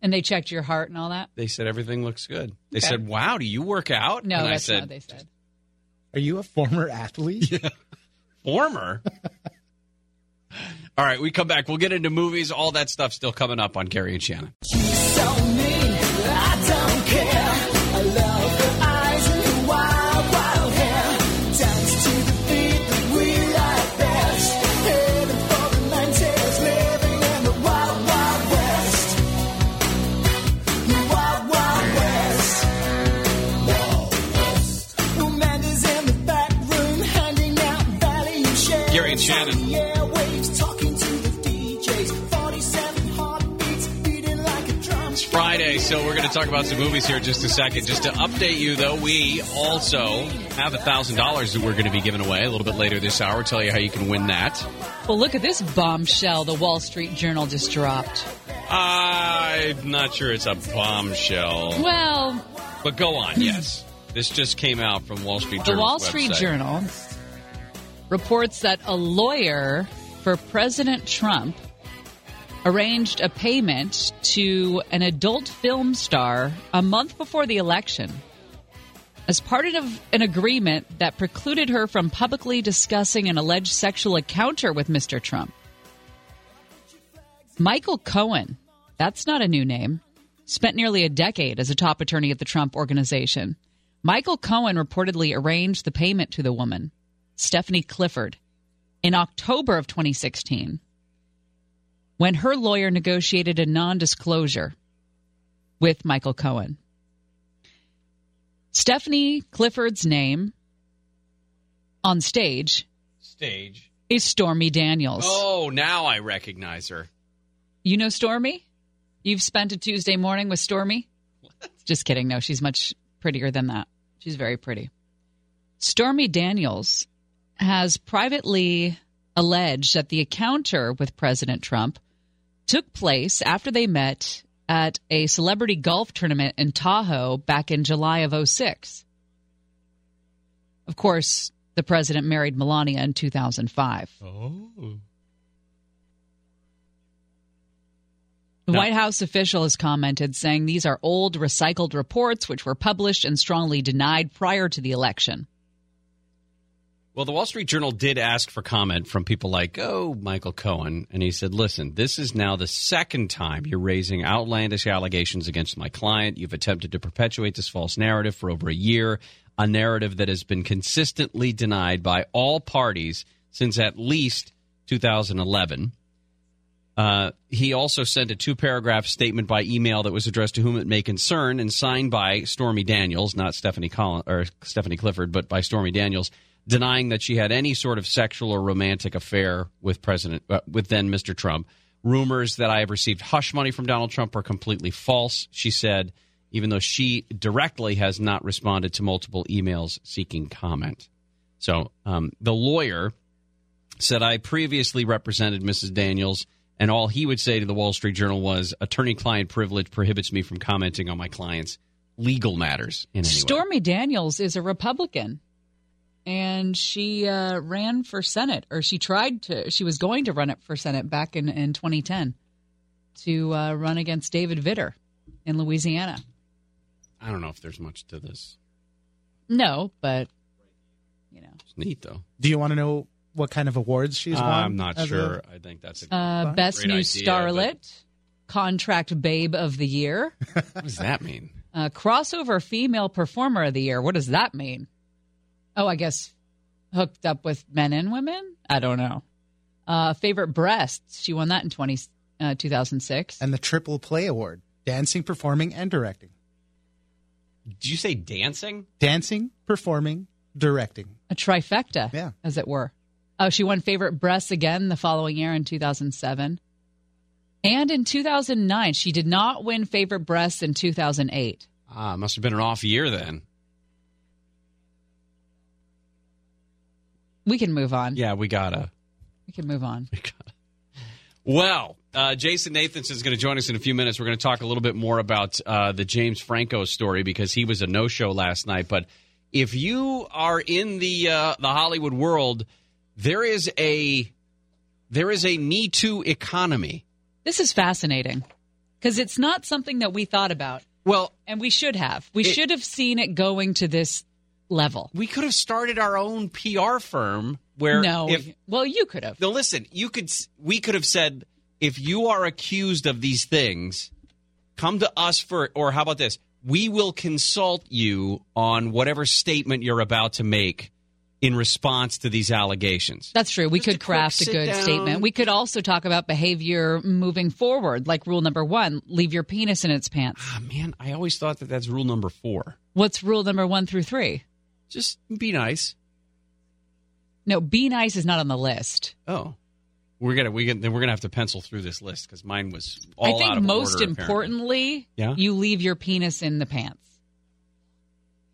And they checked your heart and all that? They said everything looks good. They okay. said, wow, do you work out? No, and that's I said, not what they said. Are you a former athlete? Yeah. Former? All right, we come back. We'll get into movies. All that stuff still coming up on Gary and Shannon. You so mean, I don't care. I love her eyes and her wild, wild hair. Dance to the beat that we like best. Heading for the nineties, living in the wild, wild west. The wild, wild west. Wild west. Romantics in the back room, handing out value shares. Gary and Shannon. Airwaves, talking to the D Js. forty-seven heartbeats, beating like a drum. It's Friday, so we're going to talk about some movies here in just a second. Just to update you, though, we also have one thousand dollars that we're going to be giving away a little bit later this hour. We'll tell you how you can win that. Well, look at this bombshell the Wall Street Journal just dropped. I'm not sure it's a bombshell. Well. But go on, yes. This just came out from Wall Street Journal. The Wall Street website. Journal reports that a lawyer for President Trump arranged a payment to an adult film star a month before the election as part of an agreement that precluded her from publicly discussing an alleged sexual encounter with Mister Trump. Michael Cohen, that's not a new name, spent nearly a decade as a top attorney at the Trump Organization. Michael Cohen reportedly arranged the payment to the woman, Stephanie Clifford, in October of twenty sixteen. When her lawyer negotiated a non-disclosure with Michael Cohen. Stephanie Clifford's name on stage, stage is Stormy Daniels. Oh, now I recognize her. You know Stormy? You've spent a Tuesday morning with Stormy? What? Just kidding. No, she's much prettier than that. She's very pretty. Stormy Daniels has privately alleged that the encounter with President Trump took place after they met at a celebrity golf tournament in Tahoe back in July of oh six. Of course, the president married Melania in two thousand five. Oh. The no. White House official has commented, saying these are old, recycled reports which were published and strongly denied prior to the election. Well, the Wall Street Journal did ask for comment from people like, oh, Michael Cohen. And he said, listen, this is now the second time you're raising outlandish allegations against my client. You've attempted to perpetuate this false narrative for over a year, a narrative that has been consistently denied by all parties since at least two thousand eleven. Uh, he also sent a two-paragraph statement by email that was addressed to whom it may concern and signed by Stormy Daniels, not Stephanie Collin, or Stephanie Clifford, but by Stormy Daniels, denying that she had any sort of sexual or romantic affair with President uh, with then Mister Trump. Rumors that I have received hush money from Donald Trump are completely false, she said, even though she directly has not responded to multiple emails seeking comment. So um, the lawyer said, I previously represented Missus Daniels, and all he would say to the Wall Street Journal was, attorney-client privilege prohibits me from commenting on my client's legal matters in any way. Stormy Daniels is a Republican, and she uh, ran for Senate, or she tried to. She was going to run it for Senate back in, in twenty ten to uh, run against David Vitter in Louisiana. I don't know if there's much to this. No, but, you know. It's neat, though. Do you want to know what kind of awards she's uh, won? I'm not sure. A, I think that's a uh, Best New idea, Starlet, but... Contract Babe of the Year. What does that mean? Uh, crossover Female Performer of the Year. What does that mean? Oh, I guess hooked up with men and women? I don't know. Uh, favorite Breasts. She won that in twenty, uh, two thousand six. And the Triple Play Award. Dancing, Performing, and Directing. Did you say dancing? Dancing, Performing, Directing. A trifecta, yeah, as it were. Oh, she won Favorite Breasts again the following year in two thousand seven. And in two thousand nine, she did not win Favorite Breasts in two thousand eight. Ah, must have been an off year then. We can move on. Yeah, we gotta. We can move on. We gotta. Well, uh, Jason Nathanson is going to join us in a few minutes. We're going to talk a little bit more about uh, the James Franco story because he was a no-show last night. But if you are in the uh, the Hollywood world... There is a there is a Me Too economy. This is fascinating because it's not something that we thought about. Well, and we should have. We it, should have seen it going to this level. We could have started our own P R firm where No. If, well, you could have. No, listen, you could we could have said if you are accused of these things, come to us for or how about this? We will consult you on whatever statement you're about to make in response to these allegations. That's true. We could craft a good statement. We could also talk about behavior moving forward, like rule number one, leave your penis in its pants. Ah, man, I always thought that that's rule number four. What's rule number one through three? Just be nice. No, be nice is not on the list. Oh. We're gonna we then we're gonna have to pencil through this list because mine was all out of order. I think most importantly, yeah? you leave your penis in the pants.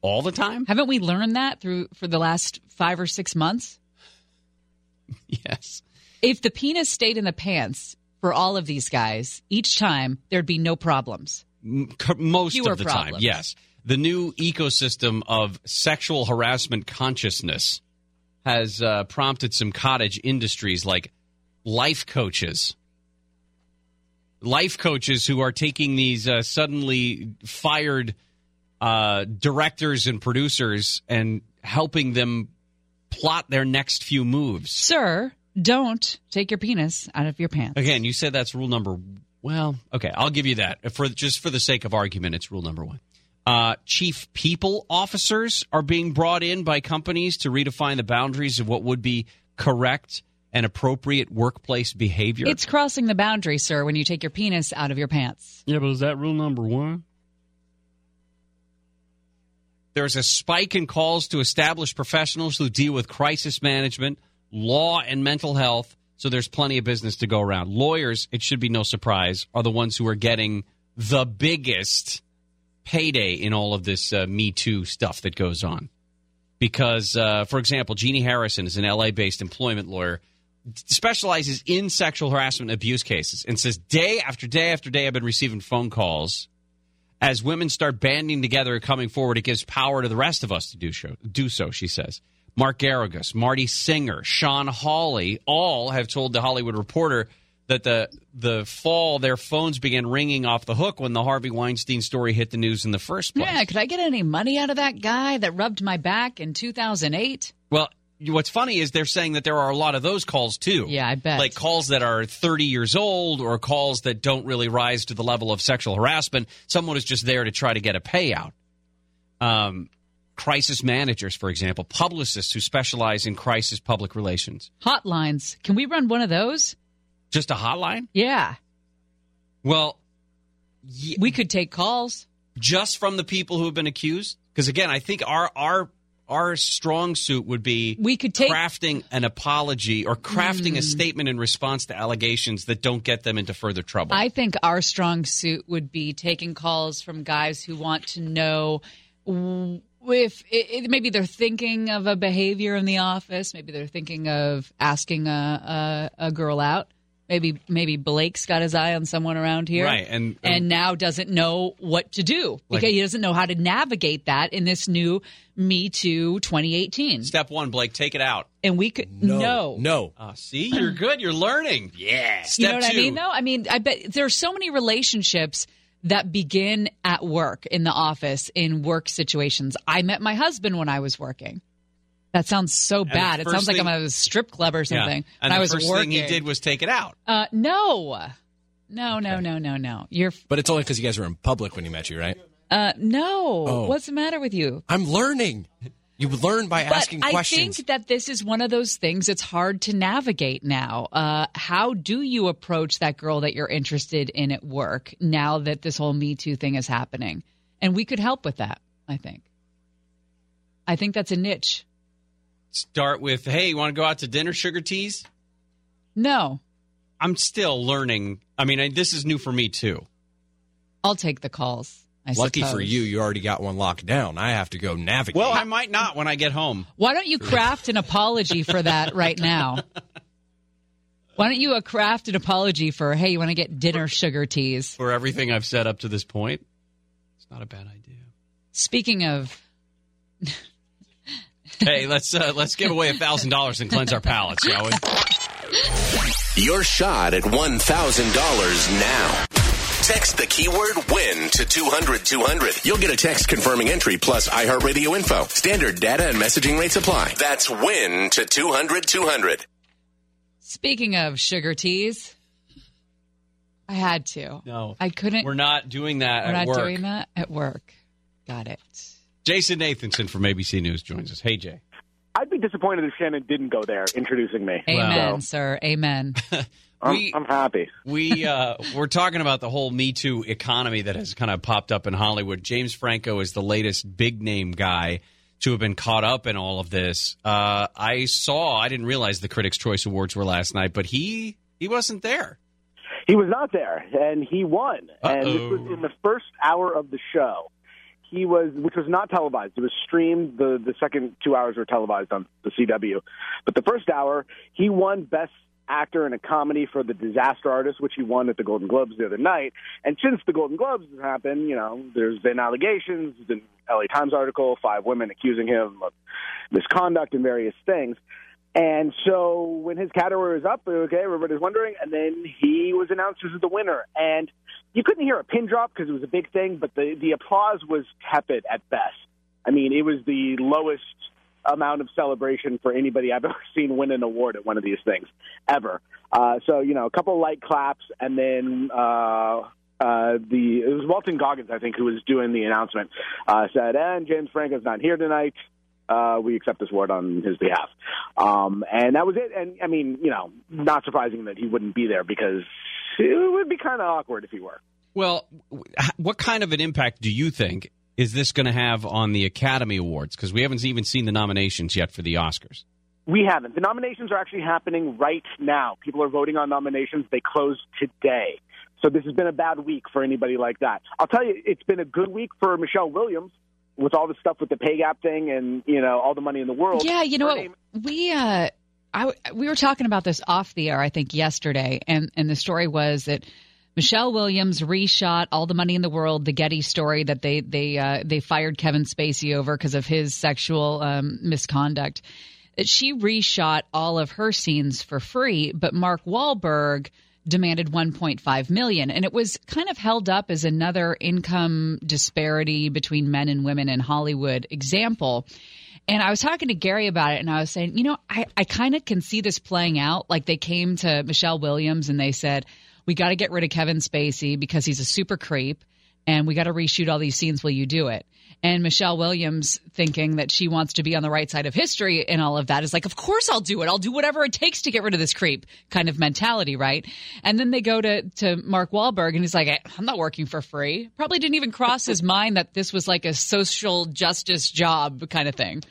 All the time? Haven't we learned that through for the last five or six months? Yes. If the penis stayed in the pants for all of these guys, each time there'd be no problems. Most Fewer of the problems. Time, yes. The new ecosystem of sexual harassment consciousness has uh, prompted some cottage industries like life coaches. Life coaches who are taking these uh, suddenly fired Uh, directors and producers and helping them plot their next few moves. Sir, don't take your penis out of your pants. Again, you said that's rule number. Well, okay, I'll give you that. For just for the sake of argument, it's rule number one. Uh, chief people officers are being brought in by companies to redefine the boundaries of what would be correct and appropriate workplace behavior. It's crossing the boundary, sir, when you take your penis out of your pants. Yeah, but is that rule number one? There's a spike in calls to established professionals who deal with crisis management, law, and mental health, so there's plenty of business to go around. Lawyers, it should be no surprise, are the ones who are getting the biggest payday in all of this uh, Me Too stuff that goes on. Because, uh, for example, Jeannie Harrison is an L A-based employment lawyer, specializes in sexual harassment and abuse cases, and says day after day after day I've been receiving phone calls. As women start banding together and coming forward, it gives power to the rest of us to do, show, do so, she says. Mark Garagus, Marty Singer, Sean Hawley, all have told The Hollywood Reporter that the the fall their phones began ringing off the hook when the Harvey Weinstein story hit the news in the first place. Yeah, could I get any money out of that guy that rubbed my back in two thousand eight? Well, what's funny is they're saying that there are a lot of those calls, too. Yeah, I bet. Like calls that are thirty years old or calls that don't really rise to the level of sexual harassment. Someone is just there to try to get a payout. Um, crisis managers, for example, publicists who specialize in crisis public relations. Hotlines. Can we run one of those? Just a hotline? Yeah. Well, y- we could take calls. Just from the people who have been accused? Because, again, I think our our our strong suit would be we could take- crafting an apology or crafting mm. a statement in response to allegations that don't get them into further trouble. I think our strong suit would be taking calls from guys who want to know if it, maybe they're thinking of a behavior in the office. Maybe they're thinking of asking a, a, a girl out. Maybe maybe Blake's got his eye on someone around here, right? And and, and now doesn't know what to do because like, he doesn't know how to navigate that in this new Me Too twenty eighteen. Step one, Blake, take it out. And we could no no. no. Uh, see, you're good. You're learning. Yeah. Step you know what two. I mean? Though I mean, I bet there's so many relationships that begin at work, in the office, in work situations. I met my husband when I was working. That sounds so bad. It sounds thing, like I'm at a strip club or something. Yeah. And I was working. The first thing he did was take it out. Uh, no. No, okay. no, no, no, no. You're. F- but it's only because you guys were in public when he met you, right? Uh, no. Oh. What's the matter with you? I'm learning. You learn by but asking I questions. I think that this is one of those things that's hard to navigate now. Uh, how do you approach that girl that you're interested in at work now that this whole Me Too thing is happening? And we could help with that, I think. I think that's a niche. Start with, hey, you want to go out to dinner, Sugar Teas? No. I'm still learning. I mean, I, this is new for me, too. I'll take the calls, I Lucky suppose. For you, you already got one locked down. I have to go navigate. Well, I might not when I get home. Why don't you craft an apology for that right now? Why don't you craft an apology for, hey, you want to get dinner, Sugar Teas? For everything I've said up to this point? It's not a bad idea. Speaking of... Hey, let's uh, let's give away one thousand dollars and cleanse our palates, shall we? Your shot at one thousand dollars now. Text the keyword WIN to two hundred two hundred. You'll get a text confirming entry plus iHeartRadio info. Standard data and messaging rates apply. That's WIN to two hundred two hundred. Speaking of Sugar Teas, I had to. No. I couldn't. We're not doing that at work. We're not doing that at work. Got it. Jason Nathanson from A B C News joins us. Hey, Jay. I'd be disappointed if Shannon didn't go there introducing me. Amen, so. sir. Amen. we, I'm, I'm happy. We, uh, we're talking about the whole Me Too economy that has kind of popped up in Hollywood. James Franco is the latest big-name guy to have been caught up in all of this. Uh, I saw – I didn't realize the Critics' Choice Awards were last night, but he he wasn't there. He was not there, and he won. Uh-oh. And this was in the first hour of the show. He was, which was not televised. It was streamed. The, the second two hours were televised on the C W. But the first hour, he won Best Actor in a Comedy for The Disaster Artist, which he won at the Golden Globes the other night. And since the Golden Globes happened, you know, there's been allegations, an L A Times article, five women accusing him of misconduct and various things. And so when his category was up, okay, everybody's wondering, and then he was announced as the winner. And you couldn't hear a pin drop because it was a big thing, but the, the applause was tepid at best. I mean, it was the lowest amount of celebration for anybody I've ever seen win an award at one of these things, ever. Uh, so, you know, a couple light claps, and then uh, uh, the it was Walton Goggins, I think, who was doing the announcement, uh, said, and James Franco's not here tonight. Uh, we accept this award on his behalf. Um, and that was it. And, I mean, you know, not surprising that he wouldn't be there because it would be kind of awkward if he were. Well, what kind of an impact do you think is this going to have on the Academy Awards? Because we haven't even seen the nominations yet for the Oscars. We haven't. The nominations are actually happening right now. People are voting on nominations. They closed today. So this has been a bad week for anybody like that. I'll tell you, it's been a good week for Michelle Williams. With all the stuff with the pay gap thing and, you know, all the money in the world. Yeah, you know what? Name- we uh, I, we were talking about this off the air, I think, yesterday. And, and the story was that Michelle Williams reshot All the Money in the World, the Getty story that they they uh, they fired Kevin Spacey over because of his sexual um, misconduct. She reshot all of her scenes for free, but Mark Wahlberg demanded one point five million dollars, and it was kind of held up as another income disparity between men and women in Hollywood example. And I was talking to Gary about it, and I was saying, you know, I, I kind of can see this playing out. Like they came to Michelle Williams and they said, we got to get rid of Kevin Spacey because he's a super creep, and we got to reshoot all these scenes. Will you do it? And Michelle Williams, thinking that she wants to be on the right side of history and all of that, is like, of course I'll do it. I'll do whatever it takes to get rid of this creep kind of mentality, right? And then they go to, to Mark Wahlberg and he's like, I'm not working for free. Probably didn't even cross his mind that this was like a social justice job kind of thing.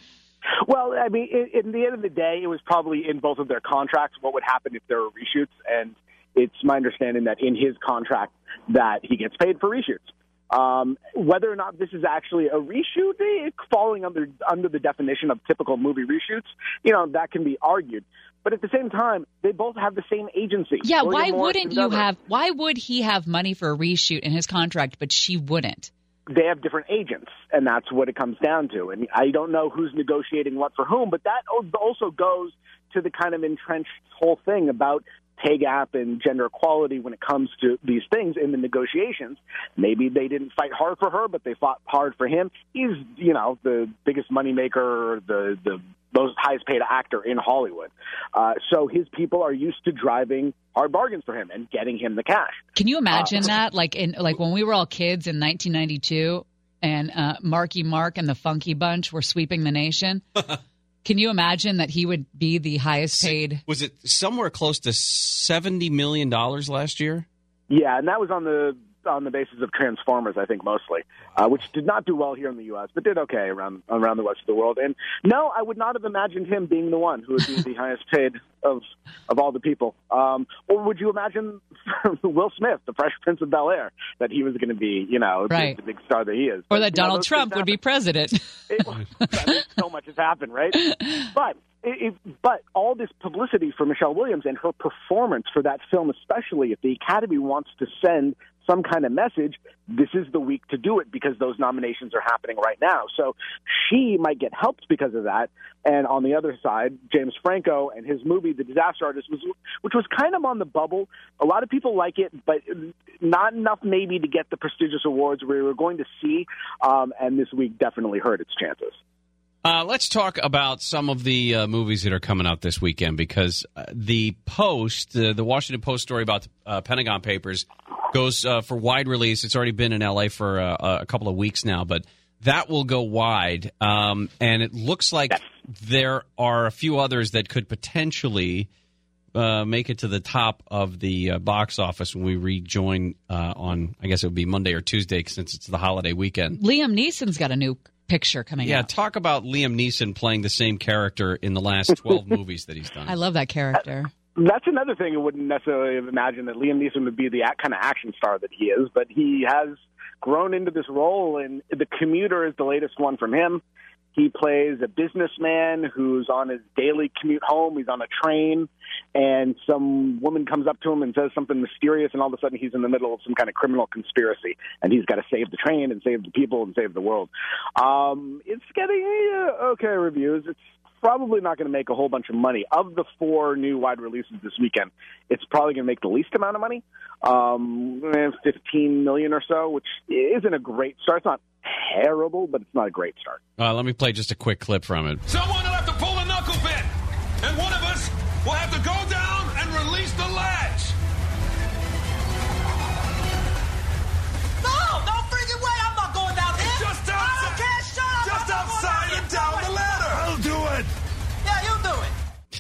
Well, I mean, in, in the end of the day, it was probably in both of their contracts what would happen if there were reshoots. And it's my understanding that in his contract that he gets paid for reshoots. Um, whether or not this is actually a reshoot, it, falling under under the definition of typical movie reshoots, you know, that can be argued. But at the same time, they both have the same agency. Yeah, William why Morris wouldn't you have – why would he have money for a reshoot in his contract, but she wouldn't? They have different agents, and that's what it comes down to. And I don't know who's negotiating what for whom, but that also goes to the kind of entrenched whole thing about – pay gap and gender equality when it comes to these things in the negotiations. Maybe they didn't fight hard for her, but they fought hard for him. He's, you know, the biggest moneymaker, the, the most highest paid actor in Hollywood. Uh, so his people are used to driving hard bargains for him and getting him the cash. Can you imagine uh, that? Like in like when we were all kids in nineteen ninety-two and uh, Marky Mark and the Funky Bunch were sweeping the nation. Can you imagine that he would be the highest paid? Was it somewhere close to seventy million dollars last year? Yeah, and that was on the on the basis of Transformers, I think, mostly, uh, which did not do well here in the U S, but did okay around around the rest of the world. And no, I would not have imagined him being the one who would be the highest paid of of all the people. Um, or would you imagine Will Smith, the Fresh Prince of Bel-Air, that he was going to be, you know, right. the big star that he is? Or that but, Donald you know, Trump would be president. It, well, I mean, so much has happened, right? But it, but all this publicity for Michelle Williams and her performance for that film, especially if the Academy wants to send some kind of message, this is the week to do it because those nominations are happening right now. So she might get helped because of that. And on the other side, James Franco and his movie, The Disaster Artist, was, which was kind of on the bubble. A lot of people like it, but not enough maybe to get the prestigious awards we were going to see. Um, and this week definitely hurt its chances. Uh, let's talk about some of the uh, movies that are coming out this weekend, because uh, the Post, uh, the Washington Post story about uh, Pentagon Papers goes uh, for wide release. It's already been in L A for uh, a couple of weeks now, but that will go wide. Um, and it looks like there are a few others that could potentially uh, make it to the top of the uh, box office when we rejoin uh, on, I guess it would be Monday or Tuesday, since it's the holiday weekend. Liam Neeson's got a new picture coming yeah, out. Yeah, talk about Liam Neeson playing the same character in the last twelve movies that he's done. I love that character. That's another thing I wouldn't necessarily have imagined, that Liam Neeson would be the kind of action star that he is, but he has grown into this role, and The Commuter is the latest one from him. He plays a businessman who's on his daily commute home. He's on a train, and some woman comes up to him and says something mysterious, and all of a sudden he's in the middle of some kind of criminal conspiracy, and he's got to save the train and save the people and save the world. Um, it's getting uh, okay reviews. It's probably not going to make a whole bunch of money. Of the four new wide releases this weekend, it's probably going to make the least amount of money, um, fifteen million dollars or so, which isn't a great start. It's not terrible, but it's not a great start. Uh, let me play just a quick clip from it. Someone will have to pull the knuckle bit, and one of us will have to go down and release the latch. No, no freaking way. I'm not going down there. Just outside. I don't care. Shut up. Just outside and down the ladder. I'll do it. Yeah, you do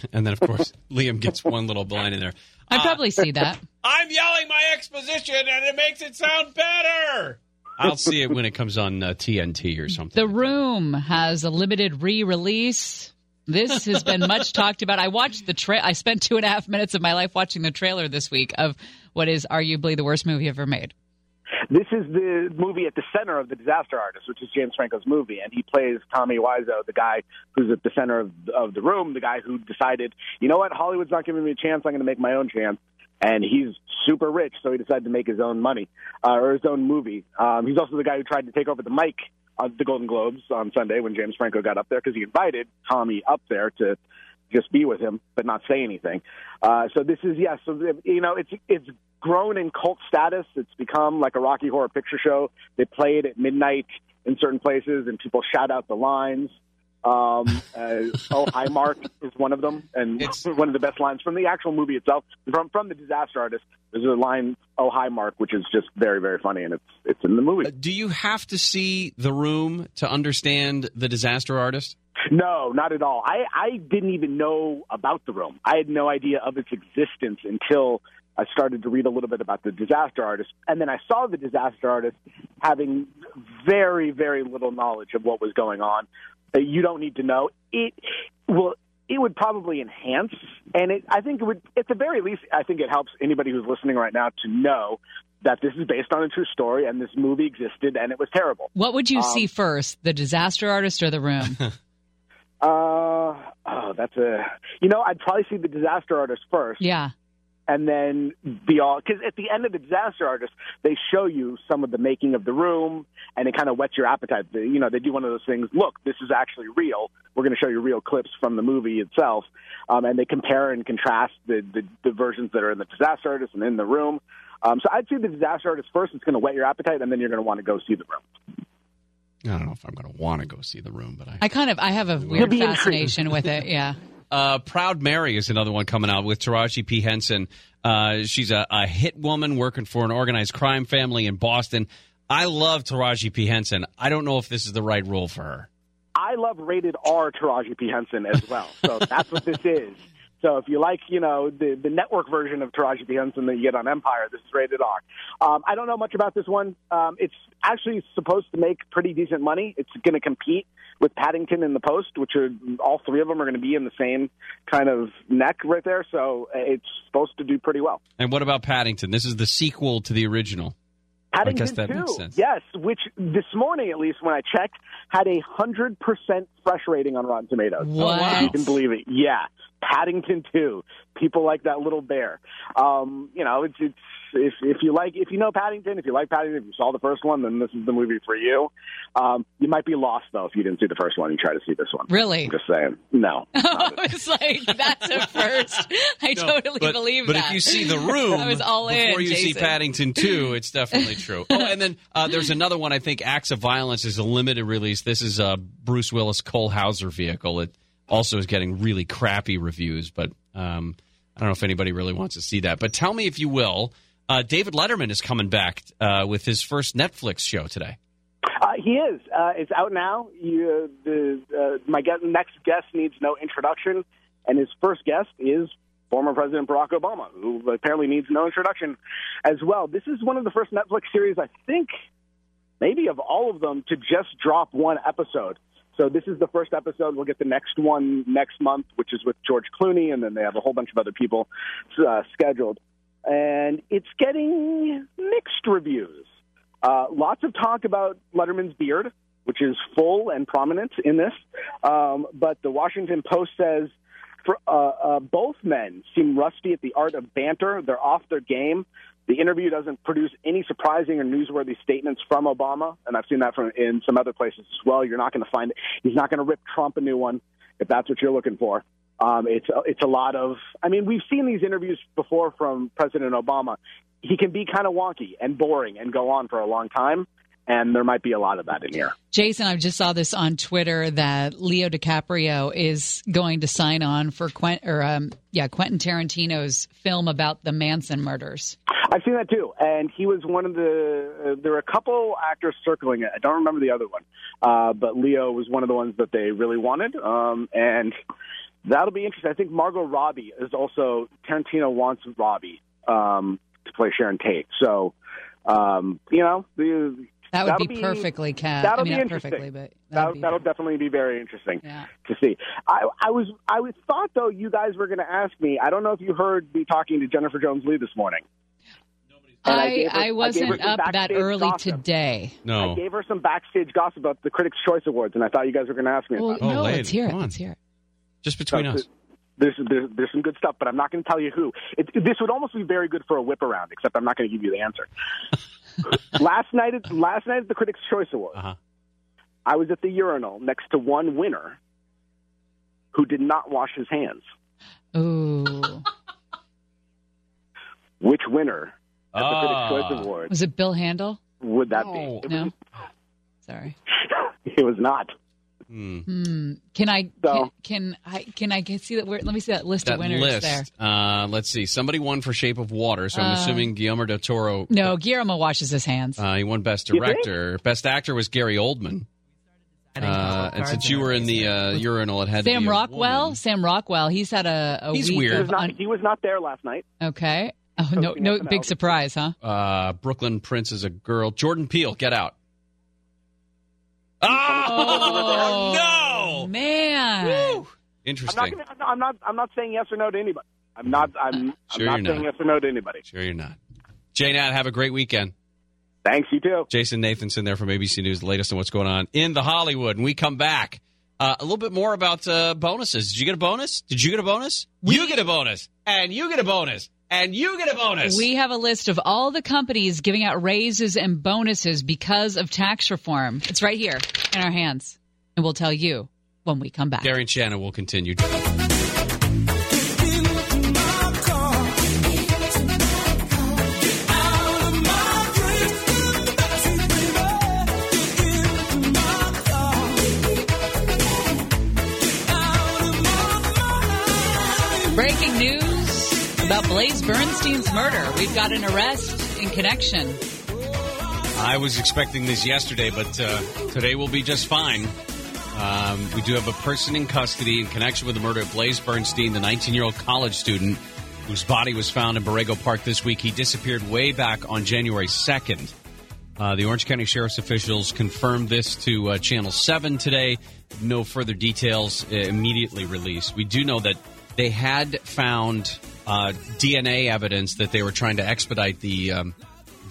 it. And then, of course, Liam gets one little blind in there. I uh, probably see that. I'm yelling my exposition, and it makes it sound better. I'll see it when it comes on uh, T N T or something. The Room has a limited re-release. This has been much talked about. I watched the tra- I spent two and a half minutes of my life watching the trailer this week of what is arguably the worst movie ever made. This is the movie at the center of The Disaster Artist, which is James Franco's movie, and he plays Tommy Wiseau, the guy who's at the center of, of The Room, the guy who decided, you know what, Hollywood's not giving me a chance, I'm going to make my own chance. And he's super rich, so he decided to make his own money, uh, or his own movie. Um, he's also the guy who tried to take over the mic of the Golden Globes on Sunday when James Franco got up there, because he invited Tommy up there to just be with him but not say anything. Uh, so this is, yeah, so, you know, it's it's grown in cult status. It's become like a Rocky Horror Picture Show. They play it at midnight in certain places, and people shout out the lines. Um, uh, oh, hi, Mark is one of them, and it's one of the best lines from the actual movie itself. From from the Disaster Artist, there's a line, "Oh, hi, Mark," which is just very, very funny, and it's it's in the movie. Uh, do you have to see The Room to understand the Disaster Artist? No, not at all. I, I didn't even know about The Room. I had no idea of its existence until I started to read a little bit about the Disaster Artist, and then I saw the Disaster Artist having very, very little knowledge of what was going on. You don't need to know it. Well, it would probably enhance, and it, I think it would. At the very least, I think it helps anybody who's listening right now to know that this is based on a true story, and this movie existed, and it was terrible. What would you um, see first, The Disaster Artist or The Room? uh, oh, that's a. You know, I'd probably see The Disaster Artist first. Yeah. And then be all, because at the end of The Disaster Artist, they show you some of the making of The Room, and it kind of whets your appetite. You know, they do one of those things. Look, this is actually real. We're going to show you real clips from the movie itself, um, and they compare and contrast the, the the versions that are in The Disaster Artist and in The Room. Um, so I'd see The Disaster Artist first. It's going to whet your appetite, and then you're going to want to go see The Room. I don't know if I'm going to want to go see The Room, but I I kind of I have a weird fascination with it. Yeah. Uh, Proud Mary is another one coming out with Taraji P. Henson. Uh, she's a, a hit woman working for an organized crime family in Boston. I love Taraji P. Henson. I don't know if this is the right role for her. I love rated R Taraji P. Henson as well. So that's what this is. So if you like, you know, the, the network version of Taraji P. Henson that you get on Empire, this is rated R. Um, I don't know much about this one. Um, it's actually supposed to make pretty decent money. It's going to compete with Paddington and The Post, which are all three of them are going to be in the same kind of neck right there. So it's supposed to do pretty well. And what about Paddington? This is the sequel to the original. Paddington I guess that two. Makes sense. Yes, which this morning, at least when I checked, had a one hundred percent fresh rating on Rotten Tomatoes. Wow. So you can believe it. Yeah. Paddington two. People like that little bear. Um, you know, it's, it's if, if you like, if you know Paddington, if you like Paddington, if you saw the first one, then this is the movie for you. Um, you might be lost though if you didn't see the first one and try to see this one. Really? I'm just saying. No. I was like, that's a first. I no, totally but, believe but that. But if you see The Room I was all in, before you Jason. See Paddington two, it's definitely true. Oh, and then uh, there's another one. I think Acts of Violence is a limited release. This is a Bruce Willis Cole Hauser vehicle. It, Also is getting really crappy reviews, but um, I don't know if anybody really wants to see that. But tell me if you will, uh, David Letterman is coming back uh, with his first Netflix show today. Uh, he is. Uh, it's out now. You, uh, the, uh, my guest, next guest needs no introduction, and his first guest is former President Barack Obama, who apparently needs no introduction as well. This is one of the first Netflix series, I think, maybe of all of them, to just drop one episode. So this is the first episode. We'll get the next one next month, which is with George Clooney, and then they have a whole bunch of other people uh, scheduled. And it's getting mixed reviews. Uh, lots of talk about Letterman's beard, which is full and prominent in this. Um, but the Washington Post says for, uh, uh, both men seem rusty at the art of banter. They're off their game. The interview doesn't produce any surprising or newsworthy statements from Obama, and I've seen that from in some other places as well. You're not going to find it. He's not going to rip Trump a new one if that's what you're looking for. Um, it's it's a lot of. I mean, we've seen these interviews before from President Obama. He can be kind of wonky and boring and go on for a long time. And there might be a lot of that in here. Jason, I just saw this on Twitter that Leo DiCaprio is going to sign on for Quentin, or, um, yeah, Quentin Tarantino's film about the Manson murders. I've seen that, too. And he was one of the uh, – there were a couple actors circling it. I don't remember the other one. Uh, but Leo was one of the ones that they really wanted. Um, and that'll be interesting. I think Margot Robbie is also – Tarantino wants Robbie um, to play Sharon Tate. So, um, you know, the – That would that'll be perfectly cast. That'll I mean, be interesting. Perfectly, but that'll, that'll, be, that'll yeah. definitely be very interesting yeah. to see. I, I was, I was thought though you guys were going to ask me. I don't know if you heard me talking to Jennifer Jones Lee this morning. I, I, her, I wasn't I up that early gossip. Today. No, I gave her some backstage gossip about the Critics' Choice Awards, and I thought you guys were going to ask me. Well, about no, oh, let's hear it. Let's hear it. Just between so, us. There's, there's there's some good stuff, but I'm not going to tell you who. It, this would almost be very good for a whip around, except I'm not going to give you the answer. last night at last night at the Critics' Choice Awards, uh-huh. I was at the urinal next to one winner who did not wash his hands. Ooh. Which winner at uh. the Critics' Choice Awards? Was it Bill Handel? Would that oh. be? It no. Was... Sorry. It was not. Mm. Mm. Can I so, can, can I can I get see that? Let me see that list that of winners list. there. Uh, let's see. Somebody won for Shape of Water, so I'm uh, assuming Guillermo del Toro. No, uh, Guillermo washes his hands. Uh, he won Best Director. Best Actor was Gary Oldman. Uh, and since you were in the uh, urinal, it had Sam to be Rockwell. Woman. Sam Rockwell. He's had a, a he's week weird. He was, not, he was not there last night. Okay. Oh no! No big out. surprise, huh? Uh, Brooklyn Prince is a girl. Jordan Peele, Get Out. Oh, oh no, man! Woo. Interesting. I'm not, gonna, I'm not. I'm not saying yes or no to anybody. I'm not. I'm, sure I'm not, not saying yes or no to anybody. Sure, you're not. Jay Nat, have a great weekend. Thanks, you too. Jason Nathanson there from A B C News, the latest on what's going on in the Hollywood. And we come back uh, a little bit more about uh, bonuses. Did you get a bonus? Did you get a bonus? We- you get a bonus, and you get a bonus. And you get a bonus. We have a list of all the companies giving out raises and bonuses because of tax reform. It's right here in our hands. And we'll tell you when we come back. Gary and Shannon will continue. Breaking news. About Blaze Bernstein's murder. We've got an arrest in connection. I was expecting this yesterday, but uh, today will be just fine. Um, we do have a person in custody in connection with the murder of Blaze Bernstein, the nineteen-year-old college student whose body was found in Borrego Park this week. He disappeared way back on January second. Uh, the Orange County Sheriff's officials confirmed this to uh, Channel seven today. No further details uh, immediately released. We do know that they had found Uh, D N A evidence that they were trying to expedite the um,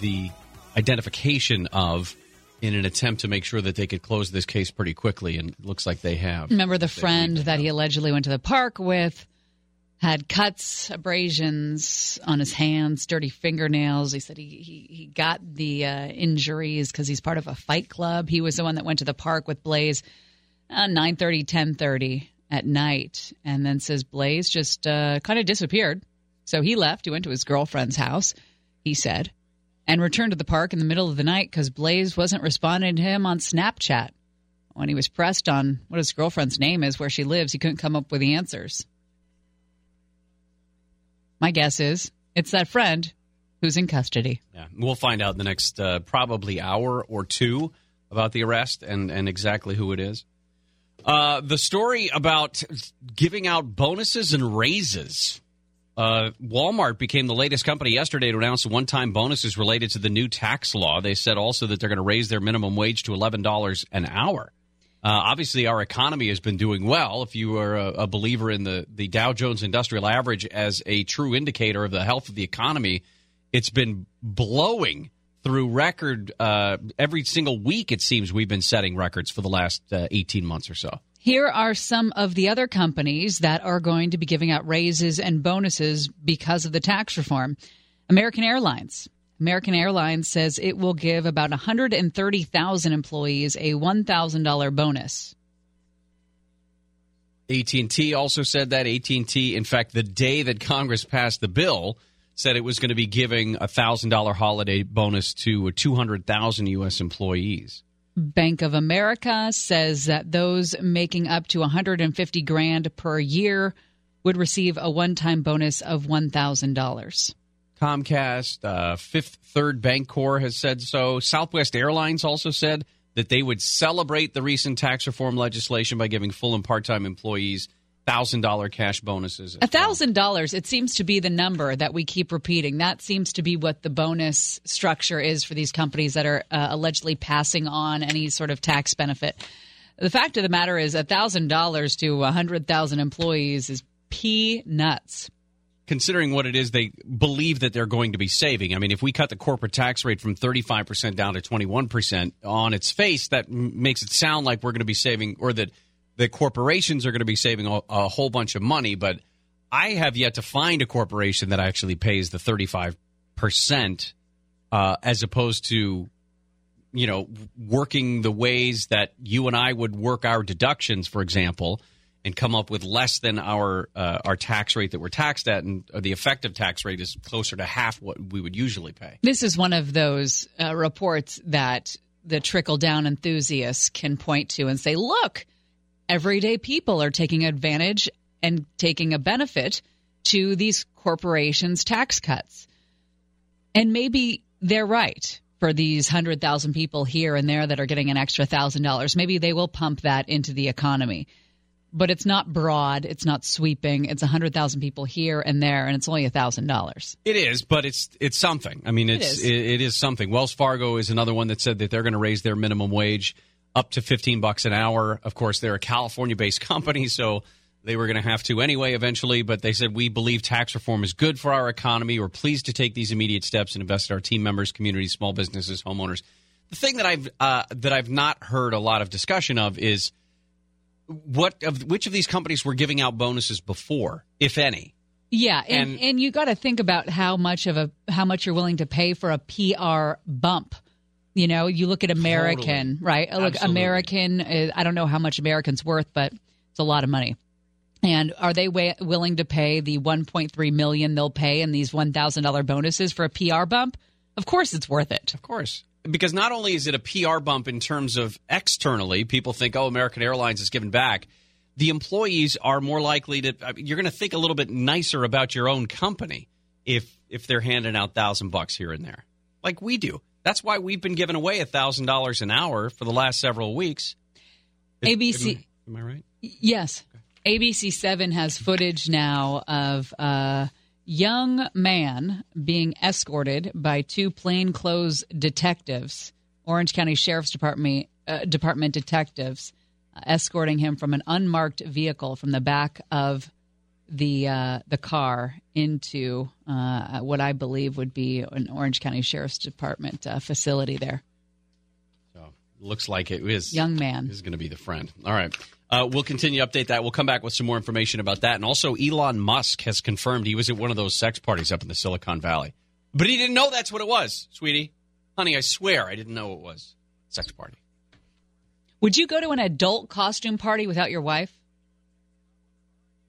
the identification of in an attempt to make sure that they could close this case pretty quickly, and it looks like they have. Remember the friend that he allegedly went to the park with had cuts, abrasions on his hands, dirty fingernails. He said he, he, he got the uh, injuries because he's part of a fight club. He was the one that went to the park with Blaze uh, nine thirty, ten thirty at night, and then says Blaze just uh, kind of disappeared. So he left. He went to his girlfriend's house, he said, and returned to the park in the middle of the night because Blaze wasn't responding to him on Snapchat. When he was pressed on what his girlfriend's name is, where she lives, he couldn't come up with the answers. My guess is it's that friend who's in custody. Yeah, we'll find out in the next uh, probably hour or two about the arrest and, and exactly who it is. Uh, the story about giving out bonuses and raises. Uh, Walmart became the latest company yesterday to announce one-time bonuses related to the new tax law. They said also that they're going to raise their minimum wage to eleven dollars an hour. Uh, obviously, our economy has been doing well. If you are a, a believer in the, the Dow Jones Industrial Average as a true indicator of the health of the economy, it's been blowing through record, uh, every single week, it seems we've been setting records for the last uh, eighteen months or so. Here are some of the other companies that are going to be giving out raises and bonuses because of the tax reform. American Airlines. American Airlines says it will give about one hundred thirty thousand employees a one thousand dollars bonus. A T and T also said that. A T and T, in fact, the day that Congress passed the bill, said it was going to be giving a one thousand dollars holiday bonus to two hundred thousand U S employees. Bank of America says that those making up to one hundred fifty thousand dollars per year would receive a one-time bonus of one thousand dollars. Comcast, uh, Fifth Third Bancorp has said so. Southwest Airlines also said that they would celebrate the recent tax reform legislation by giving full and part-time employees one thousand dollars cash bonuses. one thousand dollars, it seems to be the number that we keep repeating. That seems to be what the bonus structure is for these companies that are uh, allegedly passing on any sort of tax benefit. The fact of the matter is one thousand dollars to one hundred thousand employees is peanuts. Considering what it is they believe that they're going to be saving. I mean, if we cut the corporate tax rate from thirty-five percent down to twenty-one percent on its face, that m- makes it sound like we're going to be saving, or that the corporations are going to be saving a whole bunch of money, but I have yet to find a corporation that actually pays the thirty-five percent uh, as opposed to, you know, working the ways that you and I would work our deductions, for example, and come up with less than our uh, our tax rate that we're taxed at, and the effective tax rate is closer to half what we would usually pay. This is one of those uh, reports that the trickle-down enthusiasts can point to and say, look, everyday people are taking advantage and taking a benefit to these corporations' tax cuts. And maybe they're right for these one hundred thousand people here and there that are getting an extra one thousand dollars. Maybe they will pump that into the economy. But it's not broad. It's not sweeping. It's one hundred thousand people here and there, and it's only one thousand dollars. It is, but it's it's something. I mean, it's, it, is. It, it is something. Wells Fargo is another one that said that they're going to raise their minimum wage up to fifteen bucks an hour. Of course, they're a California-based company, so they were going to have to anyway eventually. But they said, we believe tax reform is good for our economy. We're pleased to take these immediate steps and invest in our team members, communities, small businesses, homeowners. The thing that I've uh, that I've not heard a lot of discussion of is, What of which of these companies were giving out bonuses before, if any? Yeah, and, and, and you got to think about how much of a how much you're willing to pay for a P R bump. You know, you look at American, totally. Right? Look, absolutely. American. I don't know how much American's worth, but it's a lot of money. And are they wa- willing to pay the one point three million dollars they'll pay in these one thousand dollars bonuses for a P R bump? Of course, it's worth it. Of course. Because not only is it a P R bump in terms of externally, people think, oh, American Airlines is giving back. The employees are more likely to I – mean, you're going to think a little bit nicer about your own company if if they're handing out one thousand bucks here and there, like we do. That's why we've been giving away one thousand dollars an hour for the last several weeks. It, A B C – am I right? Yes. Okay. A B C seven has footage now of uh, – young man being escorted by two plainclothes detectives, Orange County Sheriff's Department uh, Department detectives, uh, escorting him from an unmarked vehicle from the back of the uh, the car into uh, what I believe would be an Orange County Sheriff's Department uh, facility there. So looks like it is young man is going to be the friend. All right. Uh, we'll continue to update that. We'll come back with some more information about that. And also, Elon Musk has confirmed he was at one of those sex parties up in the Silicon Valley. But he didn't know that's what it was, sweetie. Honey, I swear I didn't know it was a sex party. Would you go to an adult costume party without your wife?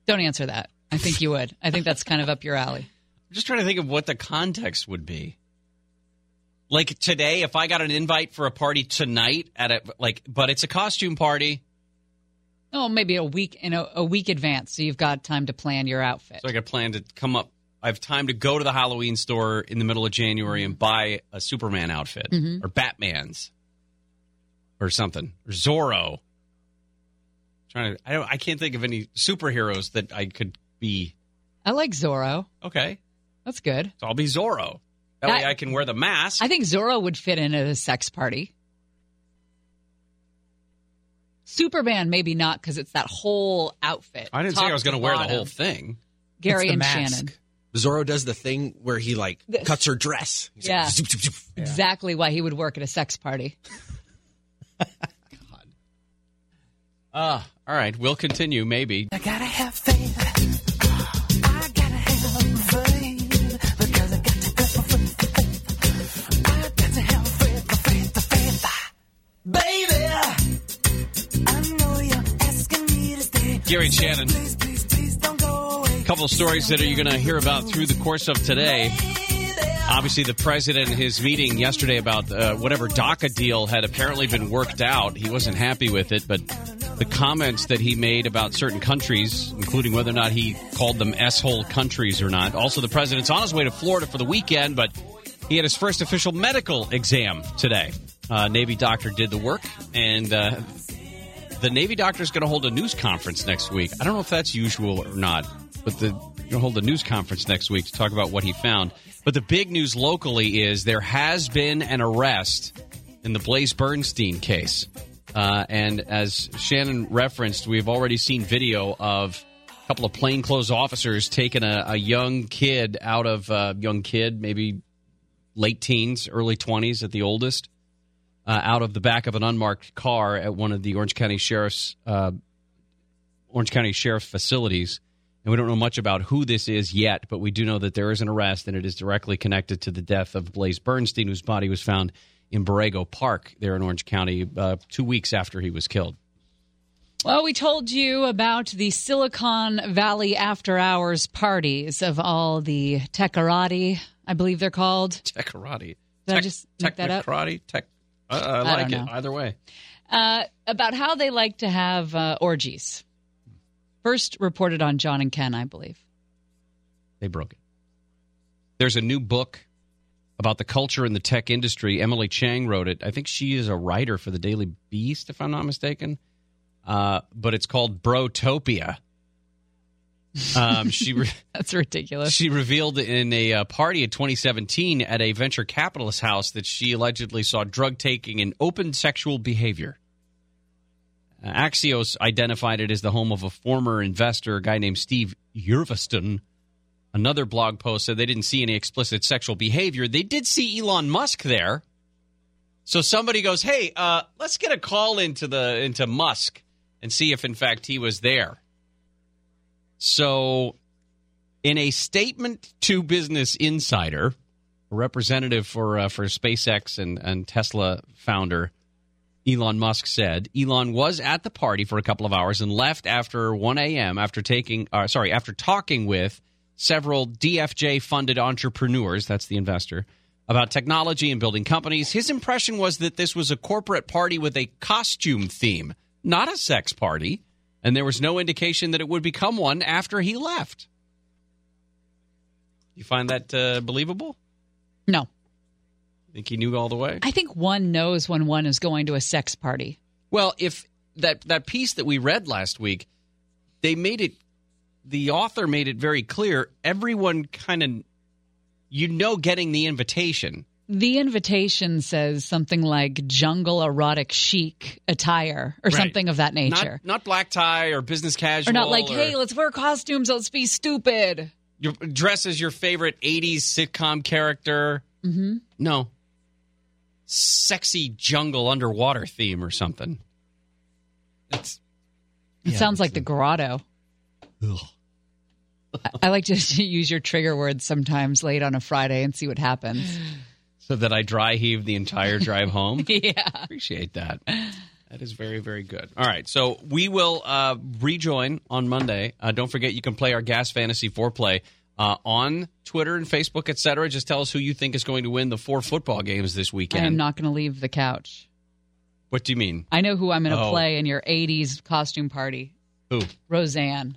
Don't answer that. I think you would. I think that's kind of up your alley. I'm just trying to think of what the context would be. Like today, if I got an invite for a party tonight, at a like, but it's a costume party. Oh, maybe a week in a, a week advance, so you've got time to plan your outfit. So I got plan to come up. I have time to go to the Halloween store in the middle of January and buy a Superman outfit, mm-hmm. or Batman's, or something, or Zorro. I'm trying to, I don't, I can't think of any superheroes that I could be. I like Zorro. Okay, that's good. So I'll be Zorro. That, that way I can wear the mask. I think Zorro would fit in at a sex party. Superman, maybe not, because it's that whole outfit. I didn't say I was going to wear the whole thing. Gary and mask. Shannon. Zorro does the thing where he, like, this. Cuts her dress. He's yeah. Like, zoop, zoop, zoop. Yeah. Exactly why he would work at a sex party. God. Uh, all right. We'll continue, maybe. I gotta have faith. I gotta have faith. Because I got to go for faith. I got to have faith, the faith, the faith. Baby! Gary and Shannon, a couple of stories that are you're going to hear about through the course of today. Obviously, the president in his meeting yesterday about uh, whatever DACA deal had apparently been worked out. He wasn't happy with it, but the comments that he made about certain countries, including whether or not he called them S-hole countries or not. Also, the president's on his way to Florida for the weekend, but he had his first official medical exam today. Uh, Navy doctor did the work, and... Uh, The Navy doctor is going to hold a news conference next week. I don't know if that's usual or not, but the, going to hold a news conference next week to talk about what he found. But the big news locally is there has been an arrest in the Blaze Bernstein case. Uh, and as Shannon referenced, we've already seen video of a couple of plainclothes officers taking a, a young kid out of a uh, young kid, maybe late teens, early twenties at the oldest. Uh, out of the back of an unmarked car at one of the Orange County Sheriff's uh, Orange County Sheriff's facilities. And we don't know much about who this is yet, but we do know that there is an arrest, and it is directly connected to the death of Blaze Bernstein, whose body was found in Borrego Park there in Orange County uh, two weeks after he was killed. Well, we told you about the Silicon Valley after-hours parties of all the techarati, I believe they're called. Techarati. Did tech, I just make that up? Technicarati? Tech. I, I like I it either way. Uh, about how they like to have uh, orgies. First reported on John and Ken, I believe. They broke it. There's a new book about the culture in the tech industry. Emily Chang wrote it. I think she is a writer for the Daily Beast, if I'm not mistaken. Uh, but it's called Brotopia. Um, she re- That's ridiculous. She revealed in a uh, party in twenty seventeen at a venture capitalist house that she allegedly saw drug taking and open sexual behavior. Uh, Axios identified it as the home of a former investor, a guy named Steve Yerveston. Another blog post said they didn't see any explicit sexual behavior. They did see Elon Musk there. So somebody goes, hey, uh, let's get a call into the into Musk and see if, in fact, he was there. So in a statement to Business Insider, a representative for uh, for SpaceX and, and Tesla founder Elon Musk said, Elon was at the party for a couple of hours and left after one a.m. after taking uh, sorry, after talking with several D F J-funded entrepreneurs, that's the investor, about technology and building companies. His impression was that this was a corporate party with a costume theme, not a sex party. And there was no indication that it would become one after he left. You find that uh, believable? No. Think he knew all the way? I think one knows when one is going to a sex party. Well, if that, that piece that we read last week, they made it, the author made it very clear, everyone kind of, you know, getting the invitation. The invitation says something like jungle erotic chic attire or right. something of that nature. Not, not black tie or business casual. Or not like, or, hey, let's wear costumes. Let's be stupid. Your dress as your favorite eighties sitcom character. Mm-hmm. No. Sexy jungle underwater theme or something. It's, it yeah, sounds like the grotto. Ugh. I, I like to use your trigger words sometimes late on a Friday and see what happens. So that I dry heave the entire drive home? Yeah. Appreciate that. That is very, very good. All right. So we will uh, rejoin on Monday. Uh, don't forget, you can play our Gas Fantasy Foreplay uh, on Twitter and Facebook, et cetera. Just tell us who you think is going to win the four football games this weekend. I am not going to leave the couch. What do you mean? I know who I'm going to oh. play in your eighties costume party. Who? Roseanne.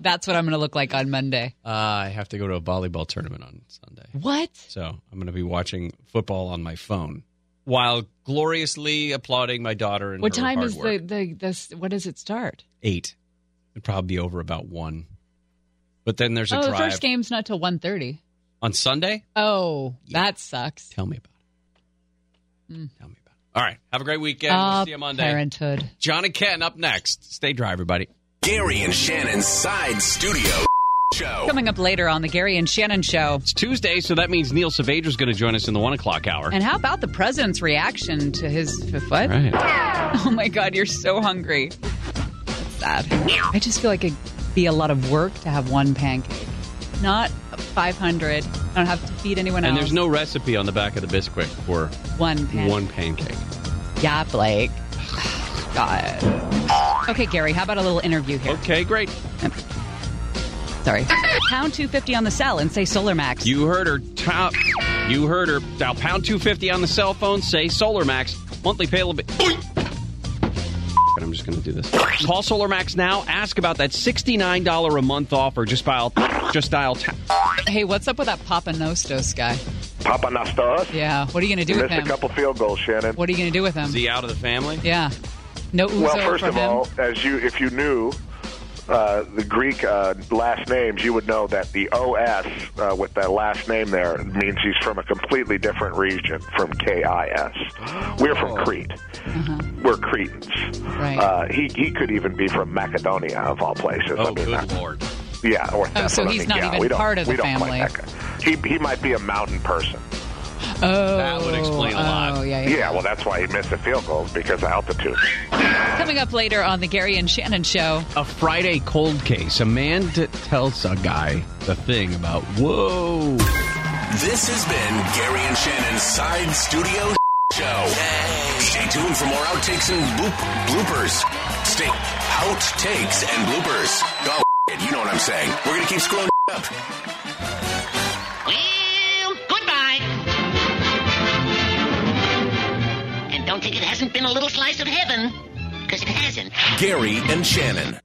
That's what I'm going to look like on Monday. Uh, I have to go to a volleyball tournament on Sunday. What? So I'm going to be watching football on my phone while gloriously applauding my daughter and what her hard work. What time is the, the, this, what does it start? eight. It'd probably be over about one. But then there's a oh, drive. Oh, the first game's not till one thirty. On Sunday? Oh, yeah. That sucks. Tell me about it. Mm. Tell me about it. All right. Have a great weekend. Uh, we'll see you Monday. Parenthood. John and Ken up next. Stay dry, everybody. Gary and Shannon's Side Studio Show. Coming up later on the Gary and Shannon Show. It's Tuesday, so that means Neil Savage's is going to join us in the one o'clock hour. And how about the president's reaction to his what? Right. Oh, my God, you're so hungry. That's sad. I just feel like it'd be a lot of work to have one pancake. Not five hundred. I don't have to feed anyone and else. And there's no recipe on the back of the Bisquick for one pancake. One pancake. Yeah, Blake. God. Okay, Gary, how about a little interview here? Okay, great. Sorry. Pound two fifty on the cell and say Solar Max. You heard her. Top. You heard her. Now, pound two fifty on the cell phone, say Solar Max. Monthly pay a little bit. I'm just going to do this. Call Solar Max now. Ask about that sixty-nine dollars a month offer. Just dial. Just dial. Ta- hey, what's up with that Papanostos guy? Papanostos? Yeah. What are you going to do with him? Missed a couple field goals, Shannon. What are you going to do with him? Is he out of the family? Yeah. No. Well, first of him? all, as you, if you knew uh, the Greek uh, last names, you would know that the O S uh, with that last name there means he's from a completely different region from K I S. Oh. We're from Crete. Uh-huh. We're Cretans. Right. Uh, he he could even be from Macedonia, of all places. Oh, I mean, good I, Lord. Yeah. Or oh, so he's I mean. not yeah, even part of the we don't family. Like that guy. He he might be a mountain person. Oh, that would explain a lot. Oh, yeah, yeah. yeah, well, that's why he missed the field goals, because of altitude. Coming up later on the Gary and Shannon Show. A Friday cold case. A man t- tells a guy the thing about, whoa. This has been Gary and Shannon's Side Studio Show. Stay tuned for more outtakes and bloop, bloopers. Stay outtakes and bloopers. Oh, you know what I'm saying. We're going to keep scrolling up. don't think it hasn't been a little slice of heaven, because it hasn't. Gary and Shannon.